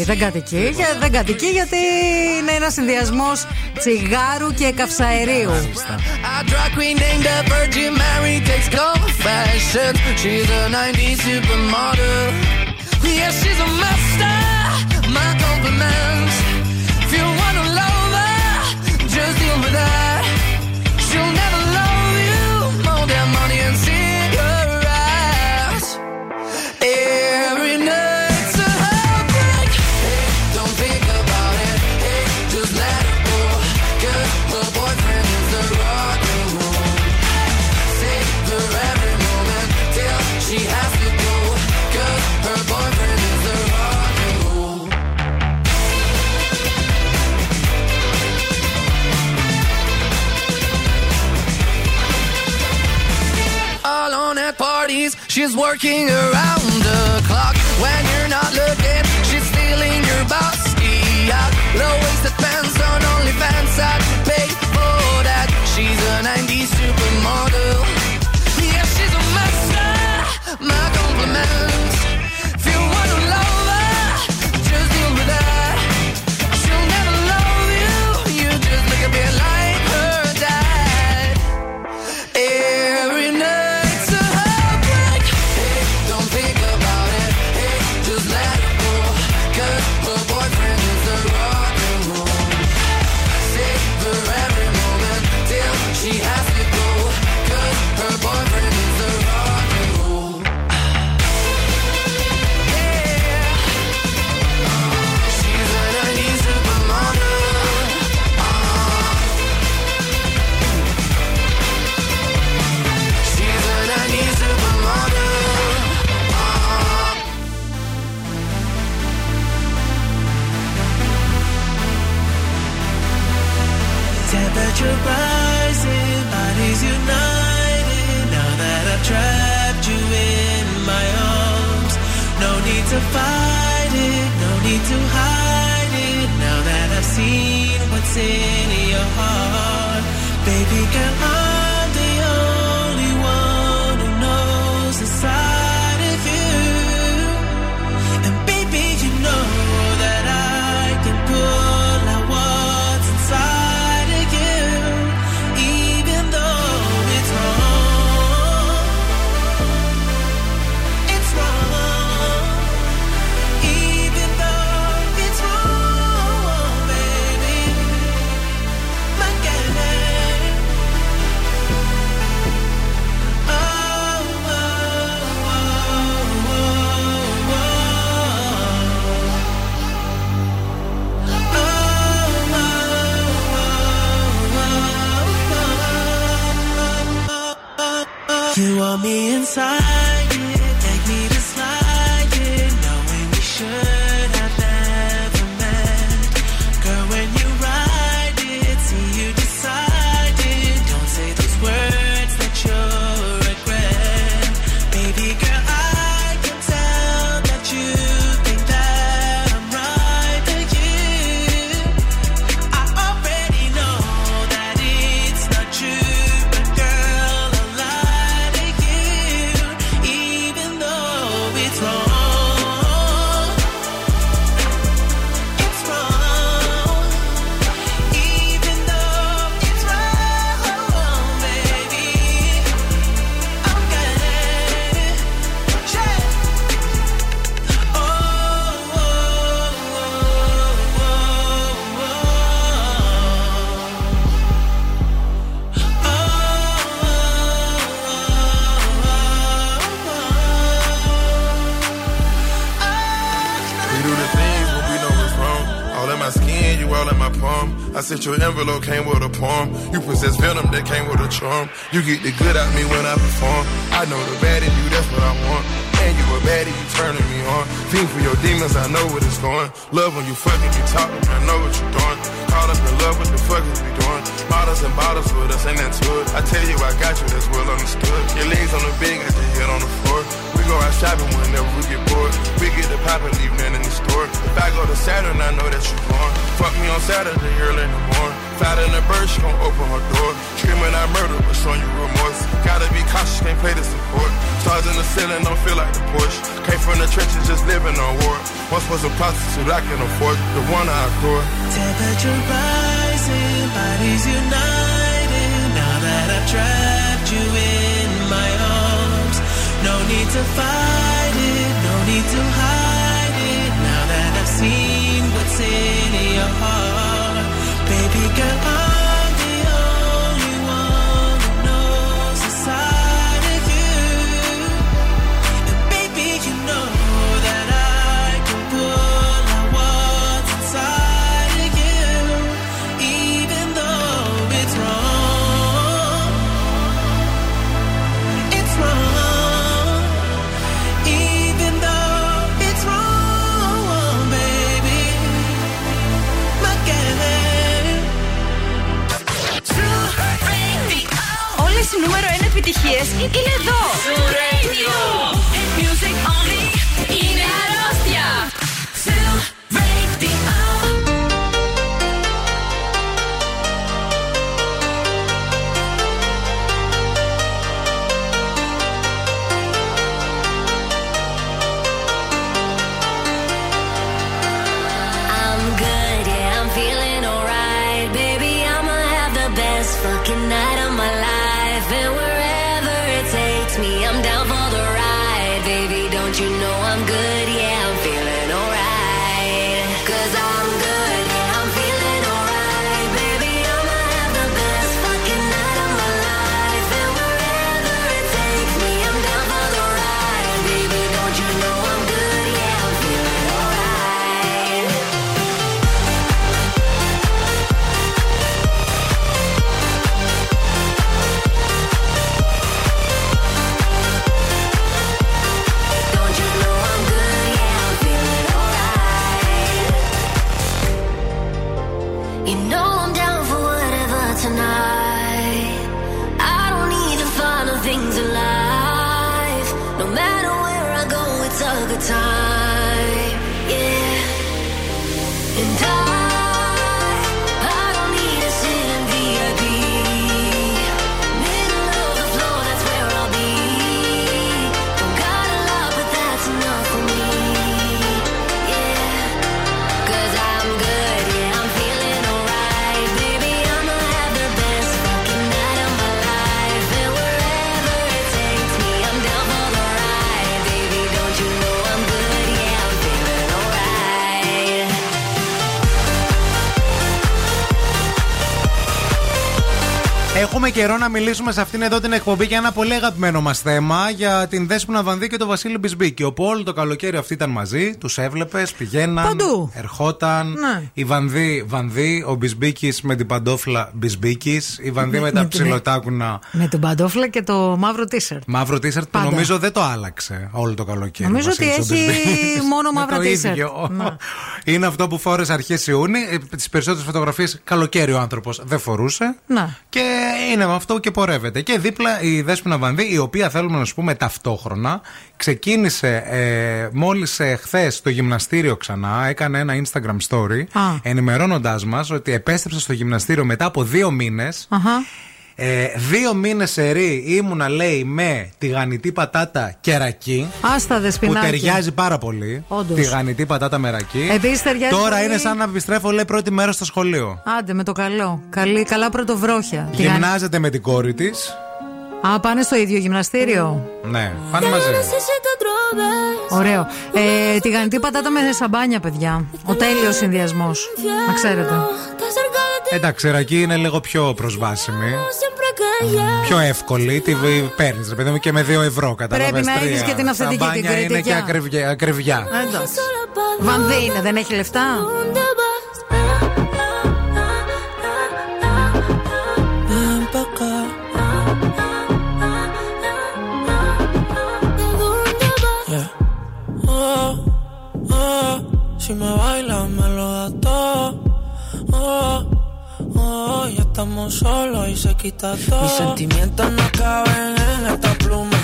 Δεν κατοικεί γιατί είναι ένας συνδυασμός τσιγάρου και καυσαερίου. Parties, she's working around the clock. When you're not looking, she's stealing your bossy out. Low-waisted pants on OnlyFans, I'd pay for that. She's a 90s supermodel. Yeah, she's a master. My compliments. If you want to love her, just deal with that. She'll never love you. You just look a bit like her dad. Every night. Temperature rising, bodies united. Now that I've trapped you in my arms, no need to fight it, no need to hide it. Now that I've seen what's in your heart, baby girl, I'm the only one who knows the side of you. And baby, you know that I can pull. You want me inside it, take me to slide it, knowing we should have never met. Girl, when you ride it, see you decide it, don't say those words that you'll regret. Baby girl, I can tell that you think that I'm right for you. I already know that it's not true, but girl, I lied. palm. I sent your envelope, came with a poem. You possess venom that came with a charm. You get the good out me when I perform. I know the bad in you, that's what I want. And you a baddie, you turning me on. Fiend for your demons, I know where it's going. Love when you fucking, you talking, I know what you're doing. Call up in love, what the fuck is we doing? Bottles and bottles with us, and that's good. I tell you I got you, that's well understood. Your legs on the bed, got your head on the floor. We go out shopping whenever we get bored. We get the pop and leave none in the store. If I go to Saturn, I know that you're born. Fuck me on Saturday, early in the morning. Fat in the bird, she gon' open her door. Screaming I murder, but showing you remorse. Gotta be cautious, can't play this support. Stars in the ceiling, don't feel like the Porsche. Came from the trenches, just living on war. Once was a prostitute, I can afford the one I adore. Temperature rising, bodies united. Now that I've trapped you in my arms, no need to fight it, no need to hide it. Now that I've seen what's in your heart, baby girl, I'm the only one who knows the side. Νούμερο 1 επιτυχίες είναι εδώ. Zoo Radio. And music only. Είναι αρρώστια. Zoo Radio. I'm good, yeah, I'm feeling alright. Baby, I'ma have the best fucking night of my life. And wherever it takes me, I'm down for the ride. Baby, don't you know I'm good? Yeah, I'm feeling alright. 'Cause I'm good, yeah, I'm feeling alright. Baby, I'ma have the best fucking night of my life. And wherever it takes me, I'm down for the ride. Baby, don't you know I'm good? Yeah, I'm feeling alright. You know I'm down for whatever tonight. I don't need the final things in life. No matter where I go, it's a good time. Yeah. And I don't need to sit in VIP. Middle of the floor, that's where I'll be. Don't got a lot, but that's enough for me. Yeah. 'Cause I'm good, yeah, I'm feeling alright. Έχουμε καιρό να μιλήσουμε σε αυτήν εδώ την εκπομπή για ένα πολύ αγαπημένο μας θέμα, για την Δέσποινα Βανδή και τον Βασίλη Μπισμπίκη. Όπου όλο το καλοκαίρι αυτοί ήταν μαζί, τους έβλεπες, πηγαίναν, παντού. Ερχόταν. Ναι. Η Βανδή, ο Μπισμπίκης με την παντόφλα Μπισμπίκης, η Βανδή με τα ψιλοτάκουνα. Με την παντόφλα και το μαύρο t-shirt. Μαύρο t-shirt που νομίζω δεν το άλλαξε όλο το καλοκαίρι. Νομίζω ότι έχει μόνο μαύρο t-shirt. Είναι αυτό που φόρεσε αρχές Ιούνιου. Τις περισσότερες φωτογραφίες καλοκαίρι ο άνθρωπος δεν φορούσε. Και είναι με αυτό και πορεύεται. Και δίπλα η Δέσποινα Βανδή, η οποία θέλουμε να σου πούμε ταυτόχρονα ξεκίνησε μόλις χθες στο γυμναστήριο ξανά. Έκανε ένα Instagram story ενημερώνοντάς μας ότι επέστρεψε στο γυμναστήριο μετά από 2 μήνες. Δύο μήνες σερί ήμουνα, λέει, με τηγανητή πατάτα και ρακί. Άστα, Δεσποινάκη. Που ταιριάζει πάρα πολύ. Όντως. Τηγανητή πατάτα με ρακί. Επίσης ταιριάζει. Τώρα πολύ... είναι σαν να επιστρέφω, λέει, πρώτη μέρα στο σχολείο. Άντε, με το καλό. Καλά πρωτοβρόχια. Γυμνάζεται με την κόρη της. Α, πάνε στο ίδιο γυμναστήριο. Ναι, πάνε μαζί. Ωραίο. Τηγανητή πατάτα με σαμπάνια, παιδιά. Ο τέλειος συνδυασμός. Να ξέρετε. Εντάξει, ρακή είναι λίγο πιο προσβάσιμη. Πιο εύκολη. Τη παίρνει, ρε παιδί μου, και με 2 ευρώ. Καταλαβαίνω. Πρέπει να έχει και την αυθεντική την κριτική. Είναι και ακριβιά. Βανδύ είναι, δεν έχει λεφτά. estamos solos y se quita todo. Mis sentimientos no caben en esta pluma.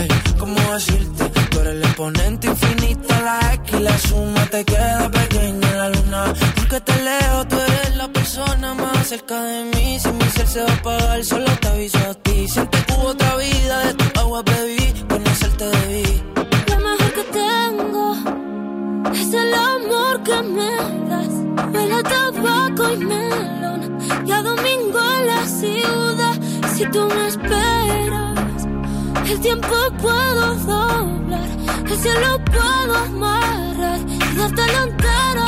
Ey, ¿cómo decirte? Tú eres el exponente infinito, la X y la suma. Te queda pequeña la luna. Porque te leo, tú eres la persona más cerca de mí. Si mi ser se va a apagar, solo te aviso a ti. Siente que hubo otra vida, de tu agua bebí, conocerte debí. Lo mejor que tengo es el amor que me das. Huele a tabaco y melón y a domingo en la ciudad. Si tú me esperas, el tiempo puedo doblar, el cielo puedo amarrar y dártelo entero.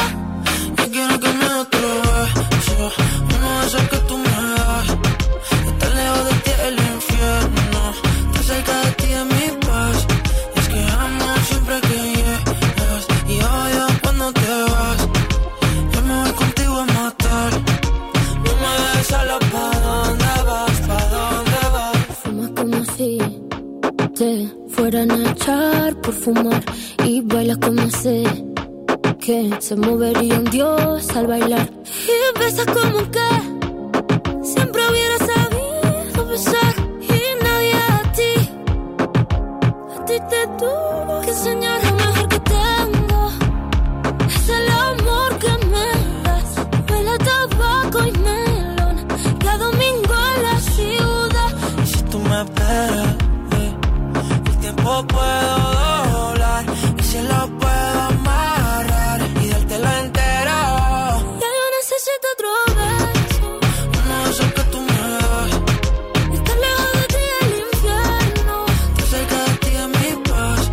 Yo quiero que me des otro beso, uno de esos que tú me das. Estar lejos de ti el infierno, estar cerca de ti es mi paz. Y es que amo siempre que llegas y odio cuando te vas. Solo pa' dónde vas, pa' dónde vas. Fumas como si te fueran a echar por fumar. Y bailas como sé que se movería un dios al bailar. Y besas como que siempre hubiera sabido besar. Y nadie a ti, a ti te tuvo que enseñar. Lo mejor que tengo es el amor que me das. Huele a tabaco y me espera, el tiempo puedo doblar y si lo puedo amarrar y dártelo entero. Ya yo necesito otro beso, uno de esos que tú me das. Estar lejos de ti el infierno, estar cerca de ti es mi paz.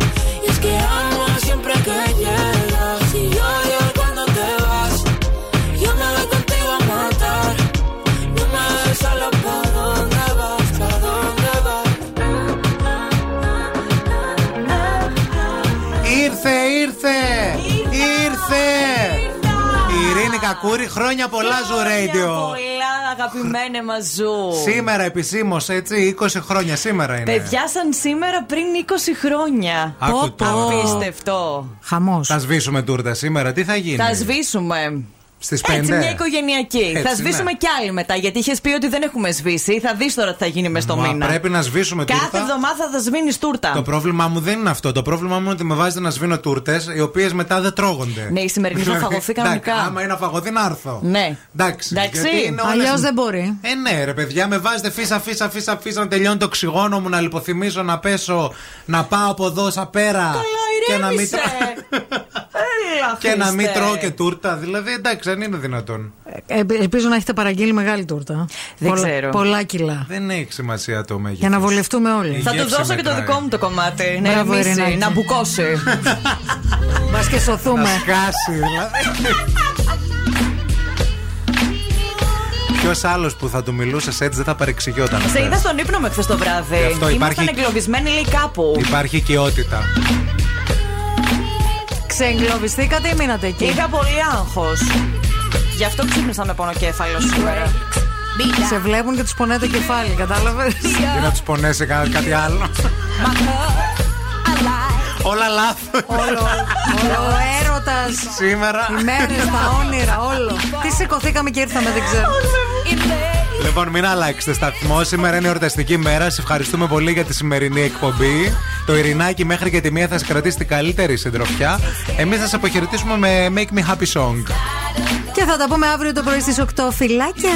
Y es que amo siempre que llegas y odio cuando te vas. Yo me voy contigo a matar, no me dejes solo para dónde vas, para dónde. Κακούρη, χρόνια πολλά, Zoo Radio. Πολλά, αγαπημένε μας Zoo. Σήμερα επισήμως, έτσι, 20 χρόνια σήμερα είναι. Παιδιά, σαν σήμερα πριν 20 χρόνια. Άκου τώρα. Απίστευτο. Χαμός. Θα σβήσουμε τούρτα σήμερα, τι θα γίνει? Θα σβήσουμε. Στις 5. Έτσι, μια οικογενειακή. Έτσι, θα σβήσουμε κι άλλη μετά, γιατί είχες πει ότι δεν έχουμε σβήσει. Θα δεις τώρα τι θα γίνει μες στο μήνα. Πρέπει να σβήσουμε τούρτα. Κάθε εβδομάδα θα σβήνεις τούρτα. Το πρόβλημά μου δεν είναι αυτό. Το πρόβλημά μου είναι ότι με βάζετε να σβήνω τούρτες, οι οποίες μετά δεν τρώγονται. Ναι, η σημερινή θα φαγωθεί κανονικά. Άμα είναι να φαγωθεί, να έρθω. Ναι. Εντάξει. Αλλιώς δεν μπορεί. Ναι, ρε παιδιά, με βάζετε φύσα να τελειώνει το οξυγόνο μου, να λιποθυμίσω, να πέσω, να πάω από εδώ σα πέρα. Καλά, ηρέμησε. Και να μην τρώω και τούρτα, δηλαδή εντάξει. Δεν είναι δυνατόν. Ελπίζω να έχετε παραγγείλει μεγάλη τούρτα. Δεν ξέρω. Πολλά κιλά. Δεν έχει σημασία το μέγεθος. Για να βολευτούμε όλοι. Θα του δώσω μετράει. Και το δικό μου το κομμάτι. Ναι, εμείς, να μπουκώσει. Μας και σωθούμε. Να σκάσει, δηλαδή. Ποιος άλλος που θα του μιλούσες έτσι δεν θα παρεξηγιόταν. Σε είδα στον ύπνο με χθες το βράδυ. Ήμασταν εγκλωβισμένοι λέει κάπου. Υπάρχει οικειότητα. Ξεγκλωβιστήκατε ή μείνατε εκεί? Είχα πολύ άγχος. Γι' αυτό ξύπνησα με πονοκέφαλο σήμερα. Σε βλέπουν και τους πονάει το κεφάλι, κατάλαβες? Για να τους πονέσει κάτι άλλο. Όλα λάθος. Ο έρωτας. Σήμερα. Οι μέρες, τα όνειρα, όλο. Τι σηκωθήκαμε και ήρθαμε, δεν ξέρω. Λοιπόν, μην αλλάξετε σταθμό. Σήμερα είναι εορταστική μέρα. Σε ευχαριστούμε πολύ για τη σημερινή εκπομπή. Το Ειρηνάκι μέχρι και τη μία θα σας κρατήσει την καλύτερη συντροφιά. Εμείς θα σας αποχαιρετήσουμε με Make me happy song. Και θα τα πούμε αύριο το πρωί στις 8. Φιλάκια!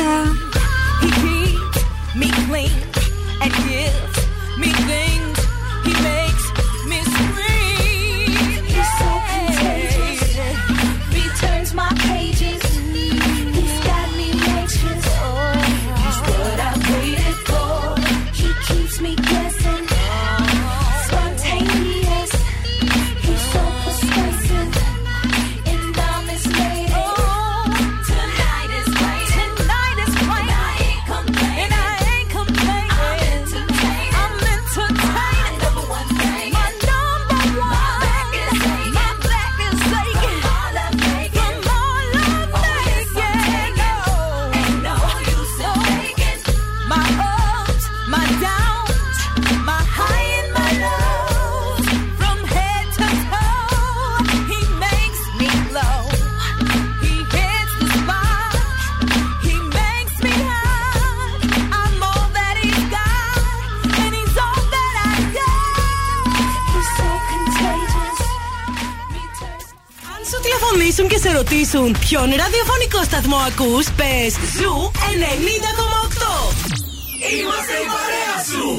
σου τηλεφωνήσουν και σε ρωτήσουν ποιον ραδιοφωνικό σταθμό ακούς, πες Zoo 90,8. Είμαστε η παρέα σου.